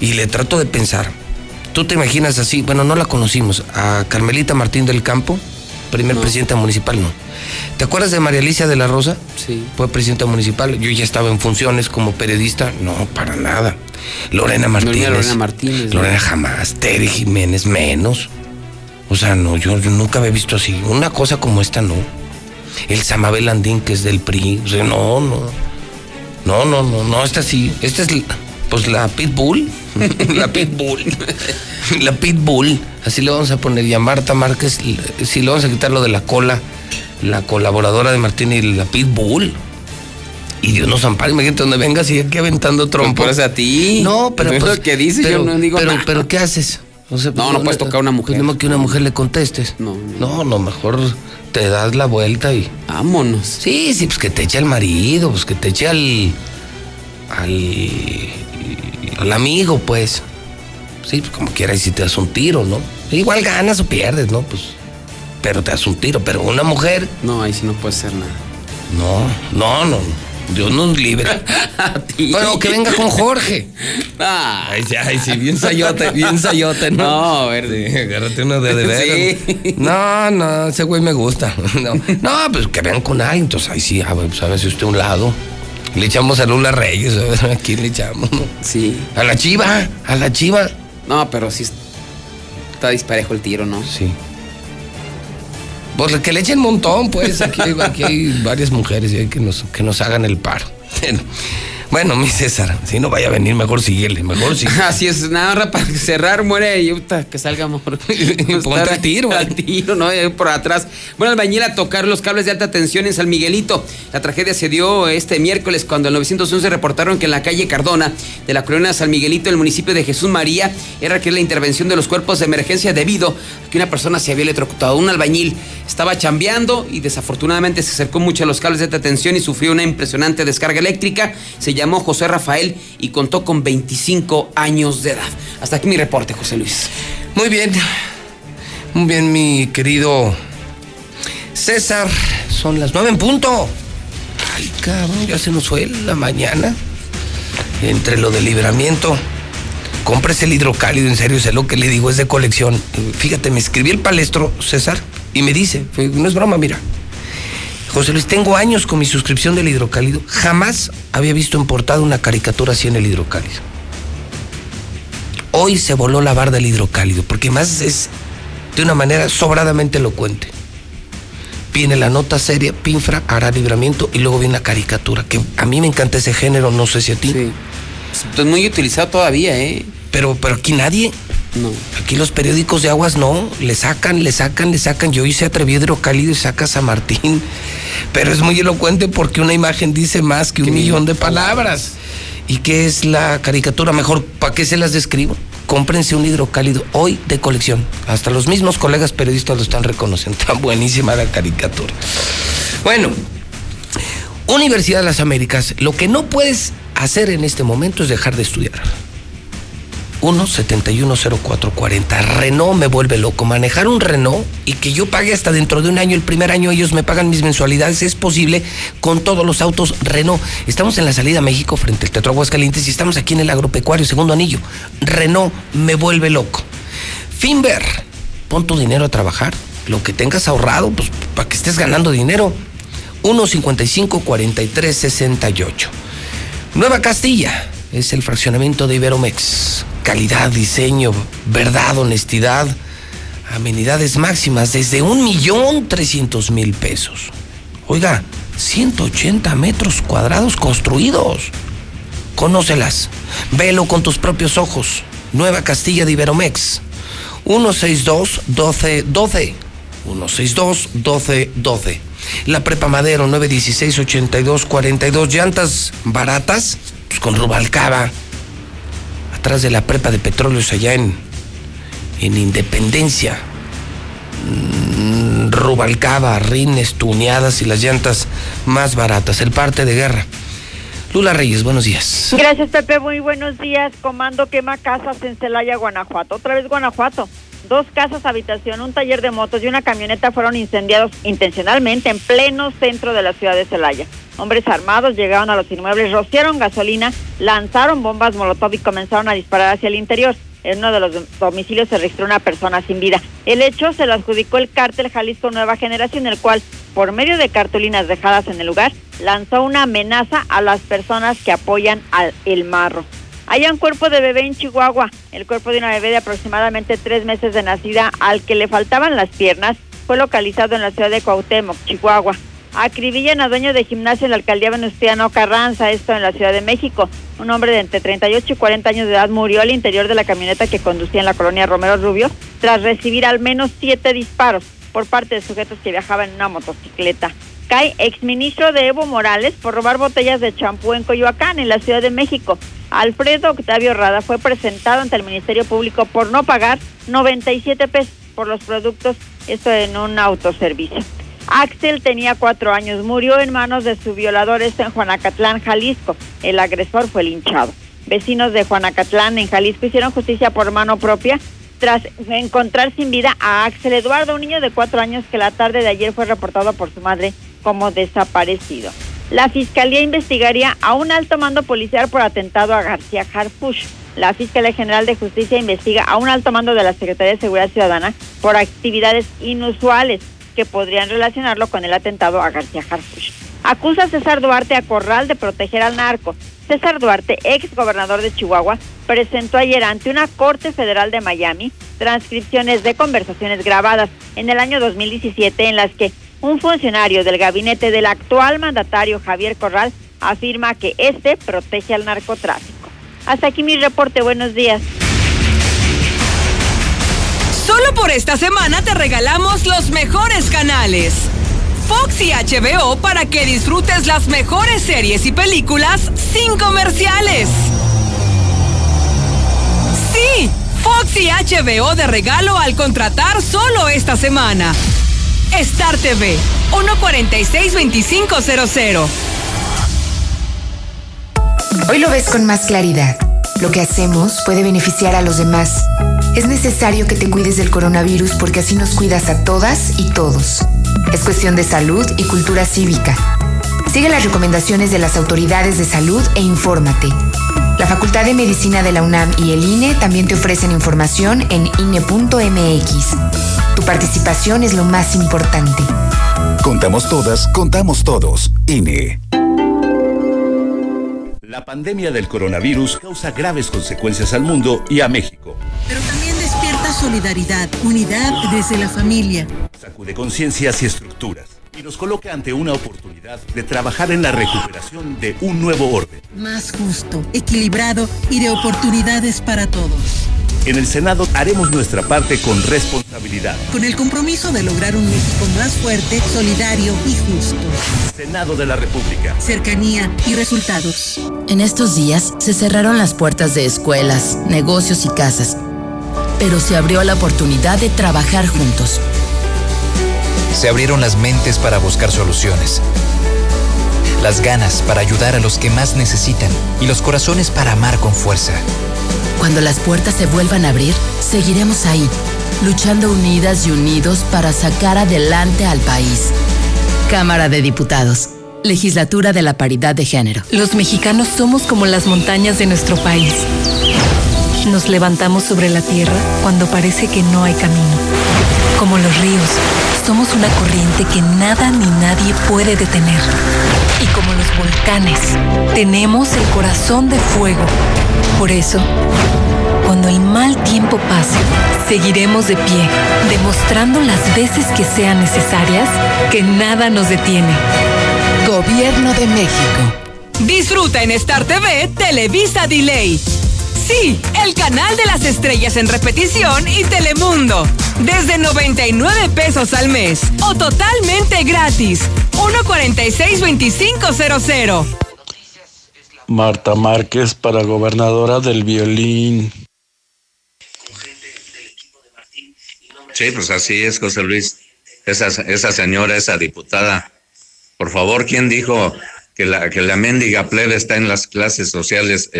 y le trato de pensar. ¿Tú te imaginas así? Bueno, no la conocimos, a Carmelita Martín del Campo, primer presidenta municipal, no. ¿Te acuerdas de María Alicia de la Rosa? Sí. Fue presidenta municipal. Yo ya estaba en funciones como periodista. No, para nada. Lorena Martínez. Lorena Martínez. Lorena jamás. Tere Jiménez menos. O sea, no, yo nunca había visto así. Una cosa como esta, no. El Samabel Andín, que es del PRI. O sea, no, esta sí. Esta es, pues, la Pitbull. La Pitbull. La Pitbull. Así le vamos a poner. Y a Marta Márquez, sí le vamos a quitar lo de la cola. La colaboradora de Martín y la Pitbull. Y Dios nos ampare, imagínate donde vengas y aquí aventando trompos. Pues a ti. No, pero pues, lo que dices, yo no digo nada. Pero ¿qué haces? O sea, no puedes tocar a una mujer. No que una mujer le contestes. No, mejor te das la vuelta y... Vámonos. Sí, pues que te eche al marido, pues que te eche al amigo, pues. Sí, pues como quieras, y si te das un tiro, ¿no? Igual ganas o pierdes, ¿no? Pues... pero te das un tiro. Pero una mujer... No, ahí sí no puede ser nada. No. Dios nos libre. Bueno, que venga con Jorge. Ah. Ay, sí, bien sayote, ¿no? No, a ver. Sí, agárrate uno de veras. Sí. No, ese güey me gusta. No, pues que vengan con alguien. Entonces, ahí sí, a ver, pues a ver si usted un lado. Le echamos a Lula Reyes, a ver, ¿a quién le echamos? Sí. A la Chiva. No, pero sí está disparejo el tiro, ¿no? Sí. Pues que le echen un montón, pues. Aquí hay varias mujeres y hay que nos hagan el paro. Bueno, mi César, si no vaya a venir, mejor síguele. Así es, nada, para cerrar, muere y que salga mejor. Ponte al tiro. Al tiro, ¿no? Por atrás. Bueno, albañil a tocar los cables de alta tensión en San Miguelito. La tragedia se dio este miércoles cuando el 911 reportaron que en la calle Cardona de la colonia San Miguelito, el municipio de Jesús María, era requerida la intervención de los cuerpos de emergencia debido a que una persona se había electrocutado. Un albañil estaba chambeando y desafortunadamente se acercó mucho a los cables de alta tensión y sufrió una impresionante descarga eléctrica. Se llamó José Rafael y contó con 25 años de edad. Hasta aquí mi reporte, José Luis. Muy bien, mi querido César. Son las 9:00. Ay, cabrón, ya se nos fue la mañana. Entre lo del libramiento, cómprese el hidrocálido, en serio, sé lo que le digo, es de colección. Fíjate, me escribí el palestro, César, y me dice, no es broma, mira. José Luis, tengo años con mi suscripción del hidrocálido. Jamás había visto en portada una caricatura así en el hidrocálido. Hoy se voló la barda del hidrocálido, porque más es de una manera sobradamente elocuente. Viene la nota seria, Pinfra hará libramiento y luego viene la caricatura, que a mí me encanta ese género, no sé si a ti. Sí. Es muy utilizado todavía, ¿eh? Pero aquí nadie... No. Aquí los periódicos de Aguas no, le sacan. Yo hoy se atrevió Hidrocálido y saca a San Martín. Pero es muy elocuente porque una imagen dice más que un millón de palabras. ¿Y qué es la caricatura? Mejor, ¿para qué se las describo? Cómprense un hidrocálido hoy de colección. Hasta los mismos colegas periodistas lo están reconociendo. Está buenísima la caricatura. Bueno, Universidad de las Américas, lo que no puedes hacer en este momento es dejar de estudiar. 1-710440. Renault me vuelve loco. Manejar un Renault y que yo pague hasta dentro de un año, el primer año ellos me pagan mis mensualidades, es posible con todos los autos Renault. Estamos en la salida a México frente al Teatro Aguascalientes y estamos aquí en el Agropecuario, segundo anillo. Renault me vuelve loco. Finver, pon tu dinero a trabajar. Lo que tengas ahorrado, pues para que estés ganando dinero. 1-55-43-68. Nueva Castilla. Es el fraccionamiento de Iberomex. Calidad, diseño, verdad, honestidad, amenidades máximas desde 1,300,000 pesos. Oiga, 180 metros cuadrados construidos. Conócelas. Velo con tus propios ojos. Nueva Castilla de Iberomex. 162-12-12. 162-12-12. La Prepa Madero, 916-82-42. Llantas baratas. Con Rubalcaba, atrás de la Prepa de Petróleos, allá en Independencia. Rubalcaba, rines tuneadas y las llantas más baratas, el parte de guerra. Lula Reyes, buenos días. Gracias, Pepe, muy buenos días. Comando quema casas en Celaya, Guanajuato. Otra vez Guanajuato. 2 casas, habitación, un taller de motos y una camioneta fueron incendiados intencionalmente en pleno centro de la ciudad de Celaya. Hombres armados llegaron a los inmuebles, rociaron gasolina, lanzaron bombas molotov y comenzaron a disparar hacia el interior. En uno de los domicilios se registró una persona sin vida. El hecho se lo adjudicó el cártel Jalisco Nueva Generación, el cual, por medio de cartulinas dejadas en el lugar, lanzó una amenaza a las personas que apoyan al El Marro. Hay un cuerpo de bebé en Chihuahua, el cuerpo de una bebé de aproximadamente 3 meses de nacida al que le faltaban las piernas, fue localizado en la ciudad de Cuauhtémoc, Chihuahua. Acribillan a dueño de gimnasio en la alcaldía Venustiano Carranza, esto en la Ciudad de México. Un hombre de entre 38 y 40 años de edad murió al interior de la camioneta que conducía en la colonia Romero Rubio, tras recibir al menos 7 disparos por parte de sujetos que viajaban en una motocicleta. Cae exministro de Evo Morales por robar botellas de champú en Coyoacán, en la Ciudad de México. Alfredo Octavio Rada fue presentado ante el Ministerio Público por no pagar 97 pesos por los productos, esto en un autoservicio. Axel tenía 4 años, murió en manos de su violador, esto en Juanacatlán, Jalisco. El agresor fue linchado. Vecinos de Juanacatlán, en Jalisco, hicieron justicia por mano propia tras encontrar sin vida a Axel Eduardo, un niño de 4 años que la tarde de ayer fue reportado por su madre como desaparecido. La Fiscalía investigaría a un alto mando policial por atentado a García Harfuch. La Fiscalía General de Justicia investiga a un alto mando de la Secretaría de Seguridad Ciudadana por actividades inusuales que podrían relacionarlo con el atentado a García Harfuch. Acusa a César Duarte Corral de proteger al narco. César Duarte, ex gobernador de Chihuahua, presentó ayer ante una corte federal de Miami transcripciones de conversaciones grabadas en el año 2017 en las que un funcionario del gabinete del actual mandatario Javier Corral afirma que este protege al narcotráfico. Hasta aquí mi reporte, buenos días. Solo por esta semana te regalamos los mejores canales Fox y HBO para que disfrutes las mejores series y películas sin comerciales. Sí, Fox y HBO de regalo al contratar solo esta semana. Star TV, 146-2500. Hoy lo ves con más claridad. Lo que hacemos puede beneficiar a los demás. Es necesario que te cuides del coronavirus porque así nos cuidas a todas y todos. Es cuestión de salud y cultura cívica. Sigue las recomendaciones de las autoridades de salud e infórmate. La Facultad de Medicina de la UNAM y el INE también te ofrecen información en INE.mx. Tu participación es lo más importante. Contamos todas, contamos todos. INE. La pandemia del coronavirus causa graves consecuencias al mundo y a México. Pero también despierta solidaridad, unidad desde la familia. Sacude conciencias y estructuras y nos coloca ante una oportunidad de trabajar en la recuperación de un nuevo orden. Más justo, equilibrado y de oportunidades para todos. En el Senado haremos nuestra parte con responsabilidad. Con el compromiso de lograr un México más fuerte, solidario y justo. Senado de la República. Cercanía y resultados. En estos días se cerraron las puertas de escuelas, negocios y casas, pero se abrió la oportunidad de trabajar juntos. Se abrieron las mentes para buscar soluciones, las ganas para ayudar a los que más necesitan y los corazones para amar con fuerza. Cuando las puertas se vuelvan a abrir, seguiremos ahí, luchando unidas y unidos para sacar adelante al país. Cámara de Diputados, Legislatura de la Paridad de Género. Los mexicanos somos como las montañas de nuestro país. Nos levantamos sobre la tierra cuando parece que no hay camino. Como los ríos, somos una corriente que nada ni nadie puede detener. Y como los volcanes, tenemos el corazón de fuego. Por eso, cuando el mal tiempo pase, seguiremos de pie, demostrando las veces que sean necesarias que nada nos detiene. Gobierno de México. Disfruta en Star TV Televisa Delay. Sí, el canal de las estrellas en repetición y Telemundo. Desde 99 pesos al mes o totalmente gratis. 146-2500. Marta Márquez para gobernadora del violín. Sí, pues así es, José Luis. Esa señora, esa diputada. Por favor, ¿quién dijo que la mendiga plebe está en las clases sociales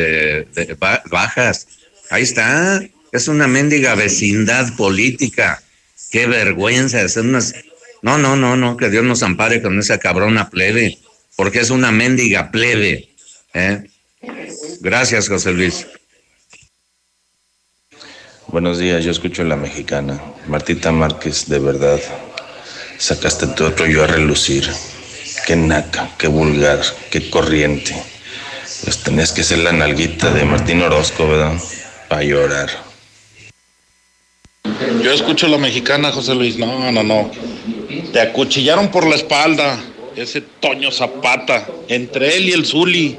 bajas? Ahí está. Es una mendiga vecindad política. Qué vergüenza. No, que Dios nos ampare con esa cabrona plebe, porque es una mendiga plebe. Gracias, José Luis. Buenos días, yo escucho La Mexicana. Martita Márquez, de verdad, sacaste tu otro yo a relucir. Qué naca, qué vulgar, qué corriente. Pues tenías que ser la nalguita de Martín Orozco, ¿verdad? Para llorar. Yo escucho La Mexicana, José Luis. No. Te acuchillaron por la espalda, ese Toño Zapata, entre él y el Zuli.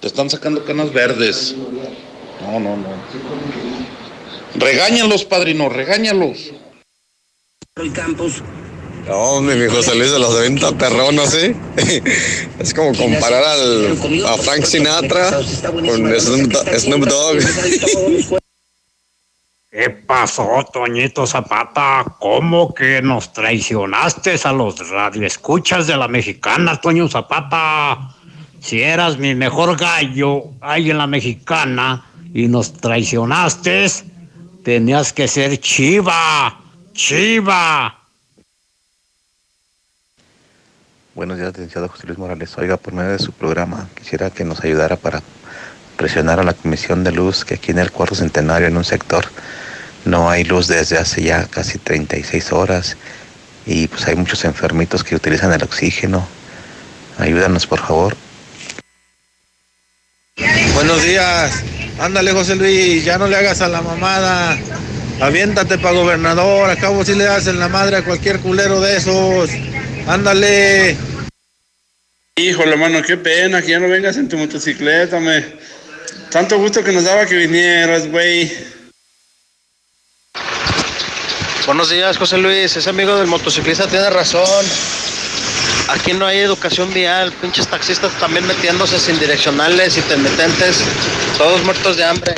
Te están sacando canas verdes. No. Regáñalos, padrino, regáñalos. El Campos. No, mi José Luis, de los 90 perronas, ¿eh? Es como comparar a Frank Sinatra con Snoop Dogg. ¿Qué pasó, Toñito Zapata? ¿Cómo que nos traicionaste a los radioescuchas de La Mexicana, Toño Zapata? Si eras mi mejor gallo ahí en La Mexicana y nos traicionaste, Tenías que ser Chiva. ¡Chiva! Buenos días, licenciado José Luis Morales. Oiga, por medio de su programa, quisiera que nos ayudara para presionar a la Comisión de Luz, que aquí en el Cuarto Centenario, en un sector, no hay luz desde hace ya casi 36 horas y pues hay muchos enfermitos que utilizan el oxígeno. Ayúdanos, por favor. Buenos días. Ándale, José Luis, ya no le hagas a la mamada. Aviéntate para gobernador. Acabo si le das en la madre a cualquier culero de esos. Ándale. Híjole, mano, qué pena que ya no vengas en tu motocicleta, me. Tanto gusto que nos daba que vinieras, güey. Buenos días, José Luis. Ese amigo del motociclista tiene razón. Aquí no hay educación vial, pinches taxistas también metiéndose sin direccionales, intermitentes, todos muertos de hambre.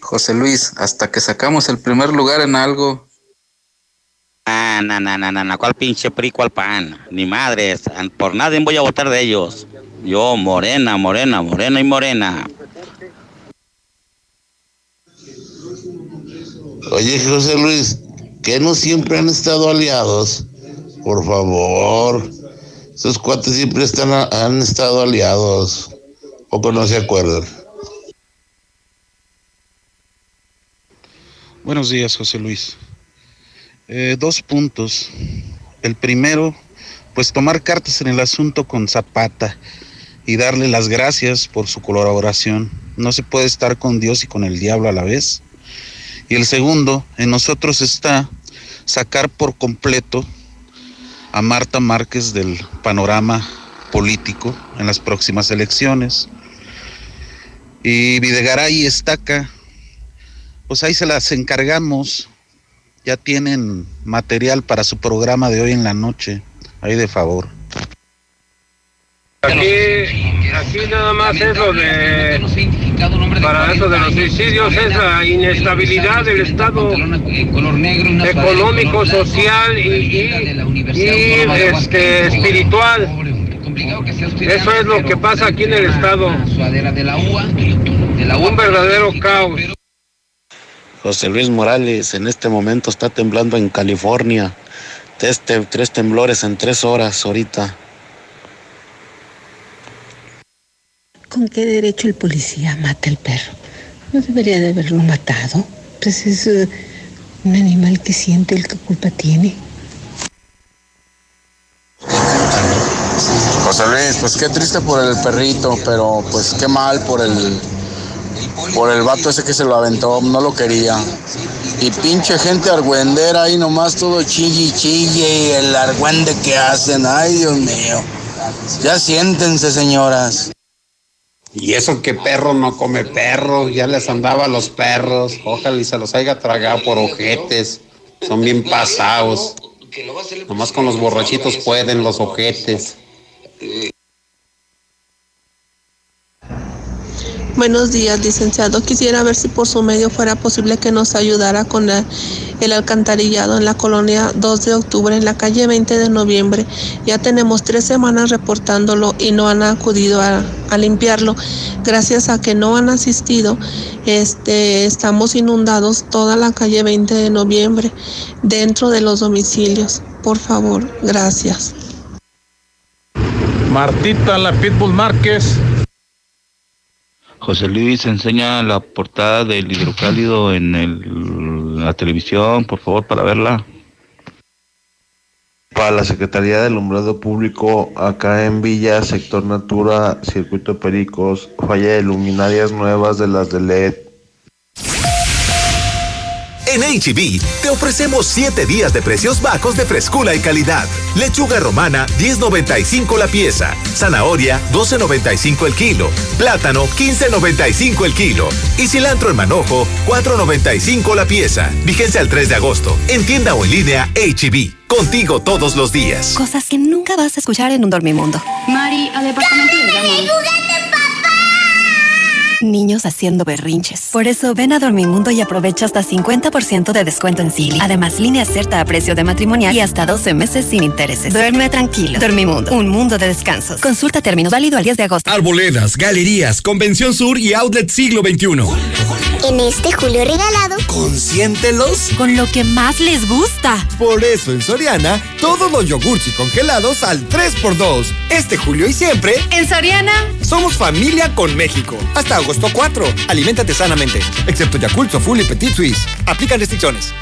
José Luis, hasta que sacamos el primer lugar en algo. Ah, no, cuál pinche PRI, cuál PAN, ni madres, por nadie voy a votar de ellos. Yo, morena. Oye, José Luis, ¿qué no siempre han estado aliados? Por favor, esos cuates siempre han estado aliados, poco no se acuerdan. Buenos días, José Luis. Dos puntos. El primero, pues tomar cartas en el asunto con Zapata y darle las gracias por su colaboración. No se puede estar con Dios y con el diablo a la vez. Y el segundo, en nosotros está sacar por completo a Marta Márquez del panorama político en las próximas elecciones. Y Videgaray y Estaca, pues ahí se las encargamos, ya tienen material para su programa de hoy en la noche, ahí de favor. Aquí nada más es lo de, para eso de los suicidios, es la inestabilidad del estado económico, social y espiritual. Eso es lo que pasa aquí en el estado, un verdadero caos. José Luis Morales, en este momento está temblando en California, tres temblores en 3 horas ahorita. ¿Con qué derecho el policía mata al perro? No debería de haberlo matado. Pues es un animal que siente, el que culpa tiene. José Luis, pues qué triste por el perrito, pero pues qué mal por el vato ese que se lo aventó, no lo quería. Y pinche gente argüendera ahí nomás, todo chille, y el argüende que hacen. Ay, Dios mío. Ya siéntense, señoras. Y eso que perro no come perro, ya les andaba a los perros, ojalá y se los haya tragado por ojetes, son bien pasados, nomás con los borrachitos pueden los ojetes. Buenos días, licenciado, quisiera ver si por su medio fuera posible que nos ayudara con el alcantarillado en la colonia 2 de octubre, en la calle 20 de noviembre. Ya tenemos 3 semanas reportándolo y no han acudido a limpiarlo. Gracias a que no han asistido, estamos inundados toda la calle 20 de noviembre, dentro de los domicilios. Por favor, gracias. Martita, la Pitbull Márquez. José Luis, enseña la portada del Hidrocálido en la televisión, por favor, para verla. Para la Secretaría del Alumbrado Público, acá en Villa, Sector Natura, Circuito Pericos, falla de luminarias nuevas de las de LED. En H-E-B te ofrecemos 7 días de precios bajos de frescura y calidad. Lechuga romana, $10.95 la pieza. Zanahoria, $12.95 el kilo. Plátano, $15.95 el kilo. Y cilantro en manojo, $4.95 la pieza. Vigencia al 3 de agosto. En tienda o en línea, H-E-B. Contigo todos los días. Cosas que nunca vas a escuchar en un dormimundo. Mari, al departamento de... niños haciendo berrinches. Por eso ven a Dormimundo y aprovecha hasta 50% de descuento en Silly. Además, línea cierta a precio de matrimonial y hasta 12 meses sin intereses. Duerme tranquilo. Dormimundo, un mundo de descansos. Consulta términos, válido al 10 de agosto. Arboledas, galerías, Convención Sur y Outlet Siglo XXI. En este julio regalado, consiéntelos con lo que más les gusta. Por eso en Soriana, todos los yogurts y congelados al 3x2. Este julio y siempre, en Soriana, somos familia con México. Hasta agosto 4, aliméntate sanamente. Excepto Yakult, Soful y Petit Suisse. Aplican restricciones.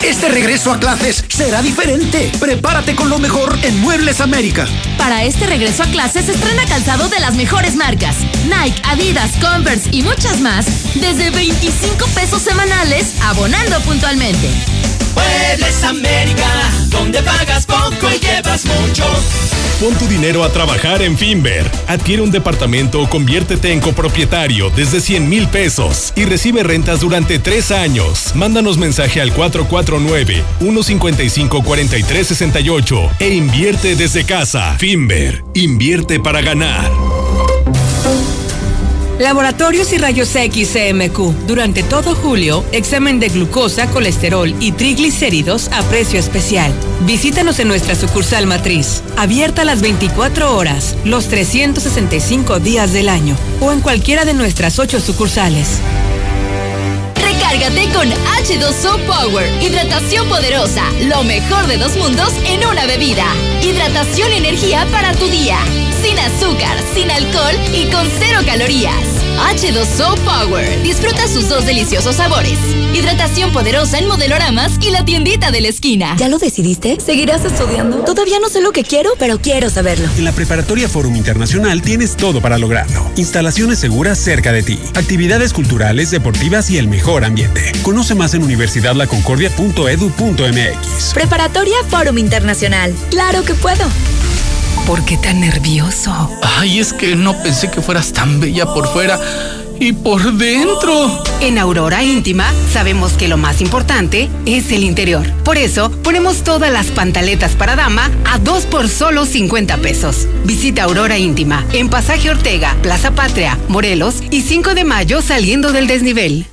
Este regreso a clases será diferente. Prepárate con lo mejor en Muebles América. Para este regreso a clases estrena calzado de las mejores marcas. Nike, Adidas, Converse y muchas más. Desde 25 pesos semanales, abonando puntualmente. Muebles América, donde pagas poco y llevas mucho. Pon tu dinero a trabajar en Finver. Adquiere un departamento o conviértete en copropietario desde 100,000 pesos y recibe rentas durante 3 años. Mándanos mensaje al 449-155-4368 e invierte desde casa. Finver, invierte para ganar. Laboratorios y Rayos X CMQ. Durante todo julio, examen de glucosa, colesterol y triglicéridos a precio especial. Visítanos en nuestra sucursal matriz, abierta las 24 horas, los 365 días del año, o en cualquiera de nuestras 8 sucursales. Recárgate con H2O Power. Hidratación poderosa, lo mejor de dos mundos en una bebida. Hidratación y energía para tu día. Sin azúcar, sin alcohol y con 0 calorías. H2O Power. Disfruta sus 2 deliciosos sabores. Hidratación poderosa en Modeloramas y la tiendita de la esquina. ¿Ya lo decidiste? ¿Seguirás estudiando? Todavía no sé lo que quiero, pero quiero saberlo. En la Preparatoria Forum Internacional tienes todo para lograrlo. Instalaciones seguras cerca de ti. Actividades culturales, deportivas y el mejor ambiente. Conoce más en universidadlaconcordia.edu.mx. Preparatoria Forum Internacional. ¡Claro que puedo! ¿Por qué tan nervioso? Ay, es que no pensé que fueras tan bella por fuera y por dentro. En Aurora Íntima sabemos que lo más importante es el interior. Por eso ponemos todas las pantaletas para dama a 2 por solo 50 pesos. Visita Aurora Íntima en Pasaje Ortega, Plaza Patria, Morelos y 5 de mayo saliendo del desnivel.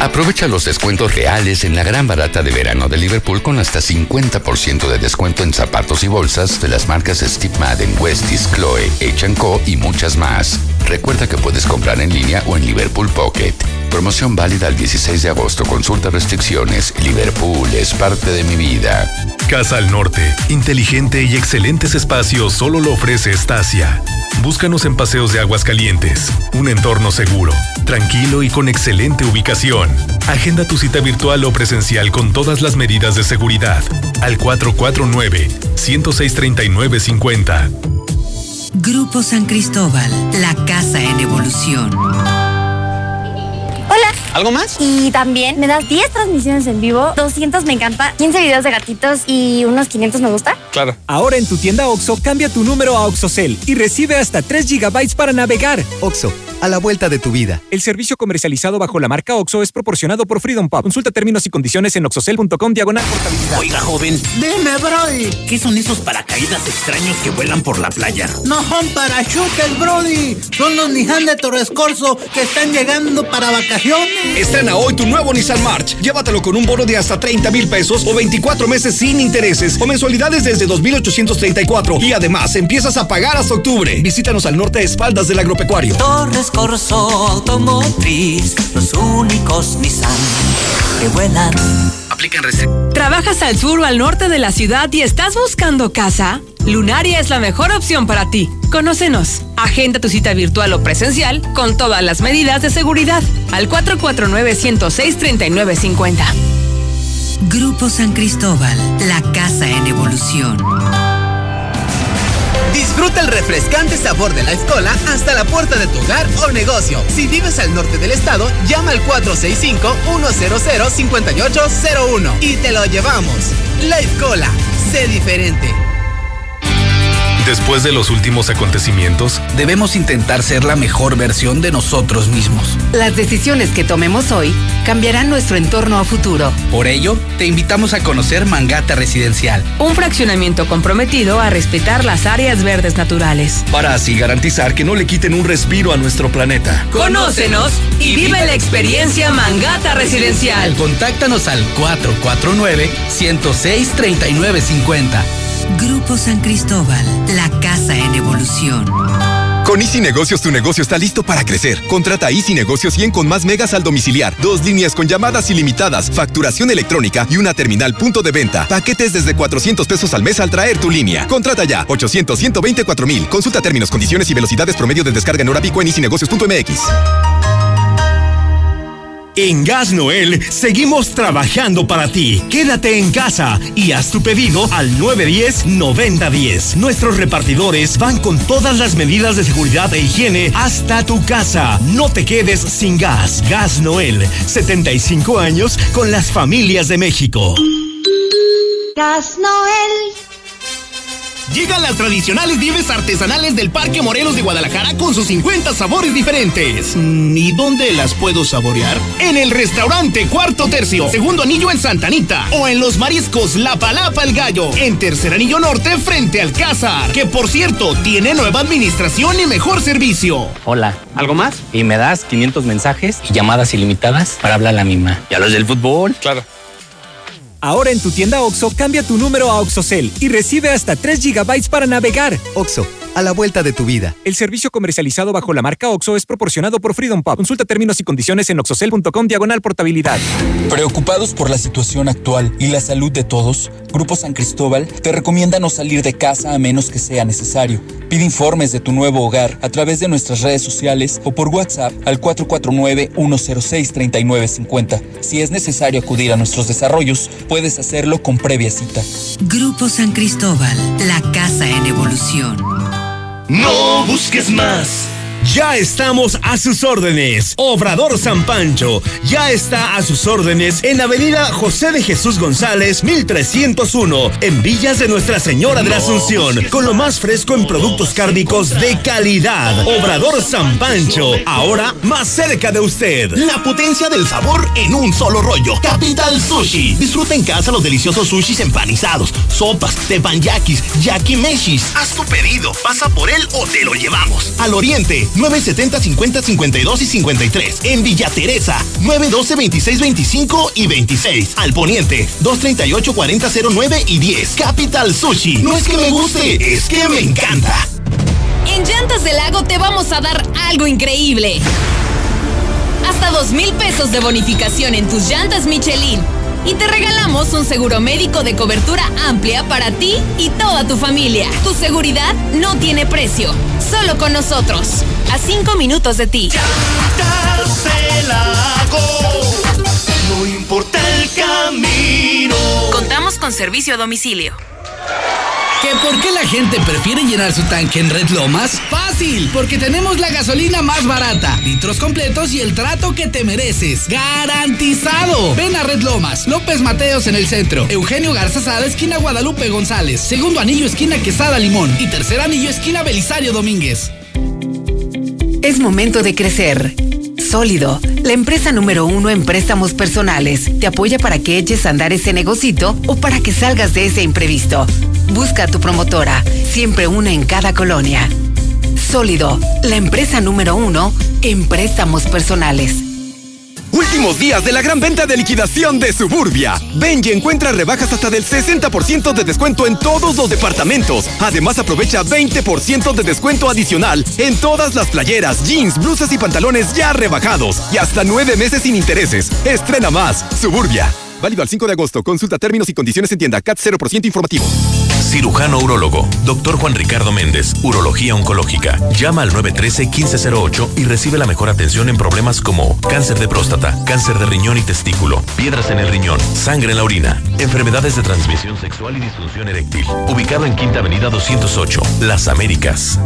Aprovecha los descuentos reales en la gran barata de verano de Liverpool con hasta 50% de descuento en zapatos y bolsas de las marcas Steve Madden, Westies, Chloe, H&Co y muchas más. Recuerda que puedes comprar en línea o en Liverpool Pocket. Promoción válida al 16 de agosto. Consulta restricciones. Liverpool es parte de mi vida. Casa al Norte. Inteligente y excelentes espacios solo lo ofrece Estacia. Búscanos en Paseos de Aguascalientes. Un entorno seguro, tranquilo y con excelente ubicación. Agenda tu cita virtual o presencial con todas las medidas de seguridad. Al 449-106-3950. Grupo San Cristóbal. La casa en evolución. Hola. ¿Algo más? Y también me das 10 transmisiones en vivo, 200 me encanta, 15 videos de gatitos y unos 500 me gusta. Claro. Ahora en tu tienda OXXO, cambia tu número a OXXOCEL y recibe hasta 3 GB para navegar. OXXO, a la vuelta de tu vida. El servicio comercializado bajo la marca OXXO es proporcionado por Freedom Pub. Consulta términos y condiciones en oxxocel.com/portabilidad. Oiga, joven, dime, Brody, ¿qué son esos paracaídas extraños que vuelan por la playa? No son parachutes, Brody. Son los Nissan de Torres Corzo que están llegando para vacaciones. Estrena hoy tu nuevo Nissan March. Llévatelo con un bono de hasta 30,000 pesos o 24 meses sin intereses o mensualidades desde 2,834. Y además empiezas a pagar hasta octubre. Visítanos al norte a espaldas del agropecuario. Torres Corzo Automotriz, los únicos Nissan que vuelan. Aplican restricciones. ¿Trabajas al sur o al norte de la ciudad y estás buscando casa? Lunaria es la mejor opción para ti. Conócenos. Agenda tu cita virtual o presencial con todas las medidas de seguridad. Al 449-106-3950. Grupo San Cristóbal, la casa en evolución. Disfruta el refrescante sabor de la Life Cola hasta la puerta de tu hogar o negocio. Si vives al norte del estado, llama al 465-100-5801 y te lo llevamos. Life Cola, sé diferente. Después de los últimos acontecimientos, debemos intentar ser la mejor versión de nosotros mismos. Las decisiones que tomemos hoy cambiarán nuestro entorno a futuro. Por ello, te invitamos a conocer Mangata Residencial, un fraccionamiento comprometido a respetar las áreas verdes naturales, para así garantizar que no le quiten un respiro a nuestro planeta. Conócenos y vive la experiencia Mangata Residencial. Contáctanos al 449-106-3950. Grupo San Cristóbal, la casa en evolución. Con Easy Negocios, tu negocio está listo para crecer. Contrata Easy Negocios 100 con más megas al domiciliar, 2 líneas con llamadas ilimitadas, facturación electrónica y una terminal punto de venta. Paquetes desde 400 pesos al mes al traer tu línea. Contrata ya, 800-124,000. Consulta términos, condiciones y velocidades promedio de descarga en hora pico en easynegocios.mx. En Gas Noel seguimos trabajando para ti. Quédate en casa y haz tu pedido al 910-9010. Nuestros repartidores van con todas las medidas de seguridad e higiene hasta tu casa. No te quedes sin gas. Gas Noel, 75 años con las familias de México. Gas Noel. Llegan las tradicionales nieves artesanales del Parque Morelos de Guadalajara con sus 50 sabores diferentes. ¿Y dónde las puedo saborear? En el restaurante Cuarto Tercio, Segundo Anillo en Santa Anita, o en los mariscos La Palapa El Gallo, en Tercer Anillo Norte frente al Cázar, que por cierto, tiene nueva administración y mejor servicio. Hola. ¿Algo más? Y me das 500 mensajes y llamadas ilimitadas para hablar a la misma. ¿Y a los del fútbol? Claro. Ahora en tu tienda OXXO, cambia tu número a OXXOCEL y recibe hasta 3 GB para navegar. OXXO, a la vuelta de tu vida. El servicio comercializado bajo la marca OXXO es proporcionado por Freedom Pub. Consulta términos y condiciones en oxxocel.com/portabilidad. Preocupados por la situación actual y la salud de todos, Grupo San Cristóbal te recomienda no salir de casa a menos que sea necesario. Pide informes de tu nuevo hogar a través de nuestras redes sociales o por WhatsApp al 449-106-3950. Si es necesario acudir a nuestros desarrollos, puedes hacerlo con previa cita. Grupo San Cristóbal, la casa en evolución. No busques más. Ya estamos a sus órdenes. Obrador San Pancho ya está a sus órdenes en Avenida José de Jesús González 1301, en Villas de Nuestra Señora de la Asunción, con lo más fresco en productos cárnicos de calidad. Obrador San Pancho, ahora más cerca de usted. La potencia del sabor en un solo rollo. Capital Sushi. Disfruta en casa los deliciosos sushis empanizados, sopas, tepanyakis, yakimeshis. Haz tu pedido, pasa por él o te lo llevamos. Al Oriente, 970-50-52 y 53. En Villa Teresa, 912-2625 y 26. Al Poniente, 238-4009 y 10. Capital Sushi. No es que me guste, es que me encanta. En Llantas del Lago te vamos a dar algo increíble. Hasta 2,000 pesos de bonificación en tus llantas Michelin. Y te regalamos un seguro médico de cobertura amplia para ti y toda tu familia. Tu seguridad no tiene precio. Solo con nosotros. A 5 minutos de ti. Llantas del Lago. No importa el camino. Contamos con servicio a domicilio. ¿Que por qué la gente prefiere llenar su tanque en Red Lomas? ¡Fácil! Porque tenemos la gasolina más barata, litros completos y el trato que te mereces. ¡Garantizado! Ven a Red Lomas, López Mateos en el centro, Eugenio Garza Sada, esquina Guadalupe González, Segundo Anillo, esquina Quesada Limón y Tercer Anillo, esquina Belisario Domínguez. Es momento de crecer. Sólido, la empresa número 1 en préstamos personales, te apoya para que eches a andar ese negocito o para que salgas de ese imprevisto. Busca a tu promotora, siempre una en cada colonia. Sólido, la empresa número 1 en préstamos personales. Últimos días de la gran venta de liquidación de Suburbia. Ven y encuentra rebajas hasta del 60% de descuento en todos los departamentos. Además, aprovecha 20% de descuento adicional en todas las playeras, jeans, blusas y pantalones ya rebajados. Y hasta 9 meses sin intereses. Estrena más. Suburbia. Válido al 5 de agosto. Consulta términos y condiciones en tienda. CAT 0% informativo. Cirujano urólogo, Dr. Juan Ricardo Méndez, Urología Oncológica. Llama al 913-1508 y recibe la mejor atención en problemas como cáncer de próstata, cáncer de riñón y testículo, piedras en el riñón, sangre en la orina, enfermedades de transmisión sexual y disfunción eréctil. Ubicado en Quinta Avenida 208, Las Américas.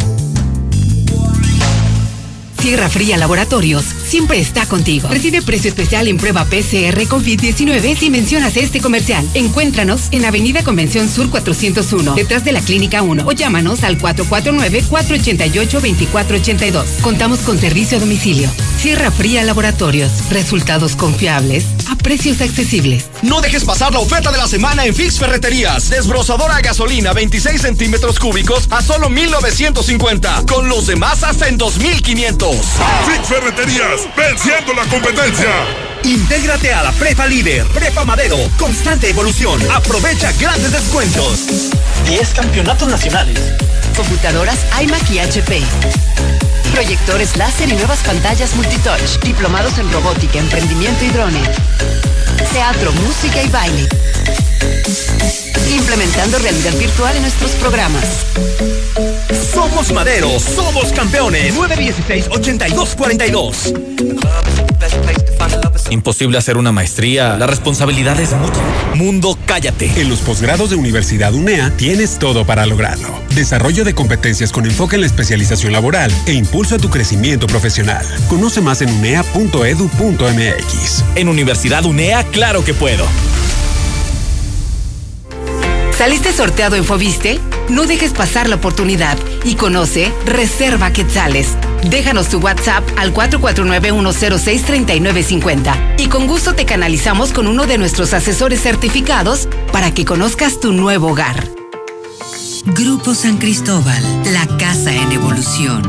Sierra Fría Laboratorios siempre está contigo. Recibe precio especial en prueba PCR COVID-19 si mencionas este comercial. Encuéntranos en Avenida Convención Sur 401, detrás de la Clínica 1, o llámanos al 449-488-2482. Contamos con servicio a domicilio. Sierra Fría Laboratorios, resultados confiables a precios accesibles. No dejes pasar la oferta de la semana en Fix Ferreterías. Desbrozadora a gasolina 26 centímetros cúbicos a solo 1,950, con los demás hasta en 2,500. Fix Ferreterías, venciendo la competencia. Intégrate a la Prepa Líder, Prepa Madero, constante evolución. Aprovecha grandes descuentos. 10 campeonatos nacionales. Computadoras iMac y HP. Proyectores láser y nuevas pantallas multitouch. Diplomados en robótica, emprendimiento y drones. Teatro, música y baile. Implementando realidad virtual en nuestros programas. Somos Madero, somos campeones. 916-8242. Imposible hacer una maestría, la responsabilidad es mucha. Mundo, cállate. En los posgrados de Universidad UNEA tienes todo para lograrlo. Desarrollo de competencias con enfoque en la especialización laboral e impulso a tu crecimiento profesional. Conoce más en unea.edu.mx. En Universidad UNEA, claro que puedo. ¿Saliste sorteado en Foviste? No dejes pasar la oportunidad y conoce Reserva Quetzales. Déjanos tu WhatsApp al 449-106-3950 y con gusto te canalizamos con uno de nuestros asesores certificados para que conozcas tu nuevo hogar. Grupo San Cristóbal, la casa en evolución.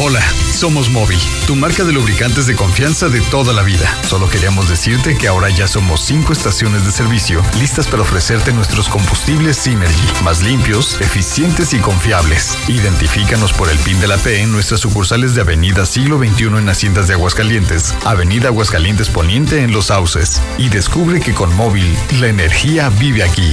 Hola, somos Móvil, tu marca de lubricantes de confianza de toda la vida. Solo queríamos decirte que ahora ya somos 5 estaciones de servicio listas para ofrecerte nuestros combustibles Synergy, más limpios, eficientes y confiables. Identifícanos por el PIN de la P en nuestras sucursales de Avenida Siglo XXI en Haciendas de Aguascalientes, Avenida Aguascalientes Poniente en Los Sauces. Y descubre que con Móvil, la energía vive aquí.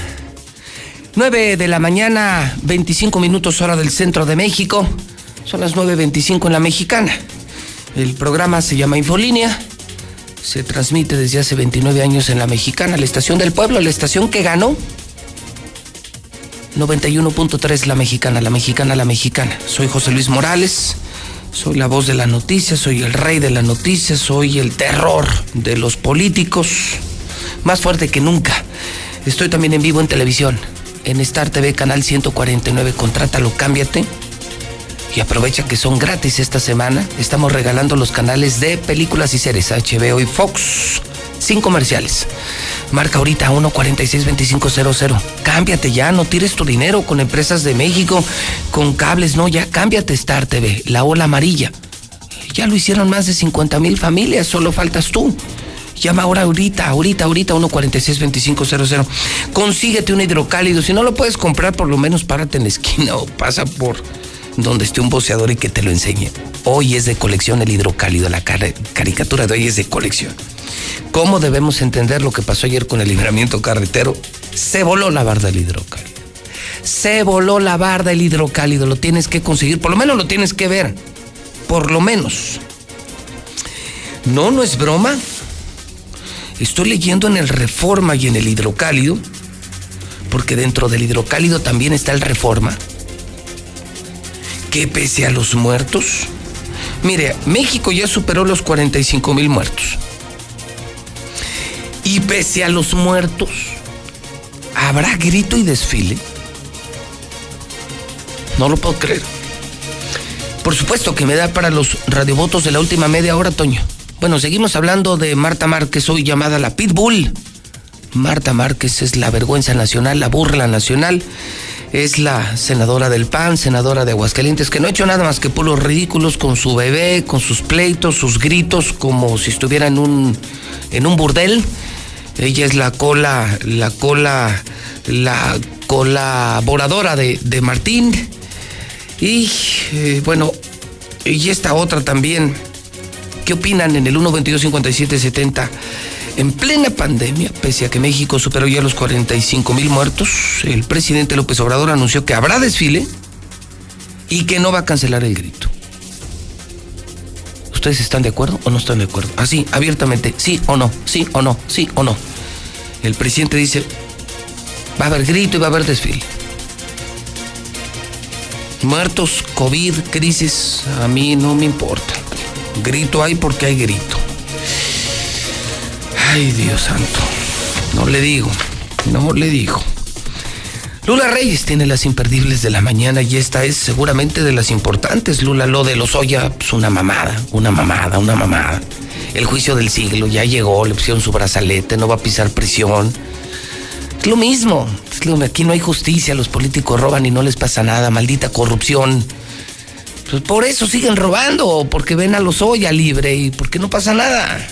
9 de la mañana, 25 minutos hora del centro de México. Son las 9:25 en La Mexicana. El programa se llama Infolínea. Se transmite desde hace 29 años en La Mexicana, la estación del pueblo, la estación que ganó 91.3 La Mexicana, La Mexicana, La Mexicana. Soy José Luis Morales, soy la voz de la noticia, soy el rey de la noticia, soy el terror de los políticos, más fuerte que nunca. Estoy también en vivo en televisión. En Star TV, canal 149, contrátalo, cámbiate y aprovecha que son gratis esta semana. Estamos regalando los canales de películas y series, HBO y Fox, sin comerciales. Marca ahorita 146-2500. Cámbiate ya, no tires tu dinero con empresas de México, con cables, no, ya cámbiate Star TV, la ola amarilla. Ya lo hicieron más de 50,000 familias, solo faltas tú. Llama ahora, ahorita, 146-2500. Consíguete un hidrocálido. Si no lo puedes comprar, por lo menos párate en la esquina o pasa por donde esté un boceador y que te lo enseñe. Hoy es de colección el hidrocálido. La caricatura de hoy es de colección. ¿Cómo debemos entender lo que pasó ayer con el libramiento carretero? Se voló la barda del hidrocálido. Se voló la barda del hidrocálido. Lo tienes que conseguir. Por lo menos lo tienes que ver. Por lo menos. No, no es broma. Estoy leyendo en el Reforma y en el Hidrocálido, porque dentro del Hidrocálido también está el Reforma, que pese a los muertos, mire, México ya superó los 45,000 muertos. Y pese a los muertos, ¿habrá grito y desfile? No lo puedo creer. Por supuesto que me da para los radiovotos de la última media hora, Toño. Bueno, seguimos hablando de Marta Márquez, hoy llamada la Pitbull. Marta Márquez es la vergüenza nacional, la burla nacional. Es la senadora del PAN, senadora de Aguascalientes, que no ha hecho nada más que puros ridículos con su bebé, con sus pleitos, sus gritos, como si estuviera en un burdel. Ella es la colaboradora de Martín. Y bueno, y esta otra también. ¿Qué opinan en el 1-22-57-70? En plena pandemia, pese a que México superó ya los 45,000 muertos, el presidente López Obrador anunció que habrá desfile y que no va a cancelar el grito. ¿Ustedes están de acuerdo o no están de acuerdo? Así, abiertamente, sí o no, sí o no, sí o no. El presidente dice, va a haber grito y va a haber desfile. Muertos, COVID, crisis, a mí no me importa. Grito hay porque hay grito. Ay, Dios santo, no le digo. Lula Reyes tiene las imperdibles de la mañana y esta es seguramente de las importantes. Lula, lo de Lozoya, pues una mamada. El juicio del siglo, ya llegó, le pusieron su brazalete, no va a pisar prisión. Es lo mismo, aquí no hay justicia, los políticos roban y no les pasa nada, maldita corrupción. Pues por eso siguen robando, porque ven a Lozoya libre y porque no pasa nada.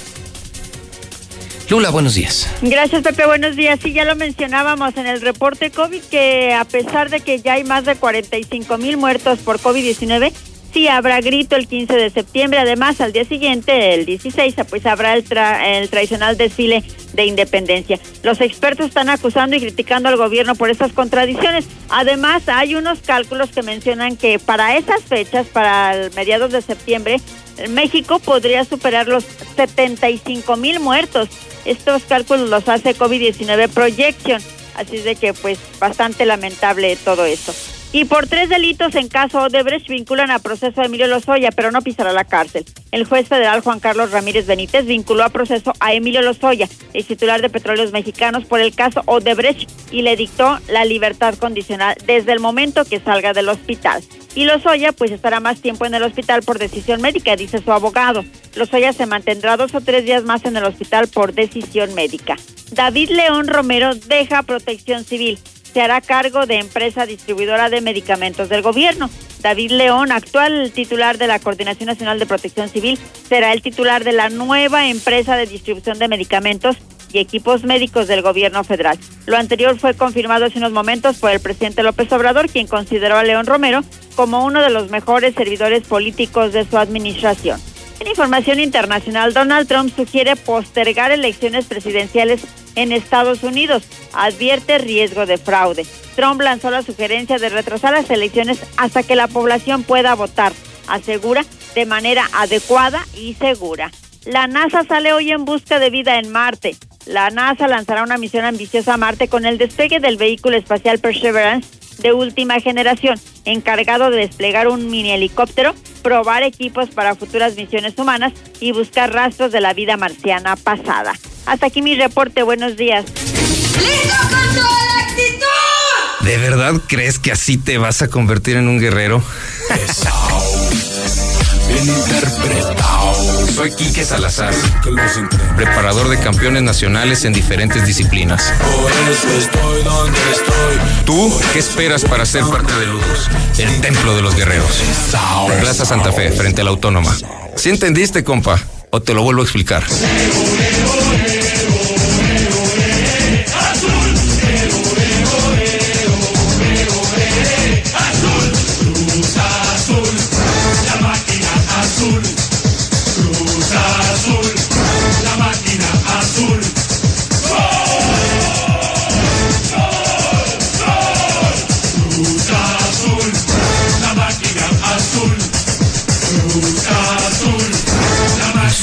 Lula, buenos días. Gracias, Pepe, buenos días. Sí, ya lo mencionábamos en el reporte COVID, que a pesar de que ya hay más de 45,000 muertos por COVID-19, sí habrá grito el 15 de septiembre. Además, al día siguiente, el 16, pues habrá el tradicional desfile de independencia. Los expertos están acusando y criticando al gobierno por estas contradicciones. Además, hay unos cálculos que mencionan que para esas fechas, para el mediados de septiembre, México podría superar los 75,000 muertos. Estos cálculos los hace COVID-19 Projection, así de que pues bastante lamentable todo esto. Y por 3 delitos en caso Odebrecht vinculan a proceso a Emilio Lozoya, pero no pisará la cárcel. El juez federal Juan Carlos Ramírez Benítez vinculó a proceso a Emilio Lozoya, el titular de Petróleos Mexicanos, por el caso Odebrecht y le dictó la libertad condicional desde el momento que salga del hospital. Y Lozoya pues estará más tiempo en el hospital por decisión médica, dice su abogado. Lozoya se mantendrá 2 o 3 días más en el hospital por decisión médica. David León Romero deja Protección Civil. Se hará cargo de empresa distribuidora de medicamentos del gobierno. David León, actual titular de la Coordinación Nacional de Protección Civil, será el titular de la nueva empresa de distribución de medicamentos y equipos médicos del gobierno federal. Lo anterior fue confirmado hace unos momentos por el presidente López Obrador, quien consideró a León Romero como uno de los mejores servidores políticos de su administración. En información internacional, Donald Trump sugiere postergar elecciones presidenciales en Estados Unidos. Advierte riesgo de fraude. Trump lanzó la sugerencia de retrasar las elecciones hasta que la población pueda votar, asegura, de manera adecuada y segura. La NASA sale hoy en busca de vida en Marte. La NASA lanzará una misión ambiciosa a Marte con el despegue del vehículo espacial Perseverance de última generación, encargado de desplegar un mini helicóptero, probar equipos para futuras misiones humanas y buscar rastros de la vida marciana pasada. Hasta aquí mi reporte, buenos días. ¡Listo con toda la actitud! ¿De verdad crees que así te vas a convertir en un guerrero? Interpretado. Soy Quique Salazar, preparador de campeones nacionales en diferentes disciplinas. Por eso estoy donde estoy. ¿Tú qué esperas para ser parte de Lujos? El Templo de los Guerreros. Plaza Santa Fe, frente a la Autónoma. ¿Sí entendiste, compa? ¿O te lo vuelvo a explicar?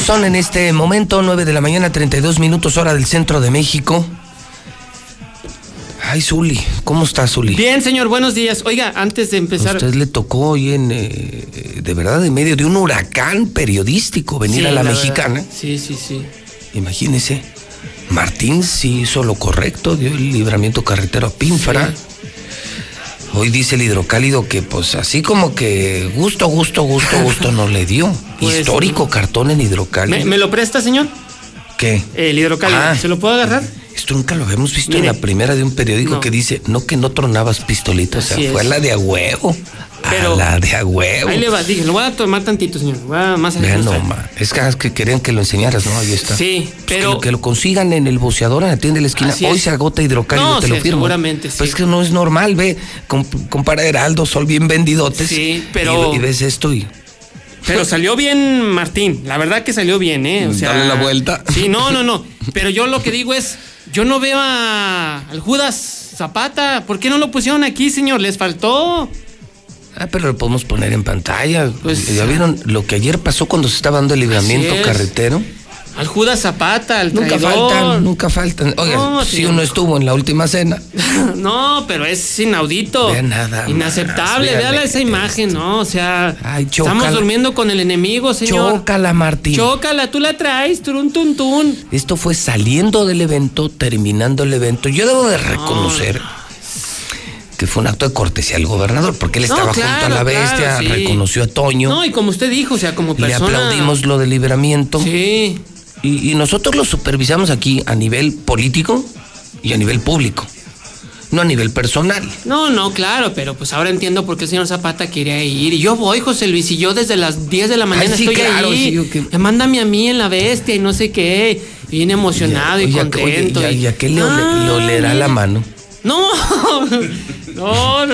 Son en este momento 9:32 a.m, hora del centro de México. Ay, Zuli, ¿cómo está, Zuli? Bien, señor, buenos días. Oiga, antes de empezar... A usted le tocó hoy de verdad, en medio de un huracán periodístico venir a la Mexicana. Verdad. Sí. Imagínese, Martín sí hizo lo correcto, dio el libramiento carretero a Pinfra. Sí. Hoy dice el Hidrocálido que pues así como que gusto no le dio. Pues, histórico cartón en Hidrocálido. ¿Me lo presta, señor? ¿Qué? El Hidrocálido. ¿Se lo puedo agarrar? esto nunca lo habíamos visto. Mire, en la primera de un periódico no. Que dice, no que no tronabas pistolitos, o sea, así fue es. La de a huevo. Pero a la de a huevo. Ahí le va, dije, lo voy a tomar tantito, señor. Voy a más allá. No, es que querían que lo enseñaras, ¿no? Ahí está. Sí, pues pero. Que lo consigan en el boceador, en la tienda de la esquina. Hoy es. Se agota Hidrocálido, no, te lo firmo. Seguramente, sí. Pues que no es normal, ve. Compara Heraldo, Sol bien vendidotes. Sí, pero. Y ves esto y. Pero salió bien, Martín. La verdad que salió bien, ¿eh? O sea, dale la vuelta. Sí, no. Pero yo lo que digo es, yo no veo al Judas Zapata. ¿Por qué no lo pusieron aquí, señor? Les faltó. Ah, pero lo podemos poner en pantalla. Pues, ¿ya vieron lo que ayer pasó cuando se estaba dando el libramiento carretero? Al Judas Zapata, al traidor. Nunca faltan. Oigan, no, si uno estuvo en la última cena. No, pero es inaudito. Vea nada. Inaceptable, véala esa imagen, ¿no? O sea, ay, estamos durmiendo con el enemigo, señor. Chócala, Martín. Chócala, tú la traes, turun, tun, tun. Esto fue saliendo del evento, terminando el evento. Yo debo de reconocer... que fue un acto de cortesía al gobernador, porque él estaba junto a la bestia, sí. Reconoció a Toño. No, y como usted dijo, o sea, como persona... Le aplaudimos lo del libramiento. Sí. Y nosotros lo supervisamos aquí a nivel político y a nivel público, no a nivel personal. No, claro, pero pues ahora entiendo por qué el señor Zapata quería ir. Y yo voy, José Luis, y yo desde las 10 de la mañana estoy ahí. Sí, okay. Mándame a mí en la bestia y no sé qué. Bien emocionado y contento. Oye, ¿y a qué le olerá la mano? No. ¿A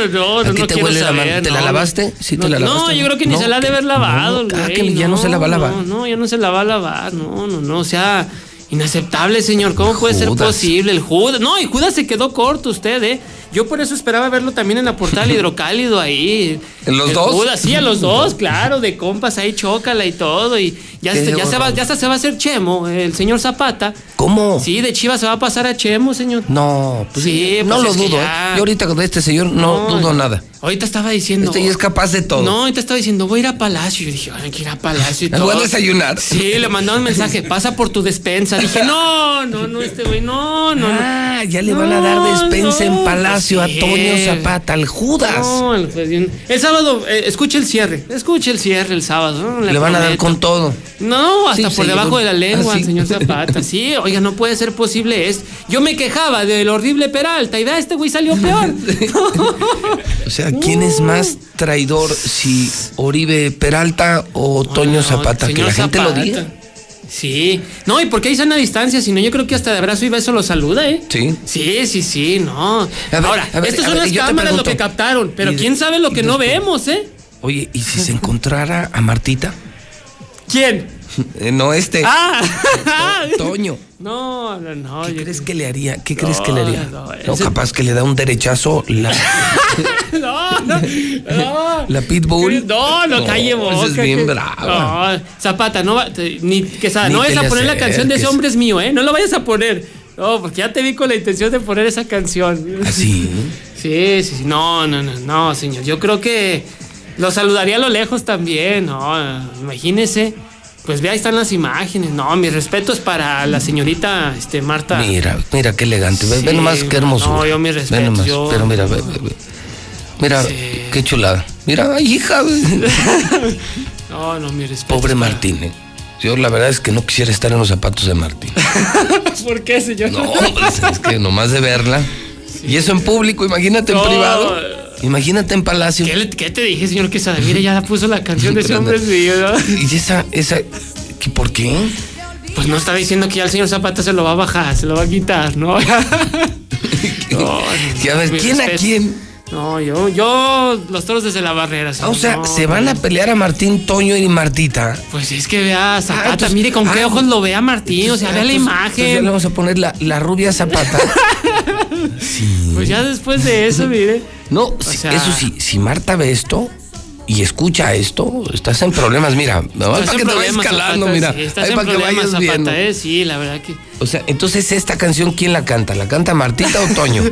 ti te huele la mano? ¿Te la lavaste? Sí, te la lavaste. No, yo creo que ni se la ha de haber lavado. Que ya no se la va a lavar. No, ya no se la va a lavar. No. O sea, inaceptable, señor. ¿Cómo puede ser posible? El Judas. No, y Judas se quedó corto usted, ¿eh? Yo por eso esperaba verlo también en la portada del Hidrocálido ahí. ¿En los dos? Judas, sí, a los dos, claro, de compas ahí, chócala y todo. Y ya se va a hacer Chemo, el señor Zapata. ¿Cómo? Sí, de Chivas se va a pasar a Chemo, señor. No, pues sí, no lo dudo. Yo ahorita con este señor no dudo nada. Ahorita estaba diciendo... Este ya es capaz de todo. No, ahorita estaba diciendo, voy a ir a Palacio. Yo dije, hay que ir a Palacio y todo. ¿Voy a desayunar? Sí, le mandaba un mensaje, pasa por tu despensa. Dije, no, este güey, no. Ah, ya le van a dar despensa en Palacio. Antonio Zapata, al Judas. No, el sábado, escuche el cierre el sábado. ¿No? Le van a dar con todo. No, hasta sí, por debajo de la lengua, al señor Zapata. Sí, oiga, no puede ser posible esto. Yo me quejaba del horrible Peralta y vea, este güey salió peor. O sea, ¿quién es más traidor, si Oribe Peralta o Toño Zapata? Que la gente lo diga. Sí, no, y porque hay sana distancia, sino yo creo que hasta de abrazo y beso lo saluda, ¿eh? Sí, no. Ver, ahora, estas son las cámaras pregunto, lo que captaron, pero quién sabe lo que no vemos, ¿eh? Oye, ¿y si se encontrara a Martita? ¿Quién? No este. Ah, Toño. No. ¿Qué crees que le haría? No, capaz que le da un derechazo la. No. La Pitbull. No, calle vos. Es bien brava. No, Zapata, no va. Ni que no vayas a poner la canción de Ese Hombre Es Mío, ¿eh? No lo vayas a poner. No, porque ya te vi con la intención de poner esa canción. ¿Así? Sí. No, señor. Yo creo que lo saludaría a lo lejos también. No, imagínese. Pues ve, ahí están las imágenes. No, mis respetos para la señorita Marta. Mira qué elegante. Sí, ve nomás qué hermosura. No, yo mis respetos. Pero mira, ve. Mira, sí. Qué chulada. Mira, ay, hija. No, mis respetos. Pobre Martín, ¿eh? Yo la verdad es que no quisiera estar en los zapatos de Martín. ¿Por qué, señor? No, es que nomás de verla. Sí. Y eso en público, imagínate en privado. Imagínate en Palacio. ¿Qué te dije, señor Quesada? Mire, ya puso la canción de Ese Hombre Es Mío, ¿no? Y esa... ¿Por qué? Pues no está diciendo que ya el señor Zapata se lo va a bajar, se lo va a quitar, ¿no? A ver, ¿quién a quién? No, yo los toros desde la barrera. Señor. O sea, ¿se van a pelear a Martín, Toño y Martita? Pues es que vea Zapata, entonces, mire con qué ojos lo vea Martín, o sea, vea la imagen. Ya le vamos a poner la rubia Zapata. Sí. Pues ya después de eso, mire. No, o sea, eso sí, si Marta ve esto y escucha esto, estás en problemas, mira. Para que te vayas calando, Zapata, mira. Sí, estás en problemas, Zapata, viendo. Sí, la verdad que... O sea, entonces esta canción, ¿quién la canta? ¿La canta Martita o Toño?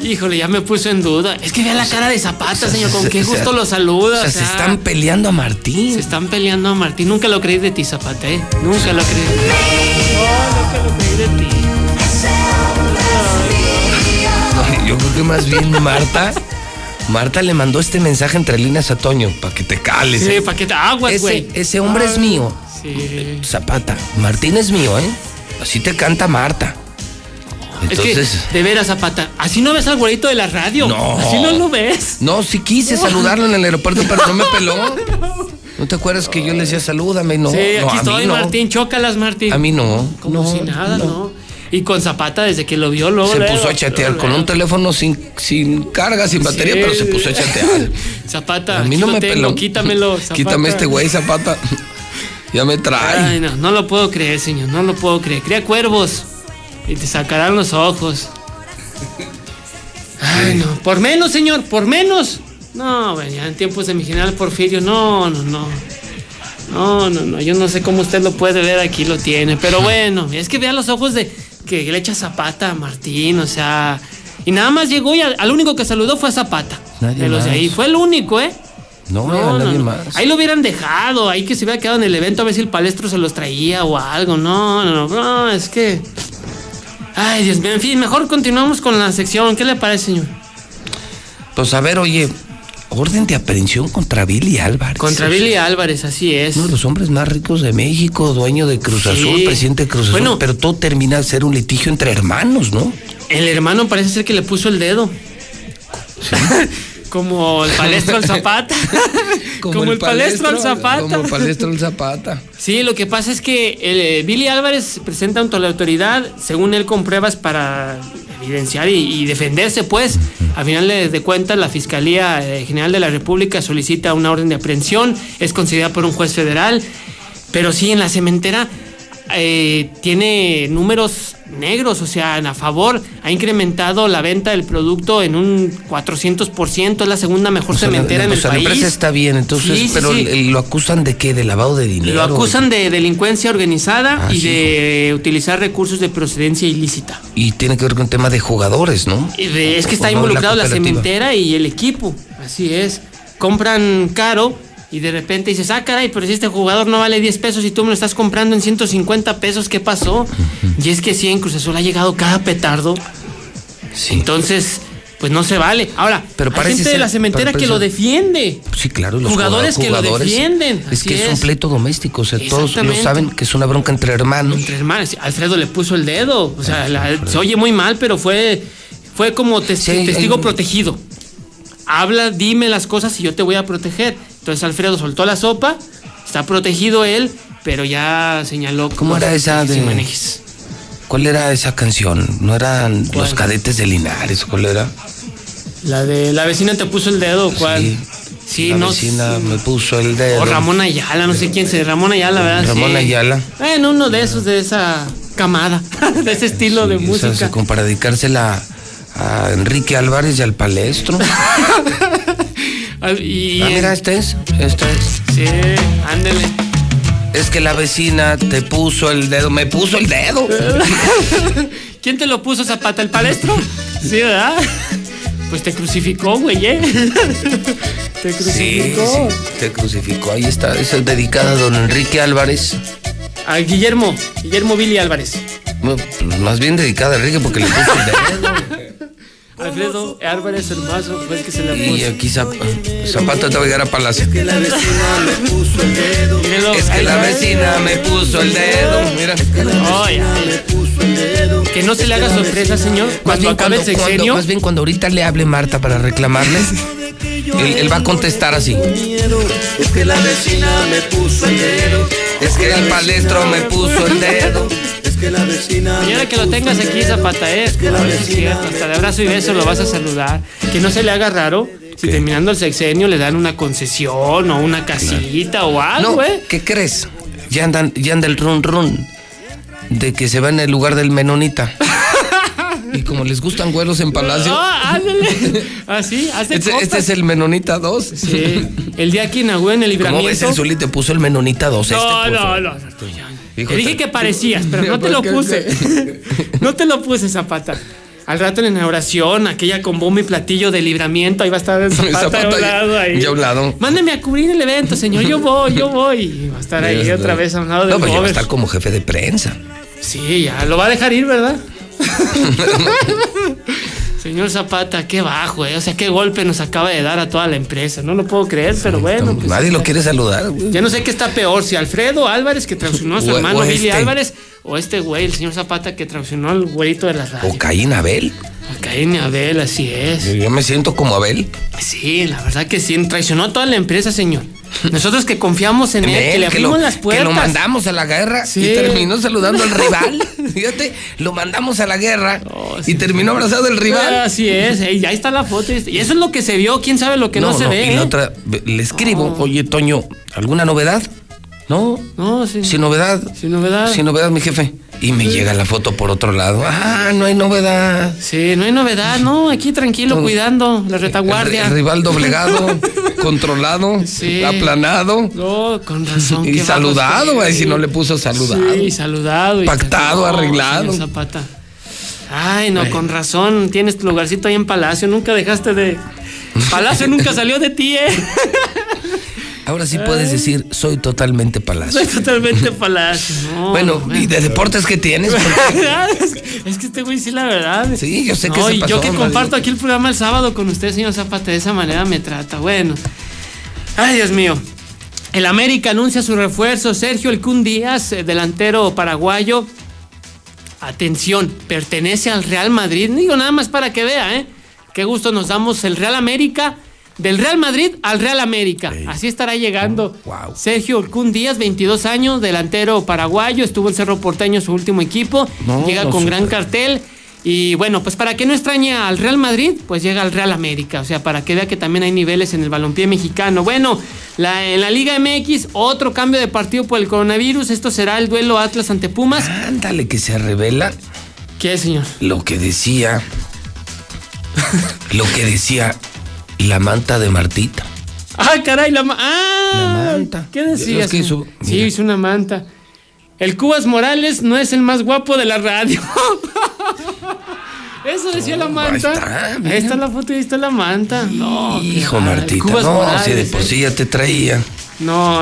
Híjole, ya me puso en duda. Es que vea la cara de Zapata, señor, con qué gusto lo saluda. Se están peleando a Martín. Nunca lo creí de ti, Zapata, ¿eh? Nunca lo creí. No, nunca lo creí de ti. Yo creo que más bien Marta le mandó este mensaje entre líneas a Toño, para que te cales. Sí, para que te aguas, güey. Ese hombre es mío. Sí. Zapata, Martín es mío, ¿eh? Así te canta Marta. Entonces, es que, de veras, Zapata, así no ves al güerito de la radio. No. Así no lo ves. No, sí quise saludarlo en el aeropuerto, pero no me peló. ¿No te acuerdas que yo le decía salúdame? No, sí, aquí no, estoy, no. Martín, chócalas, Martín. A mí no. Como no, si nada, no. ¿No? Y con Zapata, desde que lo vio, luego se puso a chatear con un teléfono sin carga, sin batería, sí. Pero se puso a chatear. Zapata, a mí no me peló. Quítamelo, Zapata. Quítame este güey, Zapata. Ya me trae. Ay, no, no lo puedo creer, señor, no lo puedo creer. Cría cuervos y te sacarán los ojos. Ay, no, por menos, señor, por menos. No, bueno, ya en tiempos de mi general Porfirio, no, yo no sé cómo usted lo puede ver, aquí lo tiene. Pero bueno, es que vean los ojos de que le echa Zapata a Martín, o sea. Y nada más llegó y al único que saludó fue a Zapata. Nadie de los de ahí, fue el único, ¿eh? No, más. Ahí lo hubieran dejado, ahí que se hubiera quedado en el evento a ver si el Palestro se los traía o algo. No, es que... Ay, Dios mío, en fin, mejor continuamos con la sección. ¿Qué le parece, señor? Pues a ver, oye, orden de aprehensión contra Billy Álvarez. Contra Billy Álvarez, así es. Uno de los hombres más ricos de México, dueño de Cruz Azul, presidente de Cruz Azul. Bueno, pero todo termina de ser un litigio entre hermanos, ¿no? El hermano parece ser que le puso el dedo. ¿Sí? Como el Palestro al Zapata. Como el Palestro al Zapata. Como el Palestro al Zapata. Sí, lo que pasa es que Billy Álvarez presenta ante la autoridad, según él, con pruebas para evidenciar y defenderse, pues. A final de cuentas, la Fiscalía General de la República solicita una orden de aprehensión. Es concedida por un juez federal. Pero sí, en la cementera tiene números negros, o sea, a favor. Ha incrementado la venta del producto en un 400%, es la segunda mejor cementera en el país. O sea, la empresa está bien, entonces, sí, pero sí. ¿Lo acusan de qué? ¿De lavado de dinero? Lo acusan de delincuencia organizada y de utilizar recursos de procedencia ilícita. Y tiene que ver con el tema de jugadores, ¿no? Es que está involucrado la cementera y el equipo, así es. Compran caro. Y de repente dices, caray, pero si este jugador no vale 10 pesos y tú me lo estás comprando en 150 pesos, ¿qué pasó? Y es que sí, en Cruz Azul ha llegado cada petardo. Sí. Entonces, pues no se vale. Ahora, pero hay gente de la cementera que lo defiende. Sí, claro. Los jugadores que lo defienden. Es que es un pleito doméstico, o sea, todos lo saben que es una bronca entre hermanos. Entre hermanos. Alfredo le puso el dedo, o sea, se oye muy mal, pero fue como testigo protegido. Habla, dime las cosas y yo te voy a proteger. Entonces Alfredo soltó la sopa, está protegido él, pero ya señaló... ¿Cómo era esa de Jiménez? ¿Cuál era esa canción? ¿No eran los Cadetes de Linares? ¿Cuál era? La de la vecina te puso el dedo, ¿cuál? Sí, la vecina me puso el dedo. O Ramón Ayala, no sé quién se... Ramón Ayala, ¿verdad? Ramón Ayala. Bueno, uno de esos, de esa camada, de ese estilo de música. Esa, como para dedicársela a Enrique Álvarez y al Palestro. Mira, este es. Sí, ándele. Es que la vecina te puso el dedo. Me puso el dedo. ¿Quién te lo puso, Zapata? ¿El Palestro? Sí, ¿verdad? Pues te crucificó, güey, ¿eh? Te crucificó. Sí, te crucificó. Ahí está. Esa es dedicada a don Enrique Álvarez. A Guillermo Billy Álvarez. Más bien dedicada a Enrique porque le puso el dedo. Alfredo Álvarez Hermazo fue el que se la puso. Y aquí Zapata te va a llegar a Palacio. Es que la vecina me puso el dedo. Es que la vecina me puso el dedo. Mira. Que no se le haga sorpresa, señor. Cuando acabe el sexenio. Más bien cuando ahorita le hable Marta para reclamarle, él va a contestar así. Es que la vecina me puso el dedo. Es que el Palestro me puso el dedo. Que la vecina. Y ahora que lo tengas aquí, Zapata, hasta de abrazo y beso lo vas a saludar. Que no se le haga raro si terminando el sexenio le dan una concesión o una casita o algo, No, ¿qué crees? Ya anda el run de que se va en el lugar del menonita. Y como les gustan güeros en Palacio. Ándale. Así, hace este es el Menonita 2. Sí. El día que inauguró en el libramiento. ¿Cómo ves el Zuli? Te puso el Menonita 2. No. Te dije que parecías, pero no te lo puse. No te lo puse, Zapata. Al rato en la inauguración, aquella con bombo y platillo de libramiento, ahí va a estar el Zapata a un lado. Ahí. A un lado. Mándeme a cubrir el evento, señor. Yo voy. Va a estar ahí otra vez a un lado del Pero ya va a estar como jefe de prensa. Sí, ya. Lo va a dejar ir, ¿verdad? Señor Zapata, qué bajo, o sea, qué golpe nos acaba de dar a toda la empresa. No lo puedo creer, sí, pero bueno. Pues, nadie lo quiere saludar, güey. Ya no sé qué está peor, si Alfredo Álvarez, que traicionó a su hermano Billy Álvarez, o este güey, el señor Zapata, que traicionó al güerito de las radios. O Caín Abel. Caín Abel, así es. Yo me siento como Abel. Sí, la verdad que sí, traicionó a toda la empresa, señor. Nosotros que confiamos en él, que le abrimos las puertas. Que lo mandamos a la guerra, sí, y terminó saludando al rival. Fíjate, lo mandamos a la guerra, sí, y terminó abrazado el rival. Así es, y ahí está la foto. Y eso es lo que se vio, quién sabe lo que no se ve. Y la otra, le escribo, oye, Toño, ¿alguna novedad? No, sin novedad. Sin novedad, mi jefe. Y me llega la foto por otro lado. Ah, no hay novedad. Sí, no hay novedad, no, aquí tranquilo, no, cuidando la retaguardia. El rival doblegado, controlado, sí, aplanado. No, con razón. Y saludado, si no le puso saludado. Sí, saludado. Pactado, arreglado. Zapata. Ay, no, con razón, tienes tu lugarcito ahí en Palacio, nunca dejaste de... Palacio nunca salió de ti, Ahora sí puedes decir, soy totalmente Palacio. Soy totalmente Palacio. No, bueno, ¿y de deportes que tienes? Es que este güey sí, la verdad. Sí, yo sé que se pasó. Yo que comparto aquí el programa el sábado con usted, señor Zapata, de esa manera me trata. Bueno. Ay, Dios mío. El América anuncia su refuerzo. Sergio El Kun Díaz, delantero paraguayo. Atención, pertenece al Real Madrid. Digo, nada más para que vea, qué gusto nos damos. El Real América... Del Real Madrid al Real América. Sí. Así estará llegando. Wow. Sergio El Kun Díaz, 22 años, delantero paraguayo. Estuvo en Cerro Porteño, su último equipo. Llega con gran cartel. Y bueno, pues para que no extrañe al Real Madrid, pues llega al Real América. O sea, para que vea que también hay niveles en el balompié mexicano. Bueno, en la Liga MX, otro cambio de partido por el coronavirus. Esto será el duelo Atlas ante Pumas. Ándale, que se revela. ¿Qué, señor? Lo que decía... La manta de Martita. Ah, caray, la manta. ¿Qué decías? Sí, hizo una manta. El Cubas Morales no es el más guapo de la radio. Eso decía la manta. Ahí está la foto y ahí está la manta. No, hijo Martita, si de por sí ya te traía. No,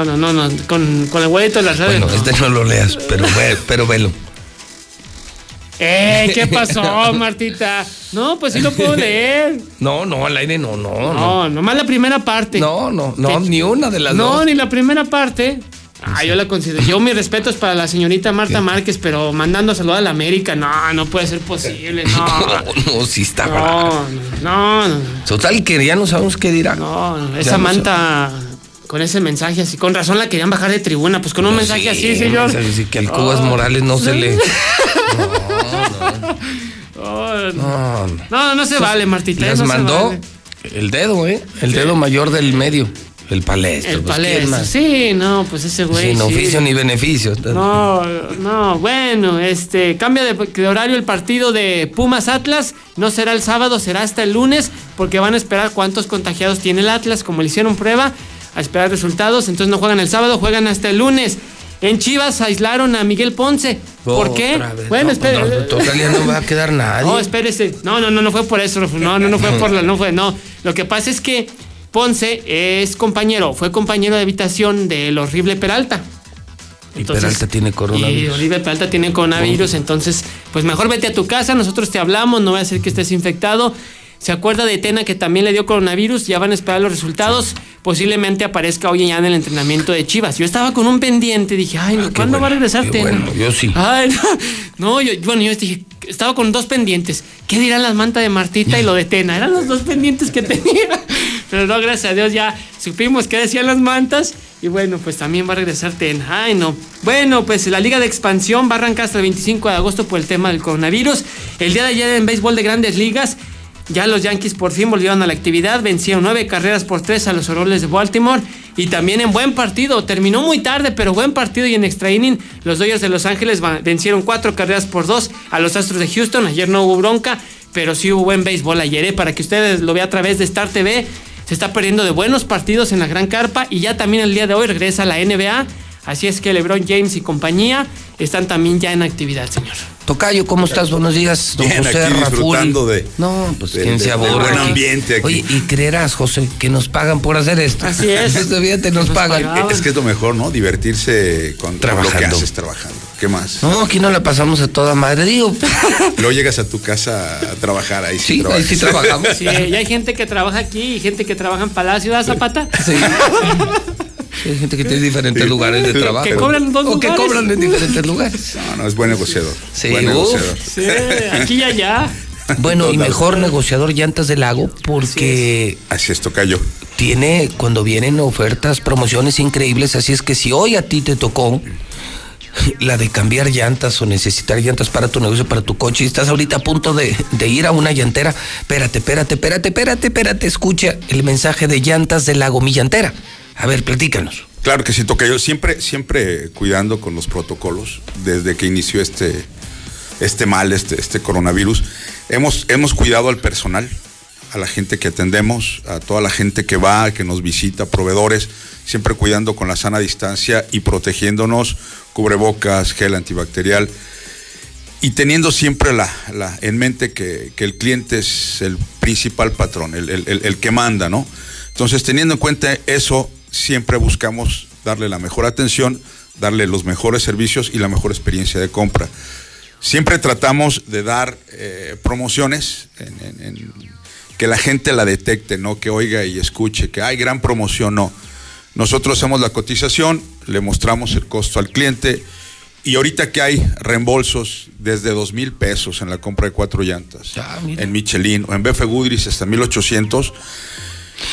con el huevito de la radio. Bueno, no lo leas, pero velo. ¿Qué pasó, Martita? No, pues sí lo puedo leer. No, al aire no. No, nomás la primera parte. No, ni una de las dos. No, ni la primera parte. Yo la considero. Yo mis respetos para la señorita Marta Márquez, pero mandando a saludar a la América, no puede ser posible, No, sí está bravo. No. Total, que ya no sabemos qué dirá. No, esa manta... Con ese mensaje así, con razón la querían bajar de tribuna, pues con un mensaje así, señor. Así que al Cubas Morales no se le... No se vale, Martita. Les mandó el dedo, el dedo mayor del medio, el palestro. El palestro, sí, no, pues ese güey. Sin oficio ni beneficio. No, bueno, cambia de horario el partido de Pumas Atlas, no será el sábado, será hasta el lunes, porque van a esperar cuántos contagiados tiene el Atlas, como le hicieron prueba, a esperar resultados, entonces no juegan el sábado, juegan hasta el lunes. En Chivas aislaron a Miguel Ponce. ¿Por qué? Bueno, espérese. No va a quedar nadie. No, espérese. No fue por eso. No fue. Lo que pasa es que Ponce fue compañero de habitación del horrible Peralta. Entonces, Peralta tiene coronavirus. Y Oliver Peralta tiene coronavirus, entonces, pues mejor vete a tu casa, nosotros te hablamos, no va a ser que estés infectado. ¿Se acuerda de Tena, que también le dio coronavirus? Ya van a esperar los resultados. Posiblemente aparezca hoy ya en el entrenamiento de Chivas. Yo estaba con un pendiente. Dije, ¿cuándo va a regresar Tena? Bueno, yo sí. Yo dije, estaba con dos pendientes. ¿Qué dirán las mantas de Martita y lo de Tena? Eran los dos pendientes que tenía. Pero no, gracias a Dios ya supimos qué decían las mantas. Y bueno, pues también va a regresar Tena. Bueno, pues la Liga de Expansión va a arrancar hasta el 25 de agosto por el tema del coronavirus. El día de ayer en béisbol de Grandes Ligas, ya los Yankees por fin volvieron a la actividad, vencieron 9-3 a los Orioles de Baltimore, y también en buen partido, terminó muy tarde, pero buen partido, y en extra inning, los Dodgers de Los Ángeles vencieron 4-2 a los Astros de Houston. Ayer no hubo bronca, pero sí hubo buen béisbol ayer, para que ustedes lo vean a través de Star TV. Se está perdiendo de buenos partidos en la gran carpa, y ya también el día de hoy regresa la NBA, así es que LeBron James y compañía están también ya en actividad, señor. Tocayo, ¿cómo estás? Buenos días, don bien, José aquí disfrutando Raful. ¿Quién se aburre? Buen ambiente aquí. Oye, y creerás, José, que nos pagan por hacer esto. Así es. Todavía nos pagan. Es que es lo mejor, ¿no? Divertirse con lo que haces trabajando. ¿Qué más? No, aquí no la pasamos a toda madre, digo. Luego llegas a tu casa a trabajar, ahí sí, ahí sí trabajamos. Sí, y hay gente que trabaja aquí y gente que trabaja en Palacio, ¿verdad, Zapata? Sí. Hay gente que tiene diferentes lugares de trabajo. Que cobran dos lugares. O que cobran en diferentes lugares. No, no, es buen negociador. Sí, buen negociador. Sí, aquí y allá. Bueno, no, y mejor negociador Llantas del Lago, porque... Así es, tocayo. Tiene, cuando vienen ofertas, promociones increíbles, así es que si hoy a ti te tocó la de cambiar llantas o necesitar llantas para tu negocio, para tu coche, y estás ahorita a punto de ir a una llantera, espérate, escucha el mensaje de Llantas del Lago, mi llantera. A ver, platícanos. Claro que sí, tocayo, siempre cuidando con los protocolos, desde que inició este coronavirus. Hemos cuidado al personal, a la gente que atendemos, a toda la gente que va, que nos visita, proveedores, siempre cuidando con la sana distancia y protegiéndonos, cubrebocas, gel antibacterial, y teniendo siempre en mente que el cliente es el principal patrón, el que manda, ¿no? Entonces, teniendo en cuenta eso, siempre buscamos darle la mejor atención, darle los mejores servicios y la mejor experiencia de compra. Siempre tratamos de dar promociones, que la gente la detecte, no que oiga y escuche que hay gran promoción, no. Nosotros hacemos la cotización, le mostramos el costo al cliente, y ahorita que hay reembolsos desde $2,000 en la compra de 4 llantas, en Michelin o en BF Goodrich hasta $1,800.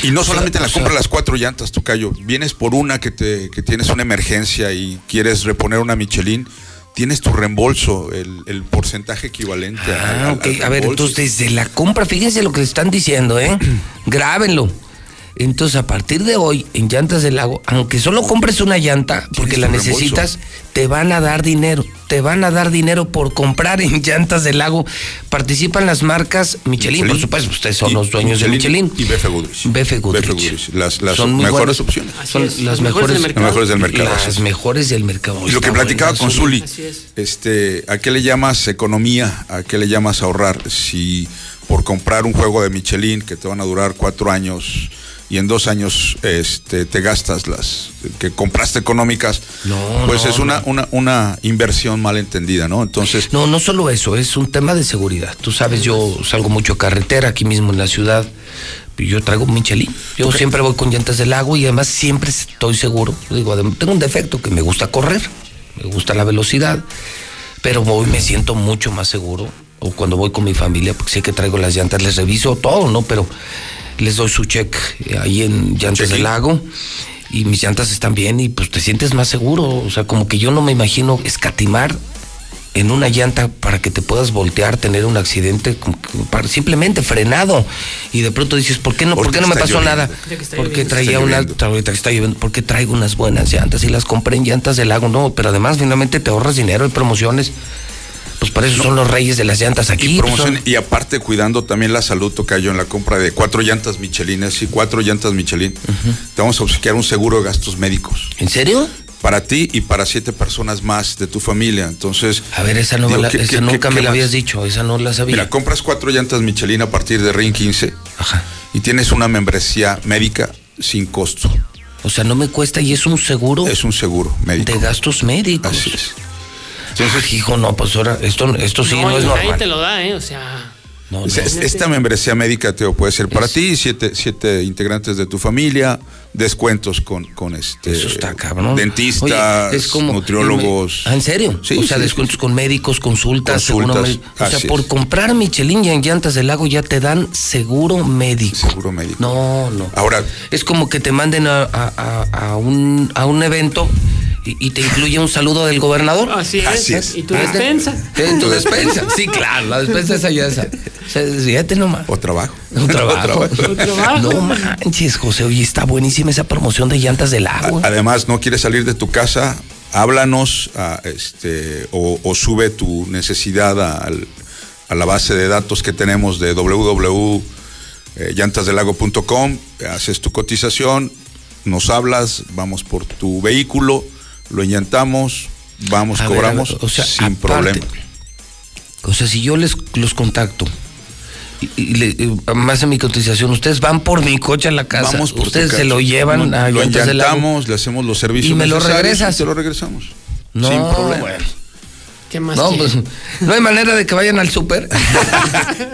Y no solamente en la compra de las 4 llantas, tocayo, vienes por una que tienes una emergencia y quieres reponer una Michelin, tienes tu reembolso, el porcentaje equivalente al reembolso. A ver, entonces desde la compra, fíjense lo que le están diciendo, grábenlo. Entonces, a partir de hoy, en Llantas del Lago, aunque solo compres una llanta, porque la necesitas, te van a dar dinero por comprar en Llantas del Lago. Participan las marcas Michelin, por supuesto, ustedes son los dueños de Michelin. Y BF Goodrich. Las son mejores opciones. Son las mejores del mercado. Las mejores del mercado. Y lo que platicaba con Zuli, ¿a qué le llamas economía? ¿A qué le llamas ahorrar? Si por comprar un juego de Michelin que te van a durar 4 años... y en 2 años te gastas las que compraste económicas, es una inversión mal entendida, ¿no? Entonces... No solo eso, es un tema de seguridad. Tú sabes, yo salgo mucho a carretera aquí mismo en la ciudad, yo traigo Michelin, yo siempre voy con Llantas del Lago, y además siempre estoy seguro. Digo, tengo un defecto, que me gusta correr, me gusta la velocidad, pero hoy me siento mucho más seguro, o cuando voy con mi familia, porque sé que traigo las llantas, les reviso todo, ¿no? Pero... les doy su check ahí en Llantas del Lago, y mis llantas están bien, y pues te sientes más seguro. O sea, como que yo no me imagino escatimar en una llanta para que te puedas voltear, tener un accidente, simplemente frenado, y de pronto dices, ¿por qué no me pasó nada? Porque traía una, ahorita que está lloviendo, porque traigo unas buenas llantas y las compré en Llantas del Lago. No, pero además finalmente te ahorras dinero y promociones. Pues para eso son los reyes de las llantas aquí. Y aparte cuidando también la salud, tocayo, en la compra de 4 llantas Michelin, te vamos a obsequiar un seguro de gastos médicos. ¿En serio? Para ti y para 7 personas más de tu familia. Entonces... A ver, esa no la sabía. Mira, compras 4 llantas Michelin a partir de RIN 15 y tienes una membresía médica sin costo. O sea, no me cuesta, y es un seguro... Es un seguro médico. De gastos médicos. Así es. Entonces, hijo, no, pues ahora, esto sí no es normal. Ahí te lo da, o sea... No. Esta membresía médica, Teo, puede ser para ti, 7 integrantes de tu familia, descuentos con eso está cabrón. Dentistas, oye, nutriólogos. ¿En serio? Sí, descuentos con médicos, consultas. Por comprar Michelin y en Llantas del Lago ya te dan seguro médico. No. Ahora... Es como que te manden a un evento... Y te incluye un saludo del gobernador. Así es. Y tu despensa. Tu despensa. Sí, claro, la despensa es allá esa. O sea, fíjate nomás. O trabajo. No manches, José, oye, está buenísima esa promoción de Llantas del Lago. Además, no quieres salir de tu casa, háblanos o sube tu necesidad a la base de datos que tenemos de www.llantasdelago.com, haces tu cotización, nos hablas, vamos por tu vehículo, lo enllantamos, cobramos, sin problema. O sea, si yo los contacto y me hacen mi cotización, ustedes van por mi coche a la casa, vamos por ustedes se lo llevan, lo enllantamos, le hacemos los servicios y me lo regresas. Y te lo regresamos, sin problema. Bueno. ¿Qué más? No, pues, no hay manera de que vayan al súper.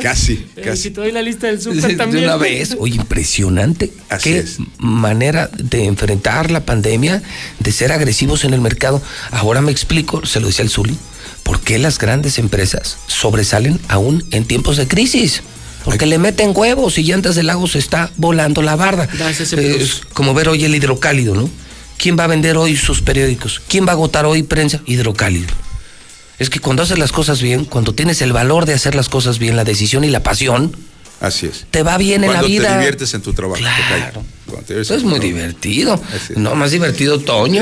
Casi, pero casi. Si te doy la lista del súper también. De una vez. Oye, impresionante. Así es. Qué manera de enfrentar la pandemia, de ser agresivos en el mercado. Ahora me explico, se lo decía el Zuli, ¿por qué las grandes empresas sobresalen aún en tiempos de crisis? Porque le meten huevos y Llantas del Lago se está volando la barda. Es como ver hoy el Hidrocálido, ¿no? ¿Quién va a vender hoy sus periódicos? ¿Quién va a agotar hoy prensa? Hidrocálido. Es que cuando haces las cosas bien, cuando tienes el valor de hacer las cosas bien, la decisión y la pasión. Así es. Te va bien cuando en la vida. Cuando te diviertes en tu trabajo. Claro. Eso es muy divertido. No, más divertido Toño.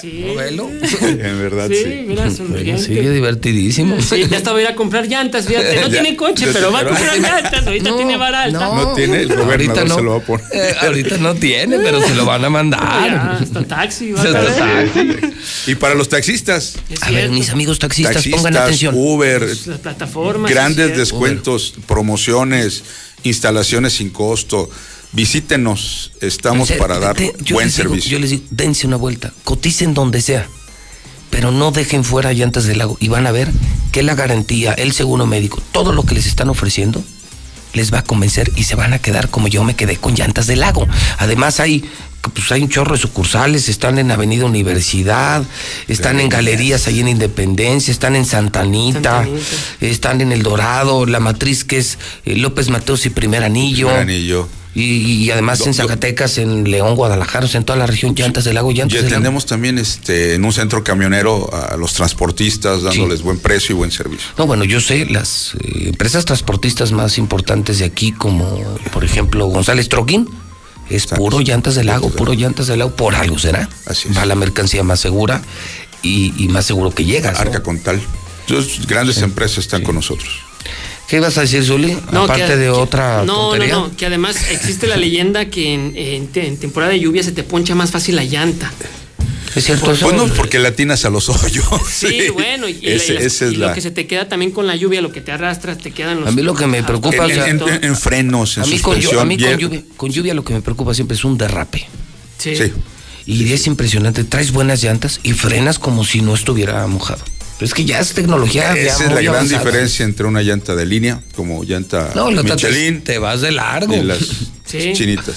Sí. Novelo. En verdad, sí. Sí, mira, sonriente. Sí, divertidísimo. Sí, ya hasta voy a ir a comprar llantas, fíjate. No tiene coche, pero va a comprar llantas. Ahorita no, tiene vara alta. No tiene, el gobernador no, se lo va a poner. Ahorita no tiene, pero se lo van a mandar. Ya, hasta taxi. Va a y para los taxistas. A ver, mis amigos taxistas, pongan atención. Uber, pues las plataformas. Grandes descuentos, Uber, promociones, instalaciones sin costo. Visítenos, estamos para dar buen servicio. Yo les digo, dense una vuelta, coticen donde sea, pero no dejen fuera Llantas del Lago y van a ver que la garantía, el seguro médico, todo lo que les están ofreciendo les va a convencer y se van a quedar como yo me quedé con Llantas del Lago. Además hay un chorro de sucursales, están en Avenida Universidad, están en Galerías ahí en Independencia, están en Santa Anita, están en El Dorado, la matriz que es López Mateos y Primer Anillo. Y además en Zacatecas, en León, Guadalajara, o sea, en toda la región, Llantas del Lago, Llantas del Lago. Y atendemos también en un centro camionero a los transportistas, dándoles buen precio y buen servicio. No, bueno, yo sé, las empresas transportistas más importantes de aquí, como por ejemplo González Troquín, es puro Llantas del Lago, por algo será. Así es. Va la mercancía más segura y más seguro que llega. Arca Contal. Entonces, grandes empresas están con nosotros. ¿Qué ibas a decir, Zuli? No, Aparte de otra tontería. No, que además existe la leyenda que en temporada de lluvia se te poncha más fácil la llanta. ¿Es cierto eso? Bueno, porque le atinas a los hoyos. Sí, bueno, y lo que se te queda también con la lluvia, lo que te arrastras, te quedan los... A mí lo que me preocupa... En frenos, en suspensión. A mí con lluvia lo que me preocupa siempre es un derrape. Sí. Y es impresionante, traes buenas llantas y frenas como si no estuviera mojado. Pero es que ya es tecnología. Esa es la gran diferencia entre una llanta de línea, como llanta Michelin. Te vas de largo. Y las chinitas.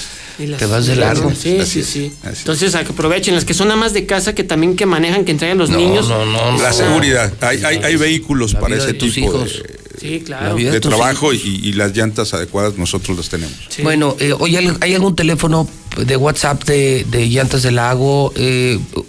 Te vas de largo. Sí. Entonces aprovechen las que son amas de casa, que también que manejan, que entregan los niños. No. La seguridad. Hay vehículos para ese tipo de... Sí, claro. De trabajo y las llantas adecuadas nosotros las tenemos. Sí. Bueno, oye, ¿hay algún teléfono de WhatsApp de Llantas del Lago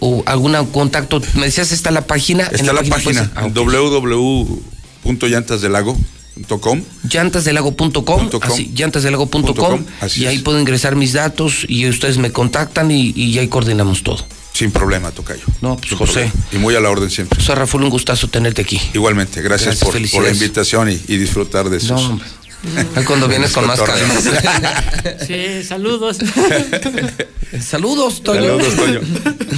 o algún contacto? Me decías, está la página. Está la página, www.llantasdelago.com. Llantasdelago.com. Llantasdelago.com. Y ahí puedo ingresar mis datos y ustedes me contactan y ahí coordinamos todo. Sin problema, tocayo. No, pues José. Problema. Y muy a la orden siempre. José Rafael, un gustazo tenerte aquí. Igualmente, gracias por la invitación y disfrutar de eso. Cuando vienes con más calma. Sí, saludos. Saludos, Toño. Saludos, Toño.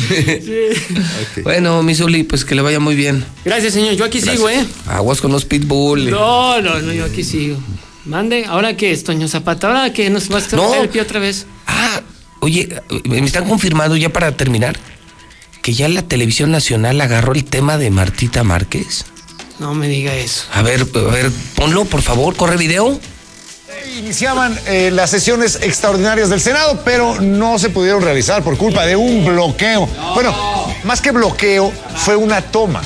Sí. Okay. Bueno, mi Zuli, pues que le vaya muy bien. Gracias, señor. Yo aquí sigo, ¿eh? Aguas con los pitbull. No, yo aquí sigo. Mande, ¿ahora qué es, Toño Zapata? ¿Ahora qué nos vas a hacer el pie otra vez? Ah, oye, me están confirmando ya para terminar que ya la televisión nacional agarró el tema de Martita Márquez. No me diga eso. A ver, ponlo, por favor, corre video. Iniciaban las sesiones extraordinarias del Senado, pero no se pudieron realizar por culpa de un bloqueo. No. Bueno, más que bloqueo, fue una toma,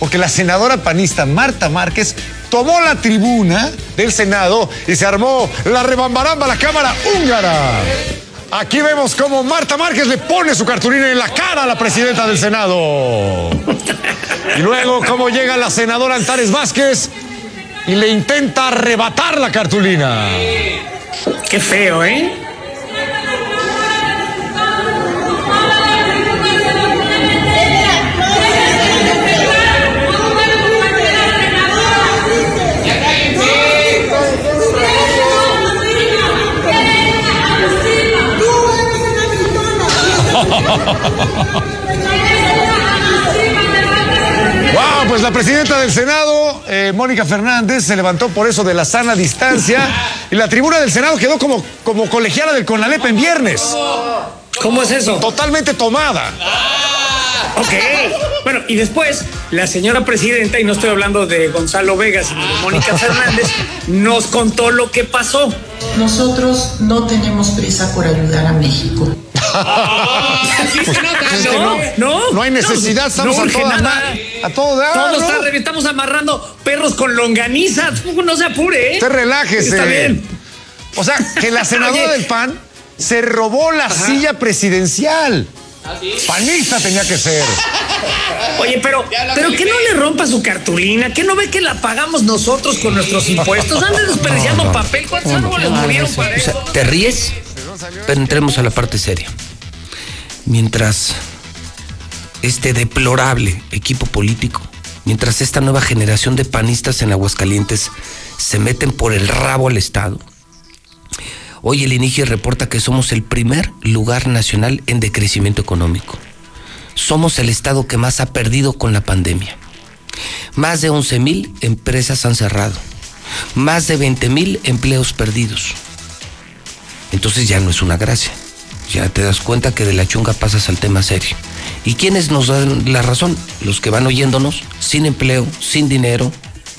porque la senadora panista Marta Márquez tomó la tribuna del Senado y se armó la rebambaramba a la Cámara húngara. Aquí vemos cómo Marta Márquez le pone su cartulina en la cara a la presidenta del Senado. Y luego cómo llega la senadora Antares Vázquez y le intenta arrebatar la cartulina. Qué feo, ¿eh? Wow, pues la presidenta del Senado, Mónica Fernández, se levantó por eso de la sana distancia y la tribuna del Senado quedó como colegiala del CONALEP en viernes. ¿Cómo es eso? Totalmente tomada. Ok. Bueno, y después la señora presidenta, y no estoy hablando de Gonzalo Vega, sino de Mónica Fernández, nos contó lo que pasó. Nosotros no tenemos prisa por ayudar a México. No hay necesidad, estamos a toda nada. A todo dar, todos estamos amarrando perros con longaniza. No se apure, ¿eh? Te relajes. Está bien. O sea, que la senadora del PAN se robó la silla presidencial. ¿Ah, sí? Panista tenía que ser. Oye, pero que no le rompa su cartulina, que no ve que la pagamos nosotros con nuestros impuestos. Andan desperdiciando papel. ¿Cuántos árboles murieron para eso? O sea, ¿te ríes? Pero entremos a la parte seria. Mientras este deplorable equipo político, mientras esta nueva generación de panistas en Aguascalientes se meten por el rabo al Estado, hoy el INEGI reporta que somos el primer lugar nacional en decrecimiento económico. Somos el estado que más ha perdido con la pandemia. Más de 11,000 empresas han cerrado. Más de 20,000 empleos perdidos. Entonces ya no es una gracia. Ya te das cuenta que de la chunga pasas al tema serio. ¿Y quiénes nos dan la razón? Los que van oyéndonos, sin empleo, sin dinero,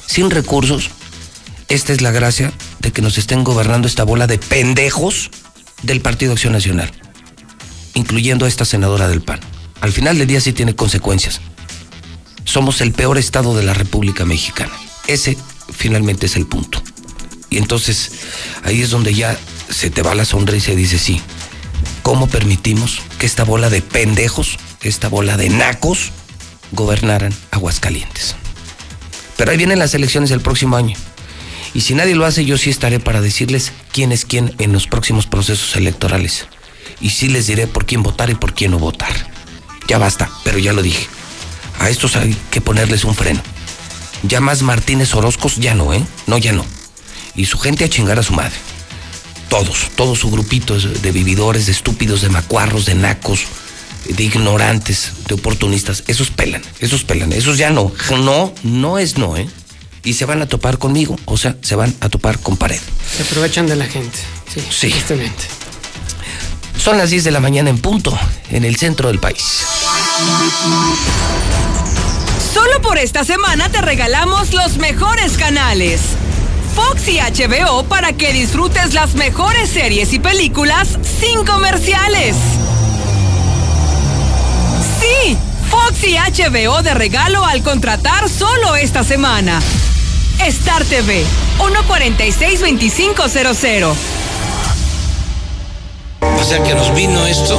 sin recursos. Esta es la gracia de que nos estén gobernando esta bola de pendejos del Partido Acción Nacional, incluyendo a esta senadora del PAN. Al final del día sí tiene consecuencias. Somos el peor estado de la República Mexicana. Ese finalmente es el punto. Y entonces ahí es donde ya se te va la sonrisa y dices, sí, ¿cómo permitimos que esta bola de pendejos, esta bola de nacos, gobernaran Aguascalientes? Pero ahí vienen las elecciones del próximo año. Y si nadie lo hace, yo sí estaré para decirles quién es quién en los próximos procesos electorales. Y sí les diré por quién votar y por quién no votar. Ya basta, pero ya lo dije. A estos hay que ponerles un freno. Ya más Martínez Orozcos, ya no, ¿eh? No, ya no. Y su gente a chingar a su madre. Todos, todo su grupito de vividores, de estúpidos, de macuarros, de nacos, de ignorantes, de oportunistas. Esos pelan. Esos ya no. No es no, ¿eh? Y se van a topar conmigo, o sea, se van a topar con pared. Se aprovechan de la gente, sí. Justamente. Son las 10 de la mañana en punto, en el centro del país. Solo por esta semana te regalamos los mejores canales. Fox y HBO para que disfrutes las mejores series y películas sin comerciales. ¡Sí! Fox y HBO de regalo al contratar solo esta semana. Star TV, 146-2500. O sea que nos vino esto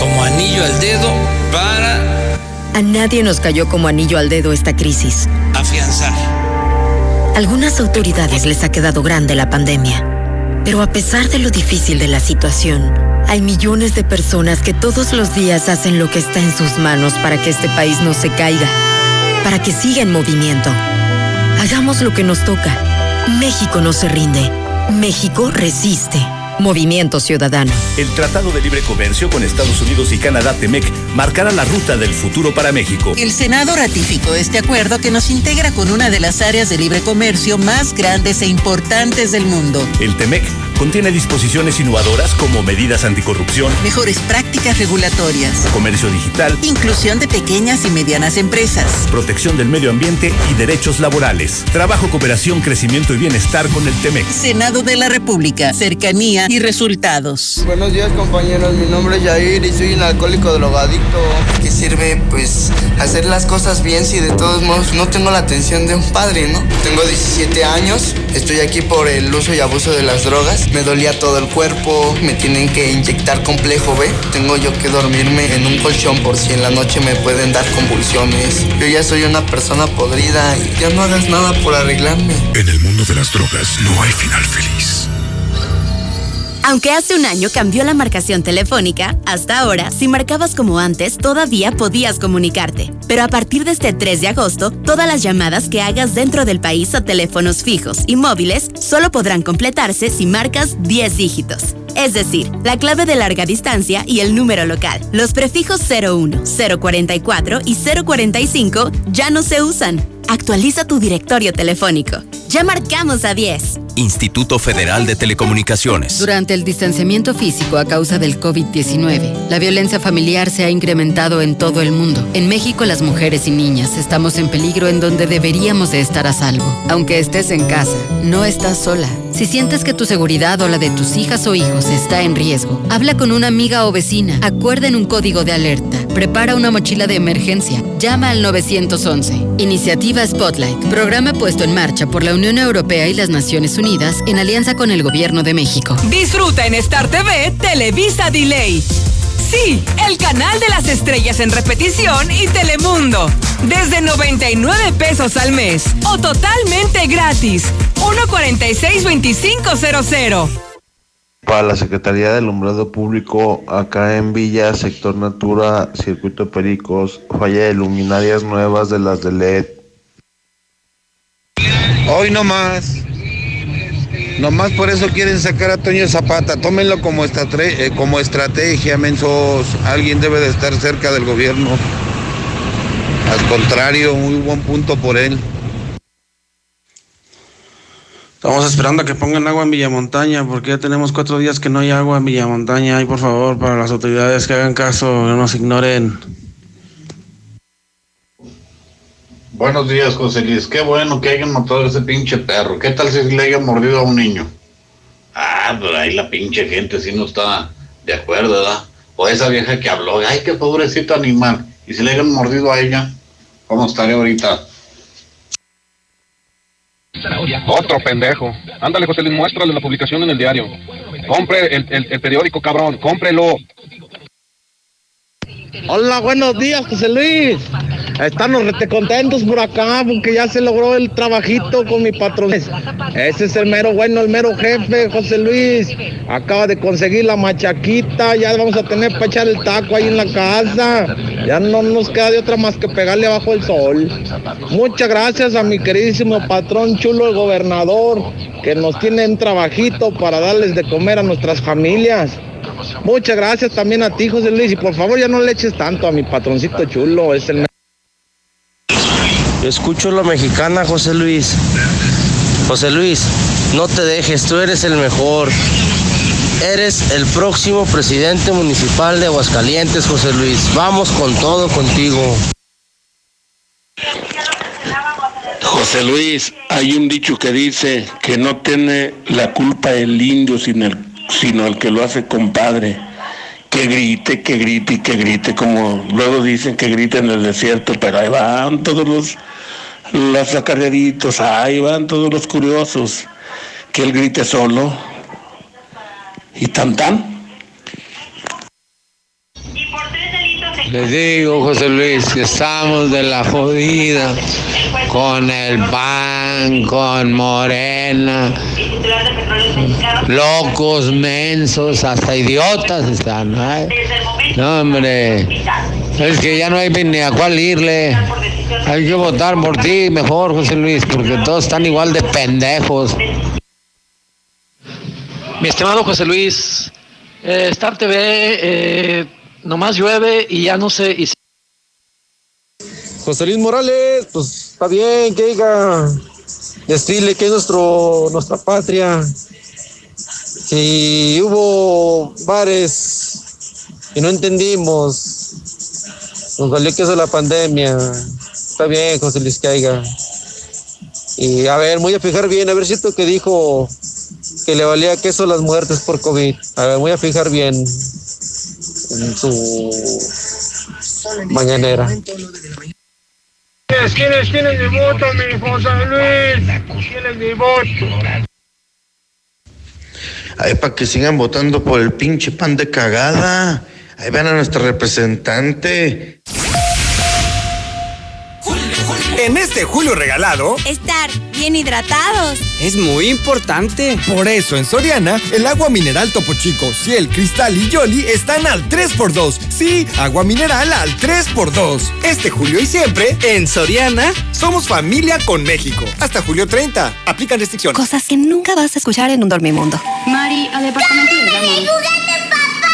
como anillo al dedo para... A nadie nos cayó como anillo al dedo esta crisis. Afianzar. Algunas autoridades les ha quedado grande la pandemia, pero a pesar de lo difícil de la situación, hay millones de personas que todos los días hacen lo que está en sus manos para que este país no se caiga, para que siga en movimiento. Hagamos lo que nos toca. México no se rinde. México resiste. Movimiento Ciudadano. El Tratado de Libre Comercio con Estados Unidos y Canadá, TEMEC, marcará la ruta del futuro para México. El Senado ratificó este acuerdo que nos integra con una de las áreas de libre comercio más grandes e importantes del mundo. El TEMEC contiene disposiciones innovadoras como medidas anticorrupción, mejores prácticas regulatorias, comercio digital, inclusión de pequeñas y medianas empresas, protección del medio ambiente y derechos laborales, trabajo, cooperación, crecimiento y bienestar con el TEMEC. Senado de la República, cercanía y resultados. Buenos días, compañeros, mi nombre es Jair y soy un alcohólico drogadicto. ¿Qué sirve, pues, hacer las cosas bien si de todos modos no tengo la atención de un padre, no? Tengo 17 años, estoy aquí por el uso y abuso de las drogas. Me dolía todo el cuerpo, me tienen que inyectar complejo B. Tengo yo que dormirme en un colchón por si en la noche me pueden dar convulsiones. Yo ya soy una persona podrida y ya no hagas nada por arreglarme. En el mundo de las drogas no hay final feliz. Aunque hace un año cambió la marcación telefónica, hasta ahora, si marcabas como antes, todavía podías comunicarte. Pero a partir de este 3 de agosto, todas las llamadas que hagas dentro del país a teléfonos fijos y móviles solo podrán completarse si marcas 10 dígitos. Es decir, la clave de larga distancia y el número local. Los prefijos 01, 044 y 045 ya no se usan. Actualiza tu directorio telefónico. Ya marcamos a 10. Instituto Federal de Telecomunicaciones. Durante el distanciamiento físico a causa del COVID-19, la violencia familiar se ha incrementado en todo el mundo. En México, las mujeres y niñas estamos en peligro en donde deberíamos de estar a salvo. Aunque estés en casa, no estás sola. Si sientes que tu seguridad o la de tus hijas o hijos está en riesgo, habla con una amiga o vecina, acuerden un código de alerta, prepara una mochila de emergencia, llama al 911. Iniciativa Spotlight, programa puesto en marcha por la Unión Europea y las Naciones Unidas en alianza con el Gobierno de México. Disfruta en Star TV Televisa Delay. Sí, el canal de las estrellas en repetición y Telemundo. Desde 99 pesos al mes o totalmente gratis. 146-2500. Para la Secretaría de Alumbrado Público, acá en Villa, Sector Natura, Circuito Pericos, falla de luminarias nuevas de las de LED. Hoy no más. Nomás por eso quieren sacar a Antonio Zapata. Tómenlo como estrategia, mensos. Alguien debe de estar cerca del gobierno. Al contrario, muy buen punto por él. Estamos esperando a que pongan agua en Villamontaña, porque ya tenemos 4 días que no hay agua en Villamontaña. Y por favor, para las autoridades, que hagan caso, no nos ignoren. Buenos días, José Luis. Qué bueno que hayan matado a ese pinche perro. ¿Qué tal si le haya mordido a un niño? Ah, pero ahí la pinche gente sí no está de acuerdo, ¿verdad? O esa vieja que habló, ay, qué pobrecito animal. Y si le hayan mordido a ella, ¿cómo estaría ahorita? Otro pendejo. Ándale, José Luis, muéstrale la publicación en el diario. Compre el periódico, cabrón, cómprelo. Hola, buenos días, José Luis. Estamos contentos por acá porque ya se logró el trabajito con mi patrón. Ese es el mero bueno, el mero jefe, José Luis. Acaba de conseguir la machaquita, ya vamos a tener para echar el taco ahí en la casa. Ya no nos queda de otra más que pegarle abajo el sol. Muchas gracias a mi queridísimo patrón chulo, el gobernador, que nos tiene un trabajito para darles de comer a nuestras familias. Muchas gracias también a ti, José Luis, y por favor ya no le eches tanto a mi patroncito chulo, es el... Escucho La Mexicana, José Luis. José Luis, no te dejes, tú eres el mejor. Eres el próximo presidente municipal de Aguascalientes, José Luis. Vamos con todo contigo. José Luis, hay un dicho que dice que no tiene la culpa el indio sino el que lo hace compadre, que grite, como luego dicen que grita en el desierto, pero ahí van todos los acarreaditos, ahí van todos los curiosos, que él grite solo, y tan tan. Les digo, José Luis, que estamos de la jodida con el PAN, con Morena, locos, mensos, hasta idiotas están, ¿eh? No, hombre, es que ya no hay ni a cuál irle. Hay que votar por ti mejor, José Luis, porque todos están igual de pendejos. Mi estimado José Luis, Star TV... nomás llueve y ya no sé. José Luis Morales, pues está bien que diga, decirle que es nuestra patria. Si hubo bares y no entendimos, nos valió que eso la pandemia. Está bien, José Luis, que diga. Y a ver, me voy a fijar bien, a ver si esto que dijo que le valía queso las muertes por COVID. A ver, me voy a fijar bien en su mañanera. ¿Quién es mi voto, mi José Luis? ¿Quién es mi voto? Ahí para que sigan votando por el pinche pan de cagada. Ahí van a nuestro representante. En este julio regalado, estar bien hidratados es muy importante. Por eso en Soriana, el agua mineral Topo Chico, Ciel, Cristal y Yoli están al 3x2. Sí, agua mineral al 3x2. Este julio y siempre, en Soriana, somos familia con México. Hasta julio 30. Aplican restricciones. Cosas que nunca vas a escuchar en un dormimundo. Mari, al departamento de... ¡Cárgame el juguete, papá!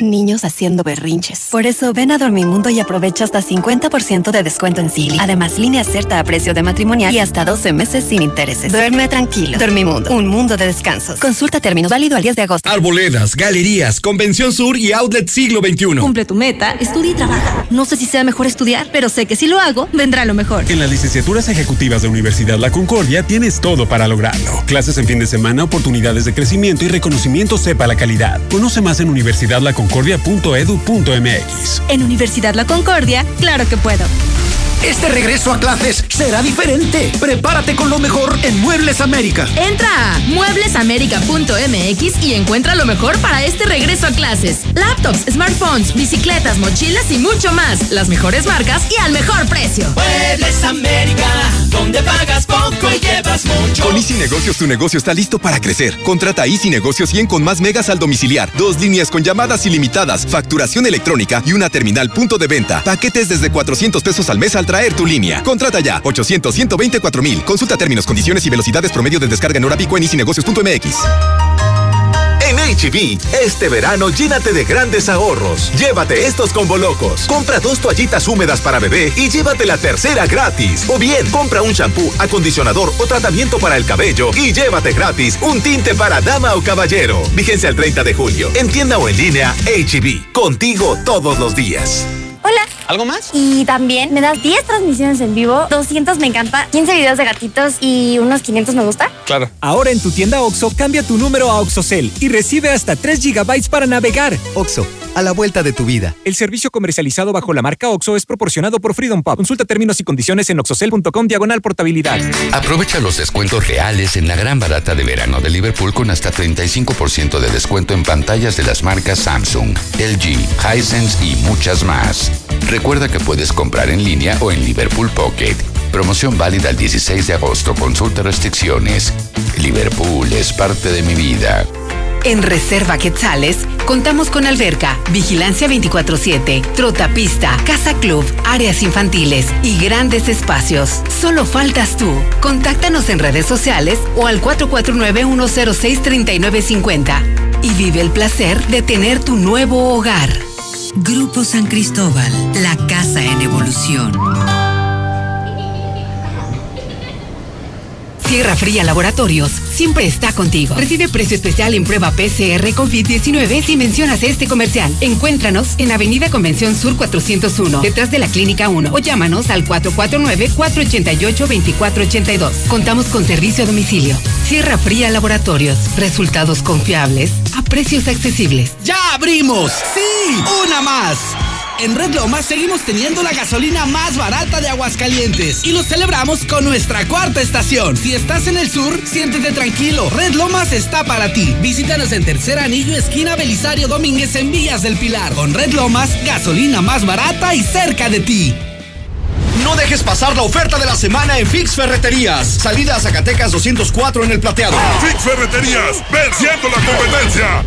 niños haciendo berrinches. Por eso ven a Dormimundo y aprovecha hasta 50% de descuento en Sili. Además, línea cierta a precio de matrimonial y hasta 12 meses sin intereses. Duerme tranquilo. Dormimundo, un mundo de descansos. Consulta términos, válido al 10 de agosto. Arboledas, galerías, Convención Sur y Outlet Siglo XXI. Cumple tu meta, estudia y trabaja. No sé si sea mejor estudiar, pero sé que si lo hago, vendrá lo mejor. En las licenciaturas ejecutivas de Universidad La Concordia tienes todo para lograrlo. Clases en fin de semana, oportunidades de crecimiento y reconocimiento SEPA la calidad. Conoce más en universidadlaconcordia.edu.mx. En Universidad La Concordia, claro que puedo. Este regreso a clases será diferente. Prepárate con lo mejor en Muebles América. Entra a mueblesamerica.mx y encuentra lo mejor para este regreso a clases. Laptops, smartphones, bicicletas, mochilas y mucho más. Las mejores marcas y al mejor precio. Muebles América, donde pagas poco y llevas mucho. Con Easy Negocios, tu negocio está listo para crecer. Contrata Easy Negocios 100 con más megas al domiciliar. 2 líneas con llamadas ilimitadas, facturación electrónica y una terminal punto de venta. Paquetes desde 400 pesos al mes al traer tu línea. Contrata ya. 800-124,000. Consulta términos, condiciones y velocidades promedio de descarga en hora pico en easynegocios.mx. En H-E-B, este verano llénate de grandes ahorros. Llévate estos combo locos. Compra 2 toallitas húmedas para bebé y llévate la tercera gratis. O bien, compra un shampoo, acondicionador o tratamiento para el cabello y llévate gratis un tinte para dama o caballero. Vigencia el 30 de julio. En tienda o en línea, H-E-B. Contigo todos los días. Hola. ¿Algo más? Y también me das 10 transmisiones en vivo, 200 me encanta, 15 videos de gatitos y unos 500 me gusta. Claro. Ahora en tu tienda OXXO, cambia tu número a OXXOCEL y recibe hasta 3 GB para navegar. OXXO, a la vuelta de tu vida. El servicio comercializado bajo la marca OXXO es proporcionado por Freedom Pub. Consulta términos y condiciones en oxxocel.com/portabilidad. Aprovecha los descuentos reales en la gran barata de verano de Liverpool con hasta 35% de descuento en pantallas de las marcas Samsung, LG, Hisense y muchas más. Recuerda que puedes comprar en línea o en Liverpool Pocket. Promoción válida el 16 de agosto. Consulta restricciones. Liverpool es parte de mi vida. En Reserva Quetzales, contamos con alberca, vigilancia 24/7, trotapista, casa club, áreas infantiles y grandes espacios. Solo faltas tú. Contáctanos en redes sociales o al 449-106-3950 y vive el placer de tener tu nuevo hogar. Grupo San Cristóbal, la casa en evolución. Tierra Fría Laboratorios siempre está contigo. Recibe precio especial en prueba PCR COVID-19 si mencionas este comercial. Encuéntranos en Avenida Convención Sur 401, detrás de la Clínica 1, o llámanos al 449-488-2482. Contamos con servicio a domicilio. Sierra Fría Laboratorios, resultados confiables a precios accesibles. ¡Ya abrimos! ¡Sí! ¡Una más! En Red Lomas seguimos teniendo la gasolina más barata de Aguascalientes y lo celebramos con nuestra 4ª estación. Si estás en el sur, siéntete tranquilo. Red Lomas está para ti. Visítanos en Tercer Anillo, esquina Belisario Domínguez, en Villas del Pilar. Con Red Lomas, gasolina más barata y cerca de ti. No dejes pasar la oferta de la semana en Fix Ferreterías. Salida a Zacatecas 204 en El Plateado. Fix Ferreterías, venciendo la competencia.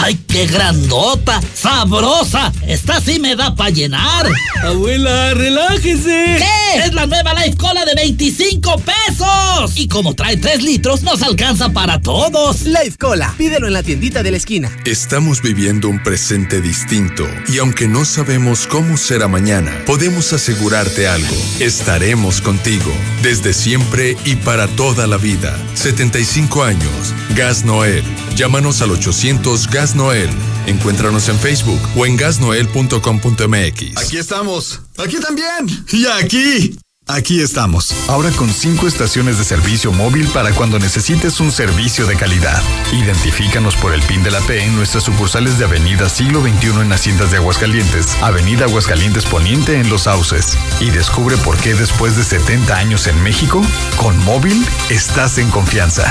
¡Ay, qué grandota! ¡Sabrosa! ¡Esta sí me da para llenar! ¡Abuela, relájese! ¿Qué? ¡Es la nueva Life Cola de 25 pesos! Y como trae 3 litros, nos alcanza para todos. Life Cola, pídelo en la tiendita de la esquina. Estamos viviendo un presente distinto. Y aunque no sabemos cómo será mañana, podemos asegurarte algo. Estaremos contigo, desde siempre y para toda la vida. 75 años. Gas Noel. Llámanos al 800 Gas Noel. Encuéntranos en Facebook o en gasnoel.com.mx. Aquí estamos, aquí también y aquí. Aquí estamos, ahora con 5 estaciones de servicio móvil para cuando necesites un servicio de calidad. Identifícanos por el PIN de la P en nuestras sucursales de Avenida Siglo XXI en Haciendas de Aguascalientes, Avenida Aguascalientes Poniente en Los Sauces. Y descubre por qué después de 70 años en México, con móvil estás en confianza.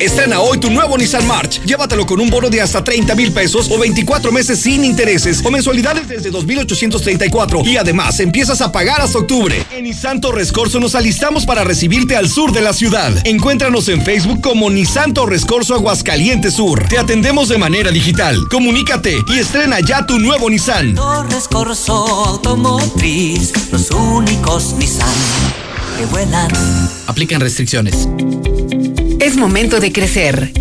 Estrena hoy tu nuevo Nissan March. Llévatelo con un bono de hasta 30,000 pesos o 24 meses sin intereses o mensualidades desde 2,834. Y además empiezas a pagar hasta octubre. En Nissan Torres Corzo nos alistamos para recibirte al sur de la ciudad. Encuéntranos en Facebook como Nissan Torres Corzo Aguascalientes Sur. Te atendemos de manera digital. Comunícate y estrena ya tu nuevo Nissan. Torres Corzo Automotriz, los únicos Nissan que vuelan. Aplican restricciones. Es momento de crecer.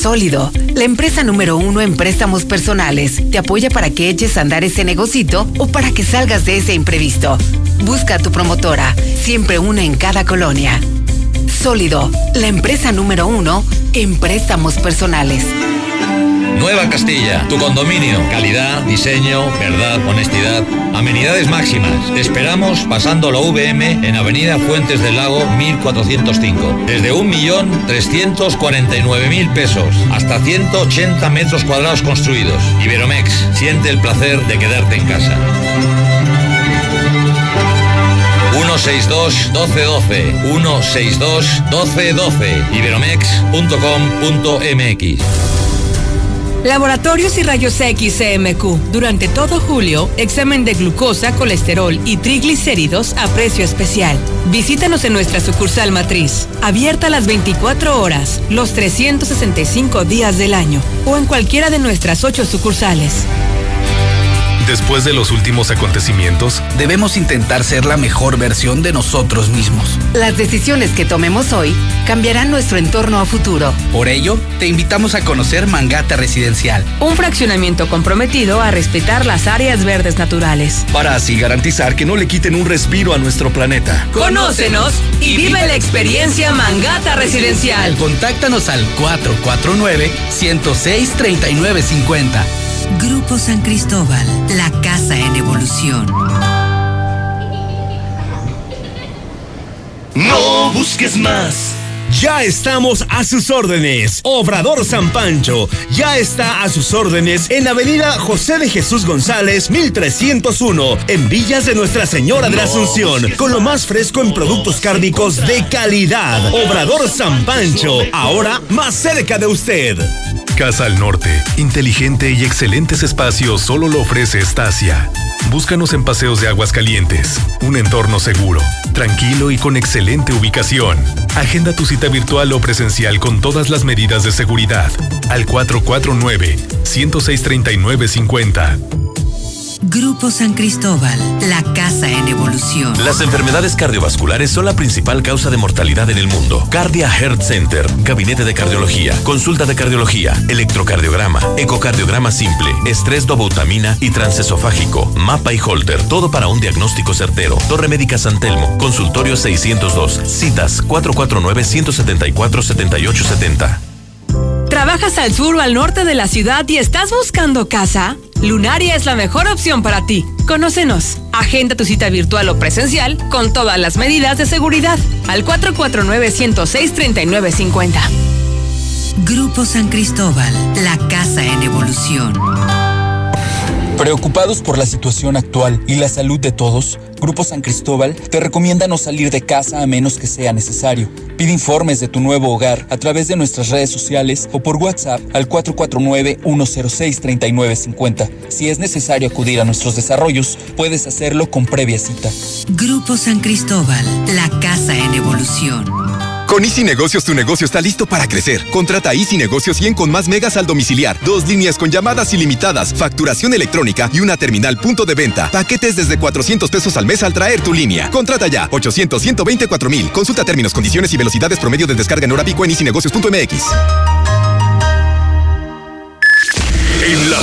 Sólido, la empresa número 1 en préstamos personales. Te apoya para que eches a andar ese negocito o para que salgas de ese imprevisto. Busca a tu promotora, siempre una en cada colonia. Sólido, la empresa número 1 en préstamos personales. Nueva Castilla, tu condominio. Calidad, diseño, verdad, honestidad. Amenidades máximas. Te esperamos pasando la VM en Avenida Fuentes del Lago 1405. Desde 1.349.000 pesos hasta 180 metros cuadrados construidos. Iberomex, siente el placer de quedarte en casa. 162-1212. 162-1212. Iberomex.com.mx. Laboratorios y Rayos X CMQ. Durante todo julio, examen de glucosa, colesterol y triglicéridos a precio especial. Visítanos en nuestra sucursal matriz, abierta las 24 horas, los 365 días del año, o en cualquiera de nuestras 8 sucursales. Después de los últimos acontecimientos, debemos intentar ser la mejor versión de nosotros mismos. Las decisiones que tomemos hoy cambiarán nuestro entorno a futuro. Por ello, te invitamos a conocer Mangata Residencial, un fraccionamiento comprometido a respetar las áreas verdes naturales, para así garantizar que no le quiten un respiro a nuestro planeta. Conócenos y vive la experiencia Mangata Residencial. Contáctanos al 449-106-3950. Grupo San Cristóbal, la casa en evolución. No busques más. Ya estamos a sus órdenes. Obrador San Pancho ya está a sus órdenes en Avenida José de Jesús González 1301, en Villas de Nuestra Señora de la Asunción, con lo más fresco en productos cárnicos de calidad. Obrador San Pancho, ahora más cerca de usted. Casa al Norte, inteligente y excelentes espacios, solo lo ofrece Estasia. Búscanos en Paseos de Aguascalientes, un entorno seguro, tranquilo y con excelente ubicación. Agenda tu cita virtual o presencial con todas las medidas de seguridad al 449-106-3950. Grupo San Cristóbal, la casa en evolución. Las enfermedades cardiovasculares son la principal causa de mortalidad en el mundo. Cardia Heart Center, gabinete de cardiología, consulta de cardiología, electrocardiograma, ecocardiograma simple, estrés dobutamina y transesofágico, mapa y holter, todo para un diagnóstico certero. Torre Médica San Telmo, consultorio 602, citas 449-174-7870. ¿Trabajas al sur o al norte de la ciudad y estás buscando casa? Lunaria es la mejor opción para ti. Conócenos. Agenda tu cita virtual o presencial con todas las medidas de seguridad al 449-106-3950. Grupo San Cristóbal, la casa en evolución. Preocupados por la situación actual y la salud de todos, Grupo San Cristóbal te recomienda no salir de casa a menos que sea necesario. Pide informes de tu nuevo hogar a través de nuestras redes sociales o por WhatsApp al 449-106-3950. Si es necesario acudir a nuestros desarrollos, puedes hacerlo con previa cita. Grupo San Cristóbal, la casa en evolución. Con Easy Negocios, tu negocio está listo para crecer. Contrata Easy Negocios 100 con más megas al domiciliar, 2 líneas con llamadas ilimitadas, facturación electrónica y una terminal punto de venta. Paquetes desde 400 pesos al mes al traer tu línea. Contrata ya, 800-124,000. Consulta términos, condiciones y velocidades promedio de descarga en hora pico en easynegocios.mx. En la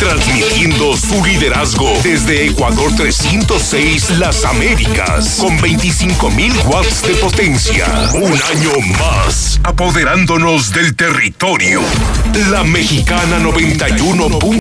Transmitiendo su liderazgo desde Ecuador 306, Las Américas, con 25,000 watts de potencia. Un año más, apoderándonos del territorio. La Mexicana 91.